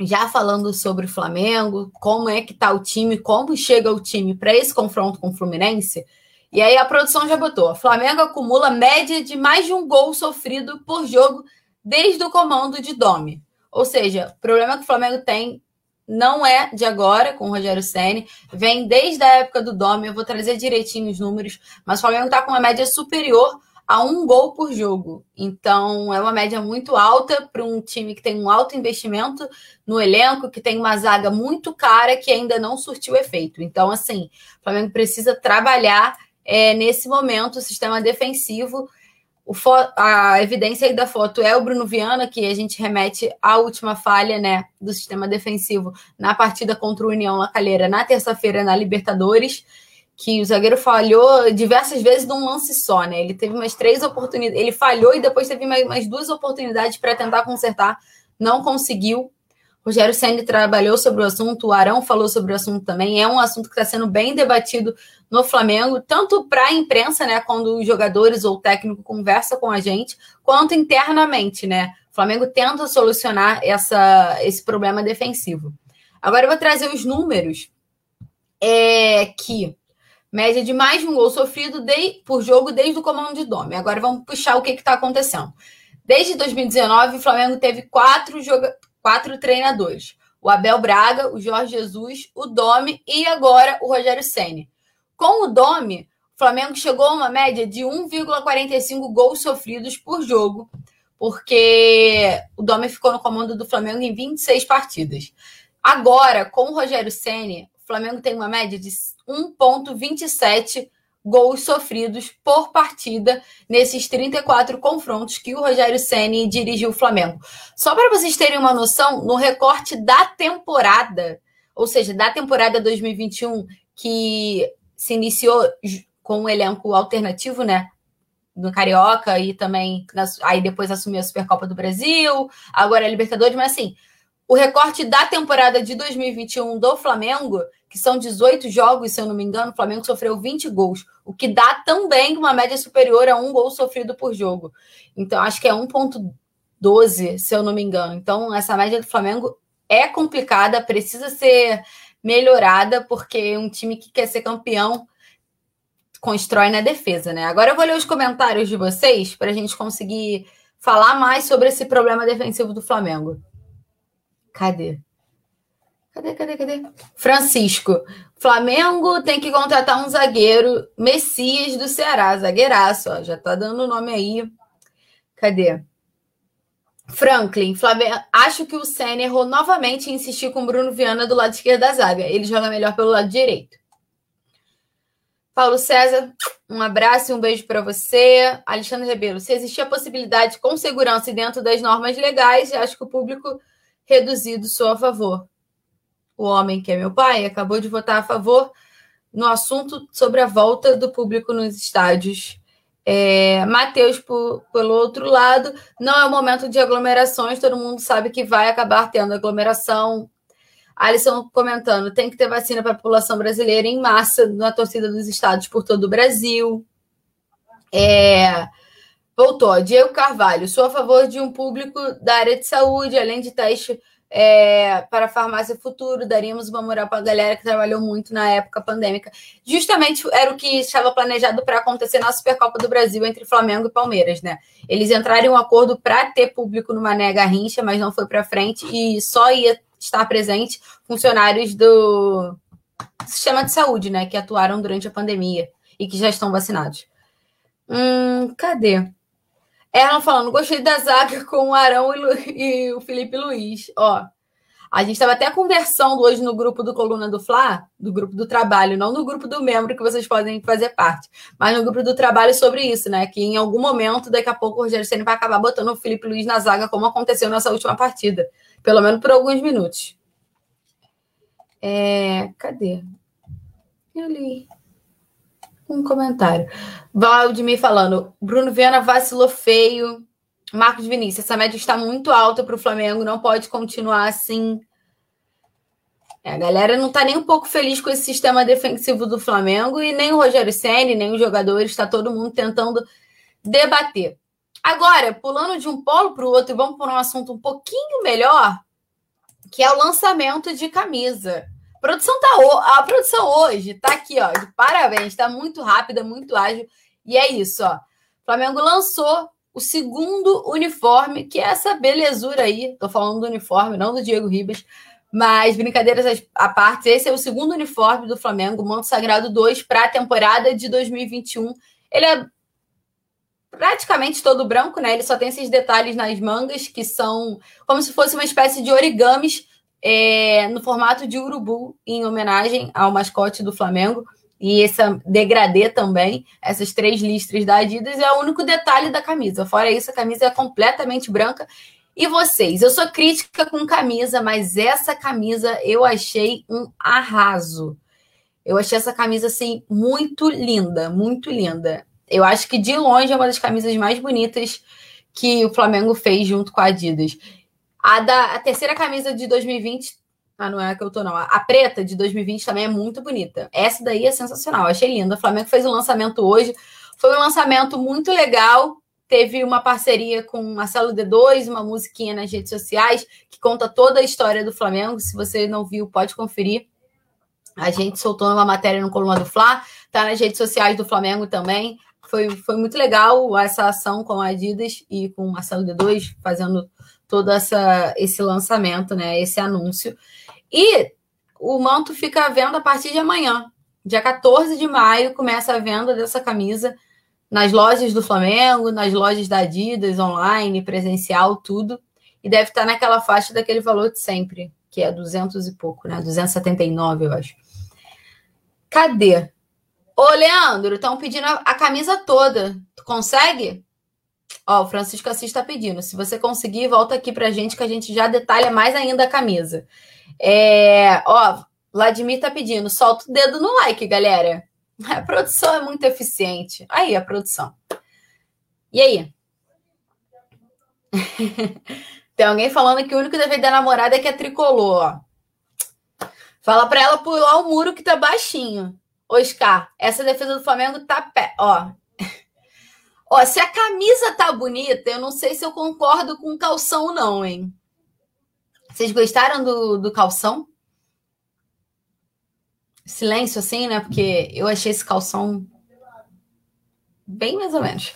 já falando sobre o Flamengo, como é que está o time, como chega o time para esse confronto com o Fluminense... E aí a produção já botou, Flamengo acumula média de mais de um gol sofrido por jogo desde o comando de Domi. Ou seja, o problema que o Flamengo tem não é de agora, com o Rogério Ceni, vem desde a época do Domi, eu vou trazer direitinho os números, mas o Flamengo está com uma média superior a um gol por jogo. Então, é uma média muito alta para um time que tem um alto investimento no elenco, que tem uma zaga muito cara, que ainda não surtiu efeito. Então, assim, o Flamengo precisa trabalhar É, nesse momento, o sistema defensivo, o fo- a evidência aí da foto é o Bruno Viana, que a gente remete à última falha, né, do sistema defensivo na partida contra o União La Calera na terça-feira na Libertadores, que o zagueiro falhou diversas vezes num lance só, né? Ele teve umas três oportunidades, ele falhou e depois teve mais, mais duas oportunidades para tentar consertar, não conseguiu. Rogério Ceni trabalhou sobre o assunto, o Arão falou sobre o assunto também, é um assunto que está sendo bem debatido no Flamengo, tanto para a imprensa, né, quando os jogadores ou o técnico conversa com a gente, quanto internamente, né? O Flamengo tenta solucionar essa, esse problema defensivo. Agora eu vou trazer os números, é que média de mais de um gol sofrido de, por jogo desde o comando de Domi. Agora vamos puxar o que está acontecendo. Desde dois mil e dezenove, o Flamengo teve quatro jogadores, Quatro treinadores, o Abel Braga, o Jorge Jesus, o Domi e agora o Rogério Ceni. Com o Domi, o Flamengo chegou a uma média de um vírgula quarenta e cinco gols sofridos por jogo, porque o Domi ficou no comando do Flamengo em vinte e seis partidas. Agora, com o Rogério Ceni, o Flamengo tem uma média de um vírgula vinte e sete gols sofridos por partida nesses trinta e quatro confrontos que o Rogério Ceni dirigiu o Flamengo. Só para vocês terem uma noção, no recorte da temporada, ou seja, da temporada dois mil e vinte e um, que se iniciou com um elenco alternativo, né? No Carioca e também, aí depois assumiu a Supercopa do Brasil, agora é Libertadores, mas assim, o recorte da temporada de dois mil e vinte e um do Flamengo, que são dezoito jogos, se eu não me engano, o Flamengo sofreu vinte gols, o que dá também uma média superior a um gol sofrido por jogo. Então, acho que é um vírgula doze, se eu não me engano. Então, essa média do Flamengo é complicada, precisa ser melhorada, porque um time que quer ser campeão constrói na defesa, né? Agora eu vou ler os comentários de vocês para a gente conseguir falar mais sobre esse problema defensivo do Flamengo. Cadê? Cadê, cadê, cadê? Francisco, Flamengo tem que contratar um zagueiro, Messias do Ceará, zagueiraço, ó, já tá dando o nome aí. Cadê? Franklin, Flamengo, acho que o Ceni errou novamente em insistir com o Bruno Viana do lado esquerdo da zaga. Ele joga melhor pelo lado direito. Paulo César, um abraço e um beijo para você. Alexandre Rebelo, se existir a possibilidade com segurança e dentro das normas legais, acho que o público reduzido sou a favor. O homem que é meu pai acabou de votar a favor no assunto sobre a volta do público nos estádios. É, Matheus, por, pelo outro lado, não é o momento de aglomerações, todo mundo sabe que vai acabar tendo aglomeração. Alisson comentando, tem que ter vacina para a população brasileira em massa na torcida dos estados por todo o Brasil. É, voltou, Diego Carvalho, sou a favor de um público da área de saúde, além de teste é, para a farmácia futuro, daríamos uma moral para a galera que trabalhou muito na época pandêmica. Justamente era o que estava planejado para acontecer na Supercopa do Brasil entre Flamengo e Palmeiras, né? Eles entraram em um acordo para ter público no Mané Garrincha, mas não foi para frente e só ia estar presente funcionários do sistema de saúde, né? Que atuaram durante a pandemia e que já estão vacinados. Hum, cadê? Erlan falando, gostei da zaga com o Arão e, Lu... e o Felipe Luiz. Ó, a gente estava até conversando hoje no grupo do Coluna do Flá, do grupo do trabalho, não no grupo do membro que vocês podem fazer parte, mas no grupo do trabalho sobre isso, né? Que em algum momento, daqui a pouco, o Rogério Ceni vai acabar botando o Felipe Luiz na zaga, como aconteceu nessa última partida. Pelo menos por alguns minutos. É... Cadê? Eu li um comentário. Valdemir falando, Bruno Viana vacilou feio. Marcos Vinícius, essa média está muito alta para o Flamengo, não pode continuar assim. É, a galera não está nem um pouco feliz com esse sistema defensivo do Flamengo e nem o Rogério Ceni, nem os jogadores, está todo mundo tentando debater. Agora, pulando de um polo para o outro, vamos para um assunto um pouquinho melhor, que é o lançamento de camisa. A produção, tá o... a produção hoje tá aqui, ó, de parabéns, tá muito rápida, muito ágil, e é isso, ó. O Flamengo lançou o segundo uniforme, que é essa belezura aí, tô falando do uniforme, não do Diego Ribas, mas brincadeiras à parte, esse é o segundo uniforme do Flamengo, Manto Sagrado dois, para a temporada de dois mil e vinte e um. Ele é praticamente todo branco, né? Ele só tem esses detalhes nas mangas, que são como se fosse uma espécie de origamis, É, no formato de urubu, em homenagem ao mascote do Flamengo, e essa degradê também, essas três listras da Adidas, é o único detalhe da camisa. Fora isso, a camisa é completamente branca. E vocês? Eu sou crítica com camisa, mas essa camisa eu achei um arraso. Eu achei essa camisa, assim, muito linda, muito linda. Eu acho que, de longe, é uma das camisas mais bonitas que o Flamengo fez junto com a Adidas. A, da, a terceira camisa de dois mil e vinte... Ah, não é a que eu tô, não. A, a preta de dois mil e vinte também é muito bonita. Essa daí é sensacional. Achei linda. O Flamengo fez o lançamento hoje. Foi um lançamento muito legal. Teve uma parceria com o Marcelo D dois, uma musiquinha nas redes sociais, que conta toda a história do Flamengo. Se você não viu, pode conferir. A gente soltou uma matéria no Coluna do Flá. Tá nas redes sociais do Flamengo também. Foi, foi muito legal essa ação com a Adidas e com o Marcelo D dois, fazendo todo essa, esse lançamento, né? Esse anúncio. E o manto fica à venda a partir de amanhã. Dia quatorze de maio começa a venda dessa camisa nas lojas do Flamengo, nas lojas da Adidas, online, presencial, tudo. E deve estar naquela faixa daquele valor de sempre, que é duzentos e pouco, né? duzentos e setenta e nove, eu acho. Cadê? Ô, Leandro, estão pedindo a, a camisa toda. Tu consegue? Ó, o Francisco Assis está pedindo. Se você conseguir, volta aqui pra gente que a gente já detalha mais ainda a camisa. É, ó, Vladimir tá pedindo. Solta o dedo no like, galera. A produção é muito eficiente. Aí, a produção. E aí? Tem alguém falando que o único dever da namorada é que é tricolor, ó. Fala pra ela pular o muro que tá baixinho. Oscar, essa defesa do Flamengo tá pé, ó. Ó, se a camisa tá bonita, eu não sei se eu concordo com o calção não, hein? Vocês gostaram do, do calção? Silêncio assim, né? Porque eu achei esse calção bem mais ou menos.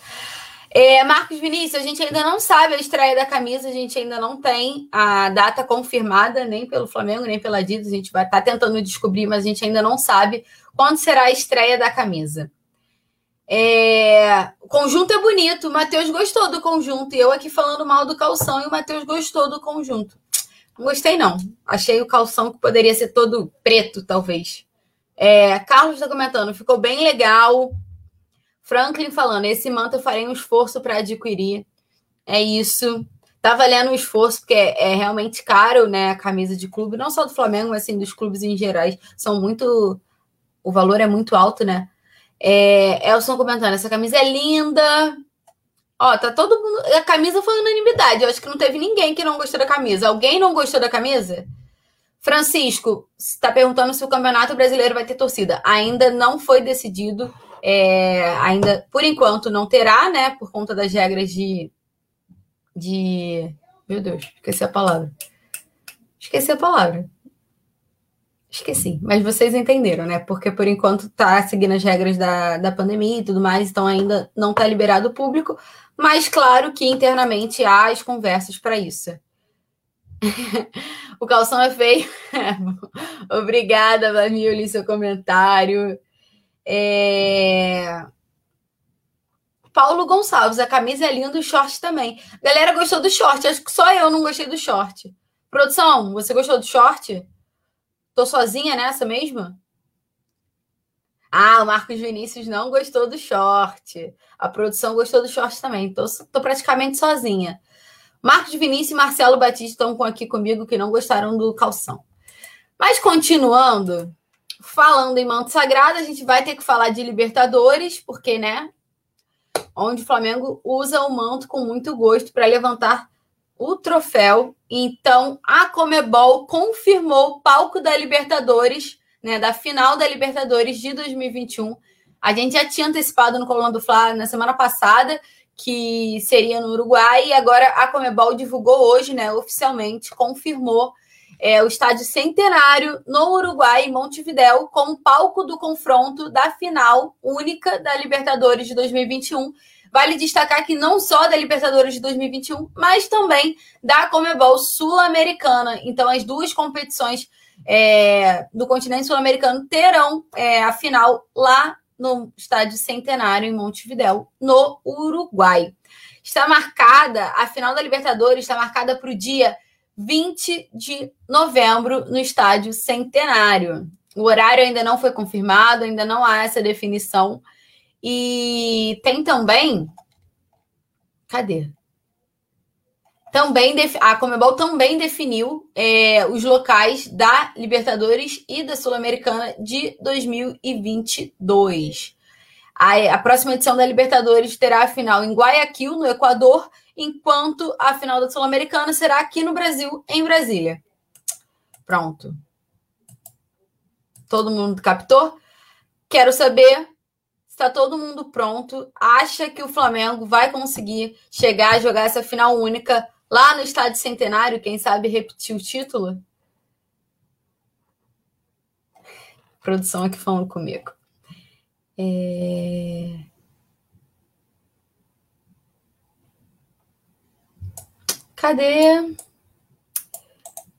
É, Marcos Vinícius, a gente ainda não sabe a estreia da camisa, a gente ainda não tem a data confirmada, nem pelo Flamengo, nem pela Adidas. A gente vai estar tá tentando descobrir, mas a gente ainda não sabe quando será a estreia da camisa. É... O conjunto é bonito, o Matheus gostou do conjunto, e eu aqui falando mal do calção, e o Matheus gostou do conjunto. Não gostei, não. Achei o calção que poderia ser todo preto, talvez. É... Carlos está comentando, ficou bem legal. Franklin falando, esse manto eu farei um esforço para adquirir. É isso. Tá valendo um esforço, porque é, é realmente caro, né? A camisa de clube, não só do Flamengo, mas assim, dos clubes em gerais. São muito... O valor é muito alto, né? É, Elson comentando, essa camisa é linda. Ó, tá todo mundo... A camisa foi unanimidade. Eu acho que não teve ninguém que não gostou da camisa. Alguém não gostou da camisa? Francisco está perguntando se o Campeonato Brasileiro vai ter torcida. Ainda não foi decidido. É, ainda, por enquanto, não terá, né? Por conta das regras de... de... Meu Deus, esqueci a palavra. Esqueci a palavra. Esqueci, mas vocês entenderam, né? Porque, por enquanto, tá seguindo as regras da, da pandemia e tudo mais, então ainda não tá liberado o público, mas claro que internamente há as conversas para isso. O calção é feio. Obrigada, Vami, eu li seu comentário. É... Paulo Gonçalves, a camisa é linda, o short também. Galera, gostou do short? Acho que só eu não gostei do short. Produção, você gostou do short? Tô sozinha nessa mesma? Ah, o Marcos Vinícius não gostou do short. A produção gostou do short também. Tô, tô praticamente sozinha. Marcos Vinícius e Marcelo Batista estão aqui comigo que não gostaram do calção. Mas continuando, falando em Manto Sagrado, a gente vai ter que falar de Libertadores, porque, né? Onde o Flamengo usa o manto com muito gosto para levantar o troféu. Então, a Conmebol confirmou o palco da Libertadores, né, da final da Libertadores de dois mil e vinte e um. A gente já tinha antecipado no Coluna do Flá na semana passada, que seria no Uruguai, e agora a Conmebol divulgou hoje, né, oficialmente, confirmou é, o estádio Centenário no Uruguai, em Montevidéu, como palco do confronto da final única da Libertadores de dois mil e vinte e um. Vale destacar que não só da Libertadores de dois mil e vinte e um, mas também da Conmebol Sul-Americana. Então, as duas competições é, do continente sul-americano terão é, a final lá no Estádio Centenário, em Montevidéu, no Uruguai. Está marcada, a final da Libertadores está marcada para o dia vinte de novembro, no Estádio Centenário. O horário ainda não foi confirmado, ainda não há essa definição. E tem também... Cadê? Também def... A Conmebol também definiu é, os locais da Libertadores e da Sul-Americana de dois mil e vinte e dois. A, a próxima edição da Libertadores terá a final em Guayaquil, no Equador, enquanto a final da Sul-Americana será aqui no Brasil, em Brasília. Pronto. Todo mundo captou? Quero saber... Está todo mundo pronto, acha que o Flamengo vai conseguir chegar a jogar essa final única lá no Estádio Centenário, quem sabe repetir o título? Produção aqui falando comigo. É... Cadê?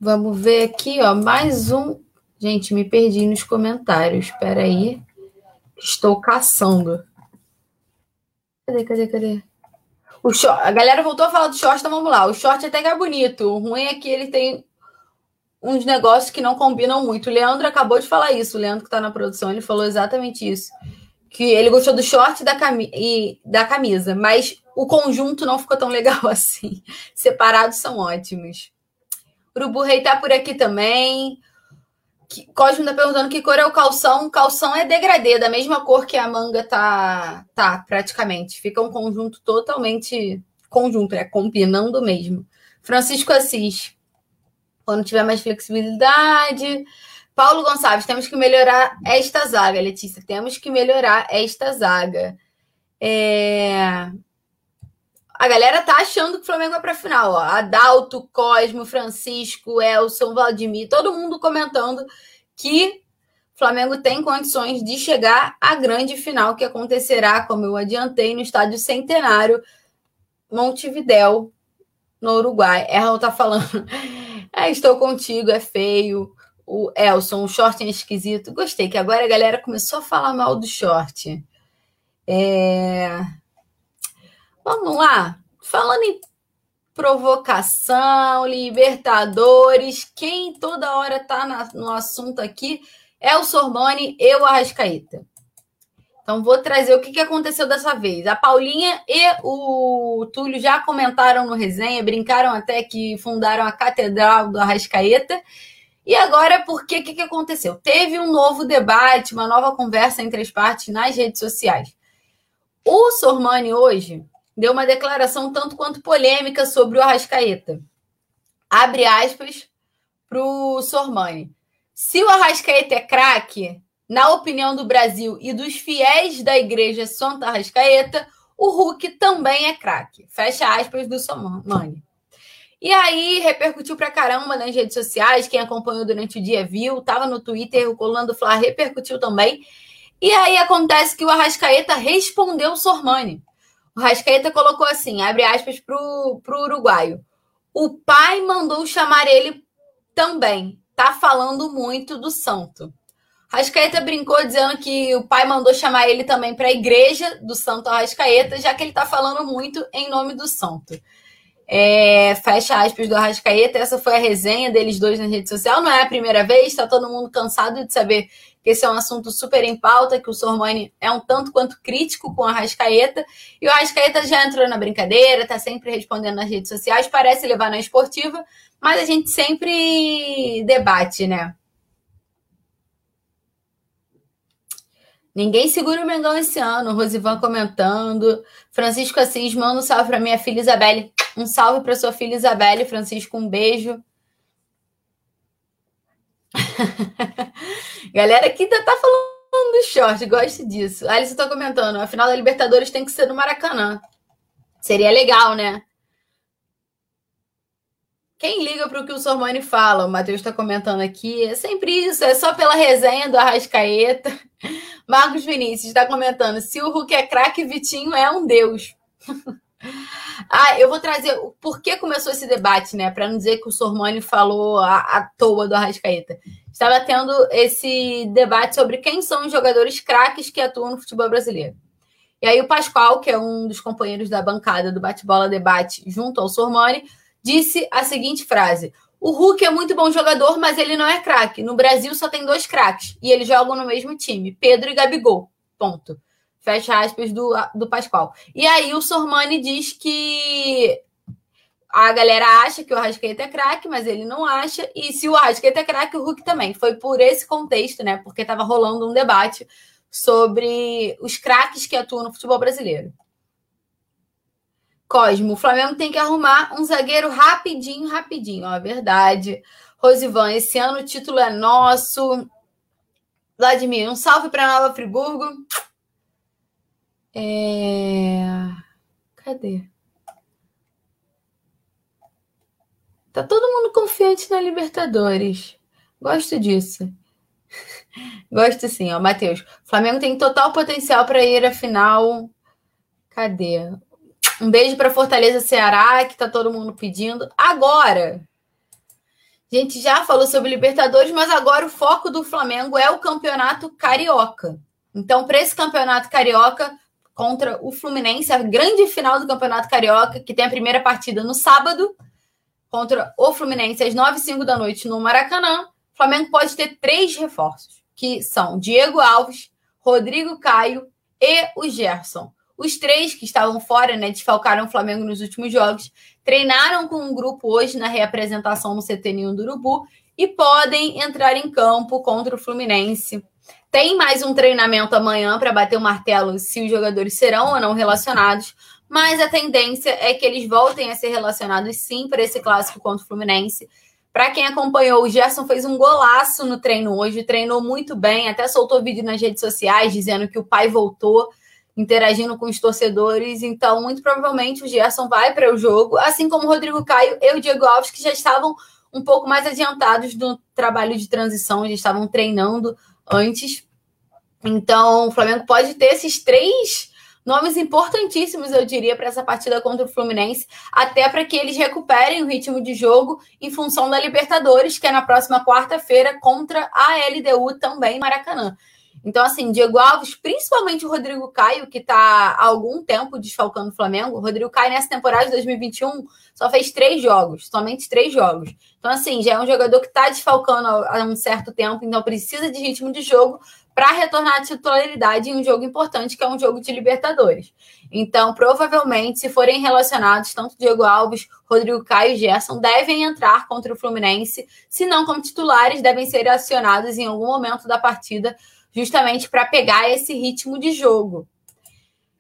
Vamos ver aqui, ó, mais um... Gente, me perdi nos comentários, espera aí. Estou caçando. Cadê, cadê, cadê? O short, a galera voltou a falar do short, então vamos lá. O short até que é bonito. O ruim é que ele tem uns negócios que não combinam muito. O Leandro acabou de falar isso. O Leandro que está na produção, ele falou exatamente isso. Que ele gostou do short da cami- e da camisa, mas o conjunto não ficou tão legal assim. Separados são ótimos. O Urubu Rei tá por aqui também. Cosme está perguntando que cor é o calção. Calção é degradê, da mesma cor que a manga tá, tá praticamente. Fica um conjunto totalmente... Conjunto, é combinando mesmo. Francisco Assis. Quando tiver mais flexibilidade... Paulo Gonçalves. Temos que melhorar esta zaga, Letícia. Temos que melhorar esta zaga. É... A galera tá achando que o Flamengo vai pra final, ó. Adalto, Cosmo, Francisco, Elson, Vladimir, todo mundo comentando que o Flamengo tem condições de chegar à grande final, que acontecerá, como eu adiantei, no Estádio Centenário, Montevidéu, no Uruguai. Errol tá falando. É, estou contigo, é feio. O Elson, o short é esquisito. Gostei, que agora a galera começou a falar mal do short. É... Vamos lá. Falando em provocação, Libertadores, quem toda hora está no assunto aqui é o Sormani e o Arrascaeta. Então, vou trazer o que, que aconteceu dessa vez. A Paulinha e o Túlio já comentaram no resenha, brincaram até que fundaram a Catedral do Arrascaeta. E agora, por que que aconteceu? Teve um novo debate, uma nova conversa entre as partes nas redes sociais. O Sormani hoje deu uma declaração tanto quanto polêmica sobre o Arrascaeta. Abre aspas para o Sormani. Se o Arrascaeta é craque... Na opinião do Brasil e dos fiéis da Igreja Santa Arrascaeta, o Hulk também é craque. Fecha aspas do Sormani. E aí repercutiu pra caramba nas redes sociais. Quem acompanhou durante o dia viu. Tava no Twitter, o Coluna do Flá repercutiu também. E aí acontece que o Arrascaeta respondeu o Sormani. O Arrascaeta colocou assim, abre aspas pro, pro uruguaio. O pai mandou chamar ele também. Tá falando muito do santo. Arrascaeta brincou dizendo que o pai mandou chamar ele também para a igreja do Santo Arrascaeta, já que ele está falando muito em nome do santo. É, fecha aspas do Arrascaeta, essa foi a resenha deles dois na rede social. Não é a primeira vez, está todo mundo cansado de saber que esse é um assunto super em pauta, que o Sormani é um tanto quanto crítico com o Arrascaeta. E o Arrascaeta já entrou na brincadeira, está sempre respondendo nas redes sociais, parece levar na esportiva, mas a gente sempre debate, né? Ninguém segura o Mengão esse ano. Rosivan comentando. Francisco Assis, manda um salve para minha filha Isabelle. Um salve para sua filha Isabelle. Francisco, um beijo. Galera que ainda tá falando do short. Gosto disso. Alice tá comentando. A final da Libertadores tem que ser no Maracanã. Seria legal, né? Quem liga para o que o Sormani fala? O Matheus está comentando aqui. É sempre isso, é só pela resenha do Arrascaeta. Marcos Vinícius está comentando. Se o Hulk é craque, Vitinho é um deus. Ah, eu vou trazer por que começou esse debate, né? Para não dizer que o Sormani falou à, à toa do Arrascaeta. Estava tendo esse debate sobre quem são os jogadores craques que atuam no futebol brasileiro. E aí o Pascoal, que é um dos companheiros da bancada do Bate-Bola Debate junto ao Sormani, disse a seguinte frase: o Hulk é muito bom jogador, mas ele não é craque. No Brasil só tem dois craques e eles jogam no mesmo time, Pedro e Gabigol. Ponto. Fecha aspas do, do Pascoal. E aí o Sormani diz que a galera acha que o Arrascaeta é craque, mas ele não acha. E se o Arrascaeta é craque, o Hulk também. Foi por esse contexto, né? Porque estava rolando um debate sobre os craques que atuam no futebol brasileiro. Cosmo, o Flamengo tem que arrumar um zagueiro rapidinho, rapidinho. Ó, verdade. Rosivan, esse ano o título é nosso. Vladimir, um salve para Nova Friburgo. É... Cadê? Tá todo mundo confiante na Libertadores. Gosto disso. Gosto sim, ó. Matheus, o Flamengo tem total potencial para ir à final. Cadê? Um beijo para Fortaleza, Ceará, que tá todo mundo pedindo. Agora, a gente já falou sobre Libertadores, mas agora o foco do Flamengo é o Campeonato Carioca. Então, para esse Campeonato Carioca contra o Fluminense, a grande final do Campeonato Carioca, que tem a primeira partida no sábado, contra o Fluminense às nove e cinco da noite no Maracanã, o Flamengo pode ter três reforços, que são Diego Alves, Rodrigo Caio e o Gerson. Os três que estavam fora, né, desfalcaram o Flamengo nos últimos jogos, treinaram com um grupo hoje na reapresentação no C T Ninho do Urubu e podem entrar em campo contra o Fluminense. Tem mais um treinamento amanhã para bater o martelo se os jogadores serão ou não relacionados, mas a tendência é que eles voltem a ser relacionados sim para esse clássico contra o Fluminense. Para quem acompanhou, o Gerson fez um golaço no treino hoje, treinou muito bem, até soltou vídeo nas redes sociais dizendo que o pai voltou, interagindo com os torcedores. Então, muito provavelmente, o Gerson vai para o jogo, assim como o Rodrigo Caio e o Diego Alves, que já estavam um pouco mais adiantados do trabalho de transição, já estavam treinando antes. Então, o Flamengo pode ter esses três nomes importantíssimos, eu diria, para essa partida contra o Fluminense, até para que eles recuperem o ritmo de jogo em função da Libertadores, que é na próxima quarta-feira, contra a L D U, também Maracanã. Então, assim, Diego Alves, principalmente o Rodrigo Caio, que está há algum tempo desfalcando o Flamengo. O Rodrigo Caio, nessa temporada de dois mil e vinte e um, só fez três jogos, somente três jogos. Então, assim, já é um jogador que está desfalcando há um certo tempo, então precisa de ritmo de jogo para retornar à titularidade em um jogo importante, que é um jogo de Libertadores. Então, provavelmente, se forem relacionados, tanto Diego Alves, Rodrigo Caio e Gerson devem entrar contra o Fluminense, se não como titulares, devem ser acionados em algum momento da partida, justamente para pegar esse ritmo de jogo.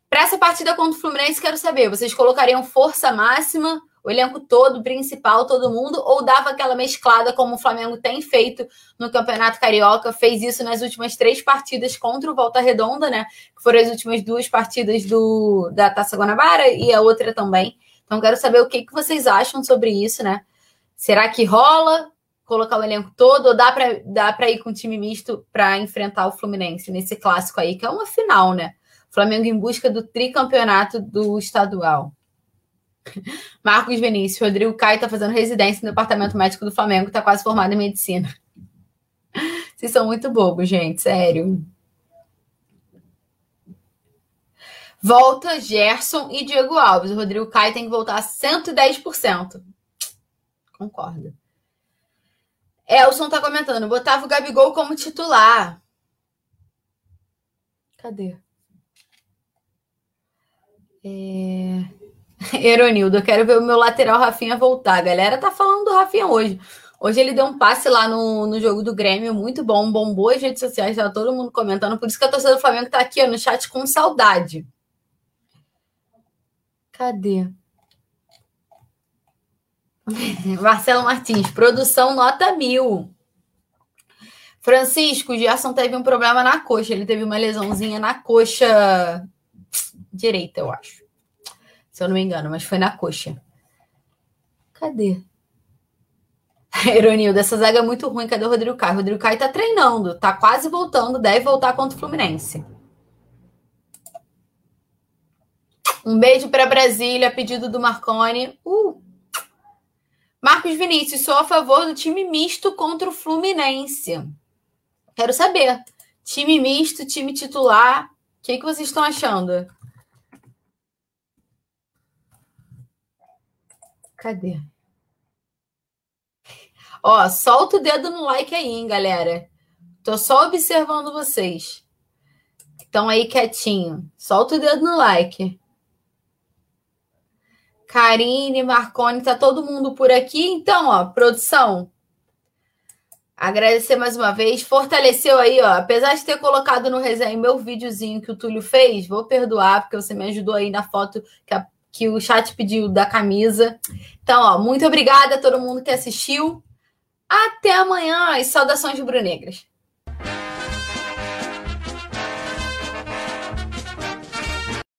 Para essa partida contra o Fluminense, quero saber, vocês colocariam força máxima, o elenco todo, principal, todo mundo, ou dava aquela mesclada como o Flamengo tem feito no Campeonato Carioca, fez isso nas últimas três partidas contra o Volta Redonda, né? Que foram as últimas duas partidas do, da Taça Guanabara e a outra também. Então, quero saber o que, que vocês acham sobre isso, né? Será que rola colocar o elenco todo, ou dá para dá para ir com um time misto para enfrentar o Fluminense nesse clássico aí, que é uma final, né? Flamengo em busca do tricampeonato do estadual. Marcos Vinícius, Rodrigo Caio está fazendo residência no departamento médico do Flamengo, está quase formado em medicina. Vocês são muito bobos, gente, sério. Volta Gerson e Diego Alves. O Rodrigo Caio tem que voltar a cento e dez por cento. Concordo. Elson tá comentando, botava o Gabigol como titular. Cadê? É... Eronildo, eu quero ver o meu lateral Rafinha voltar. A galera tá falando do Rafinha hoje. Hoje ele deu um passe lá no, no jogo do Grêmio, muito bom, bombou as redes sociais, tá todo mundo comentando. Por isso que a torcida do Flamengo tá aqui ó, no chat com saudade. Cadê? Marcelo Martins, produção nota mil. Francisco, o Gerson teve um problema na coxa. Ele teve uma lesãozinha na coxa direita, eu acho. Se eu não me engano, mas foi na coxa. Cadê? Ironildo, essa zaga é muito ruim. Cadê o Rodrigo Caio? O Rodrigo Caio tá treinando, tá quase voltando. Deve voltar contra o Fluminense. Um beijo pra Brasília, pedido do Marconi. Uh! Marcos Vinícius, sou a favor do time misto contra o Fluminense. Quero saber. Time misto, time titular. O que, que vocês estão achando? Cadê? Ó, solta o dedo no like aí, hein, galera. Tô só observando vocês. Estão aí quietinho. Solta o dedo no like. Karine, Marconi, tá todo mundo por aqui. Então, ó, produção, agradecer mais uma vez. Fortaleceu aí, ó. Apesar de ter colocado no resenha meu videozinho que o Túlio fez, vou perdoar, porque você me ajudou aí na foto que, a, que o chat pediu da camisa. Então, ó, muito obrigada a todo mundo que assistiu. Até amanhã e saudações rubro-negras.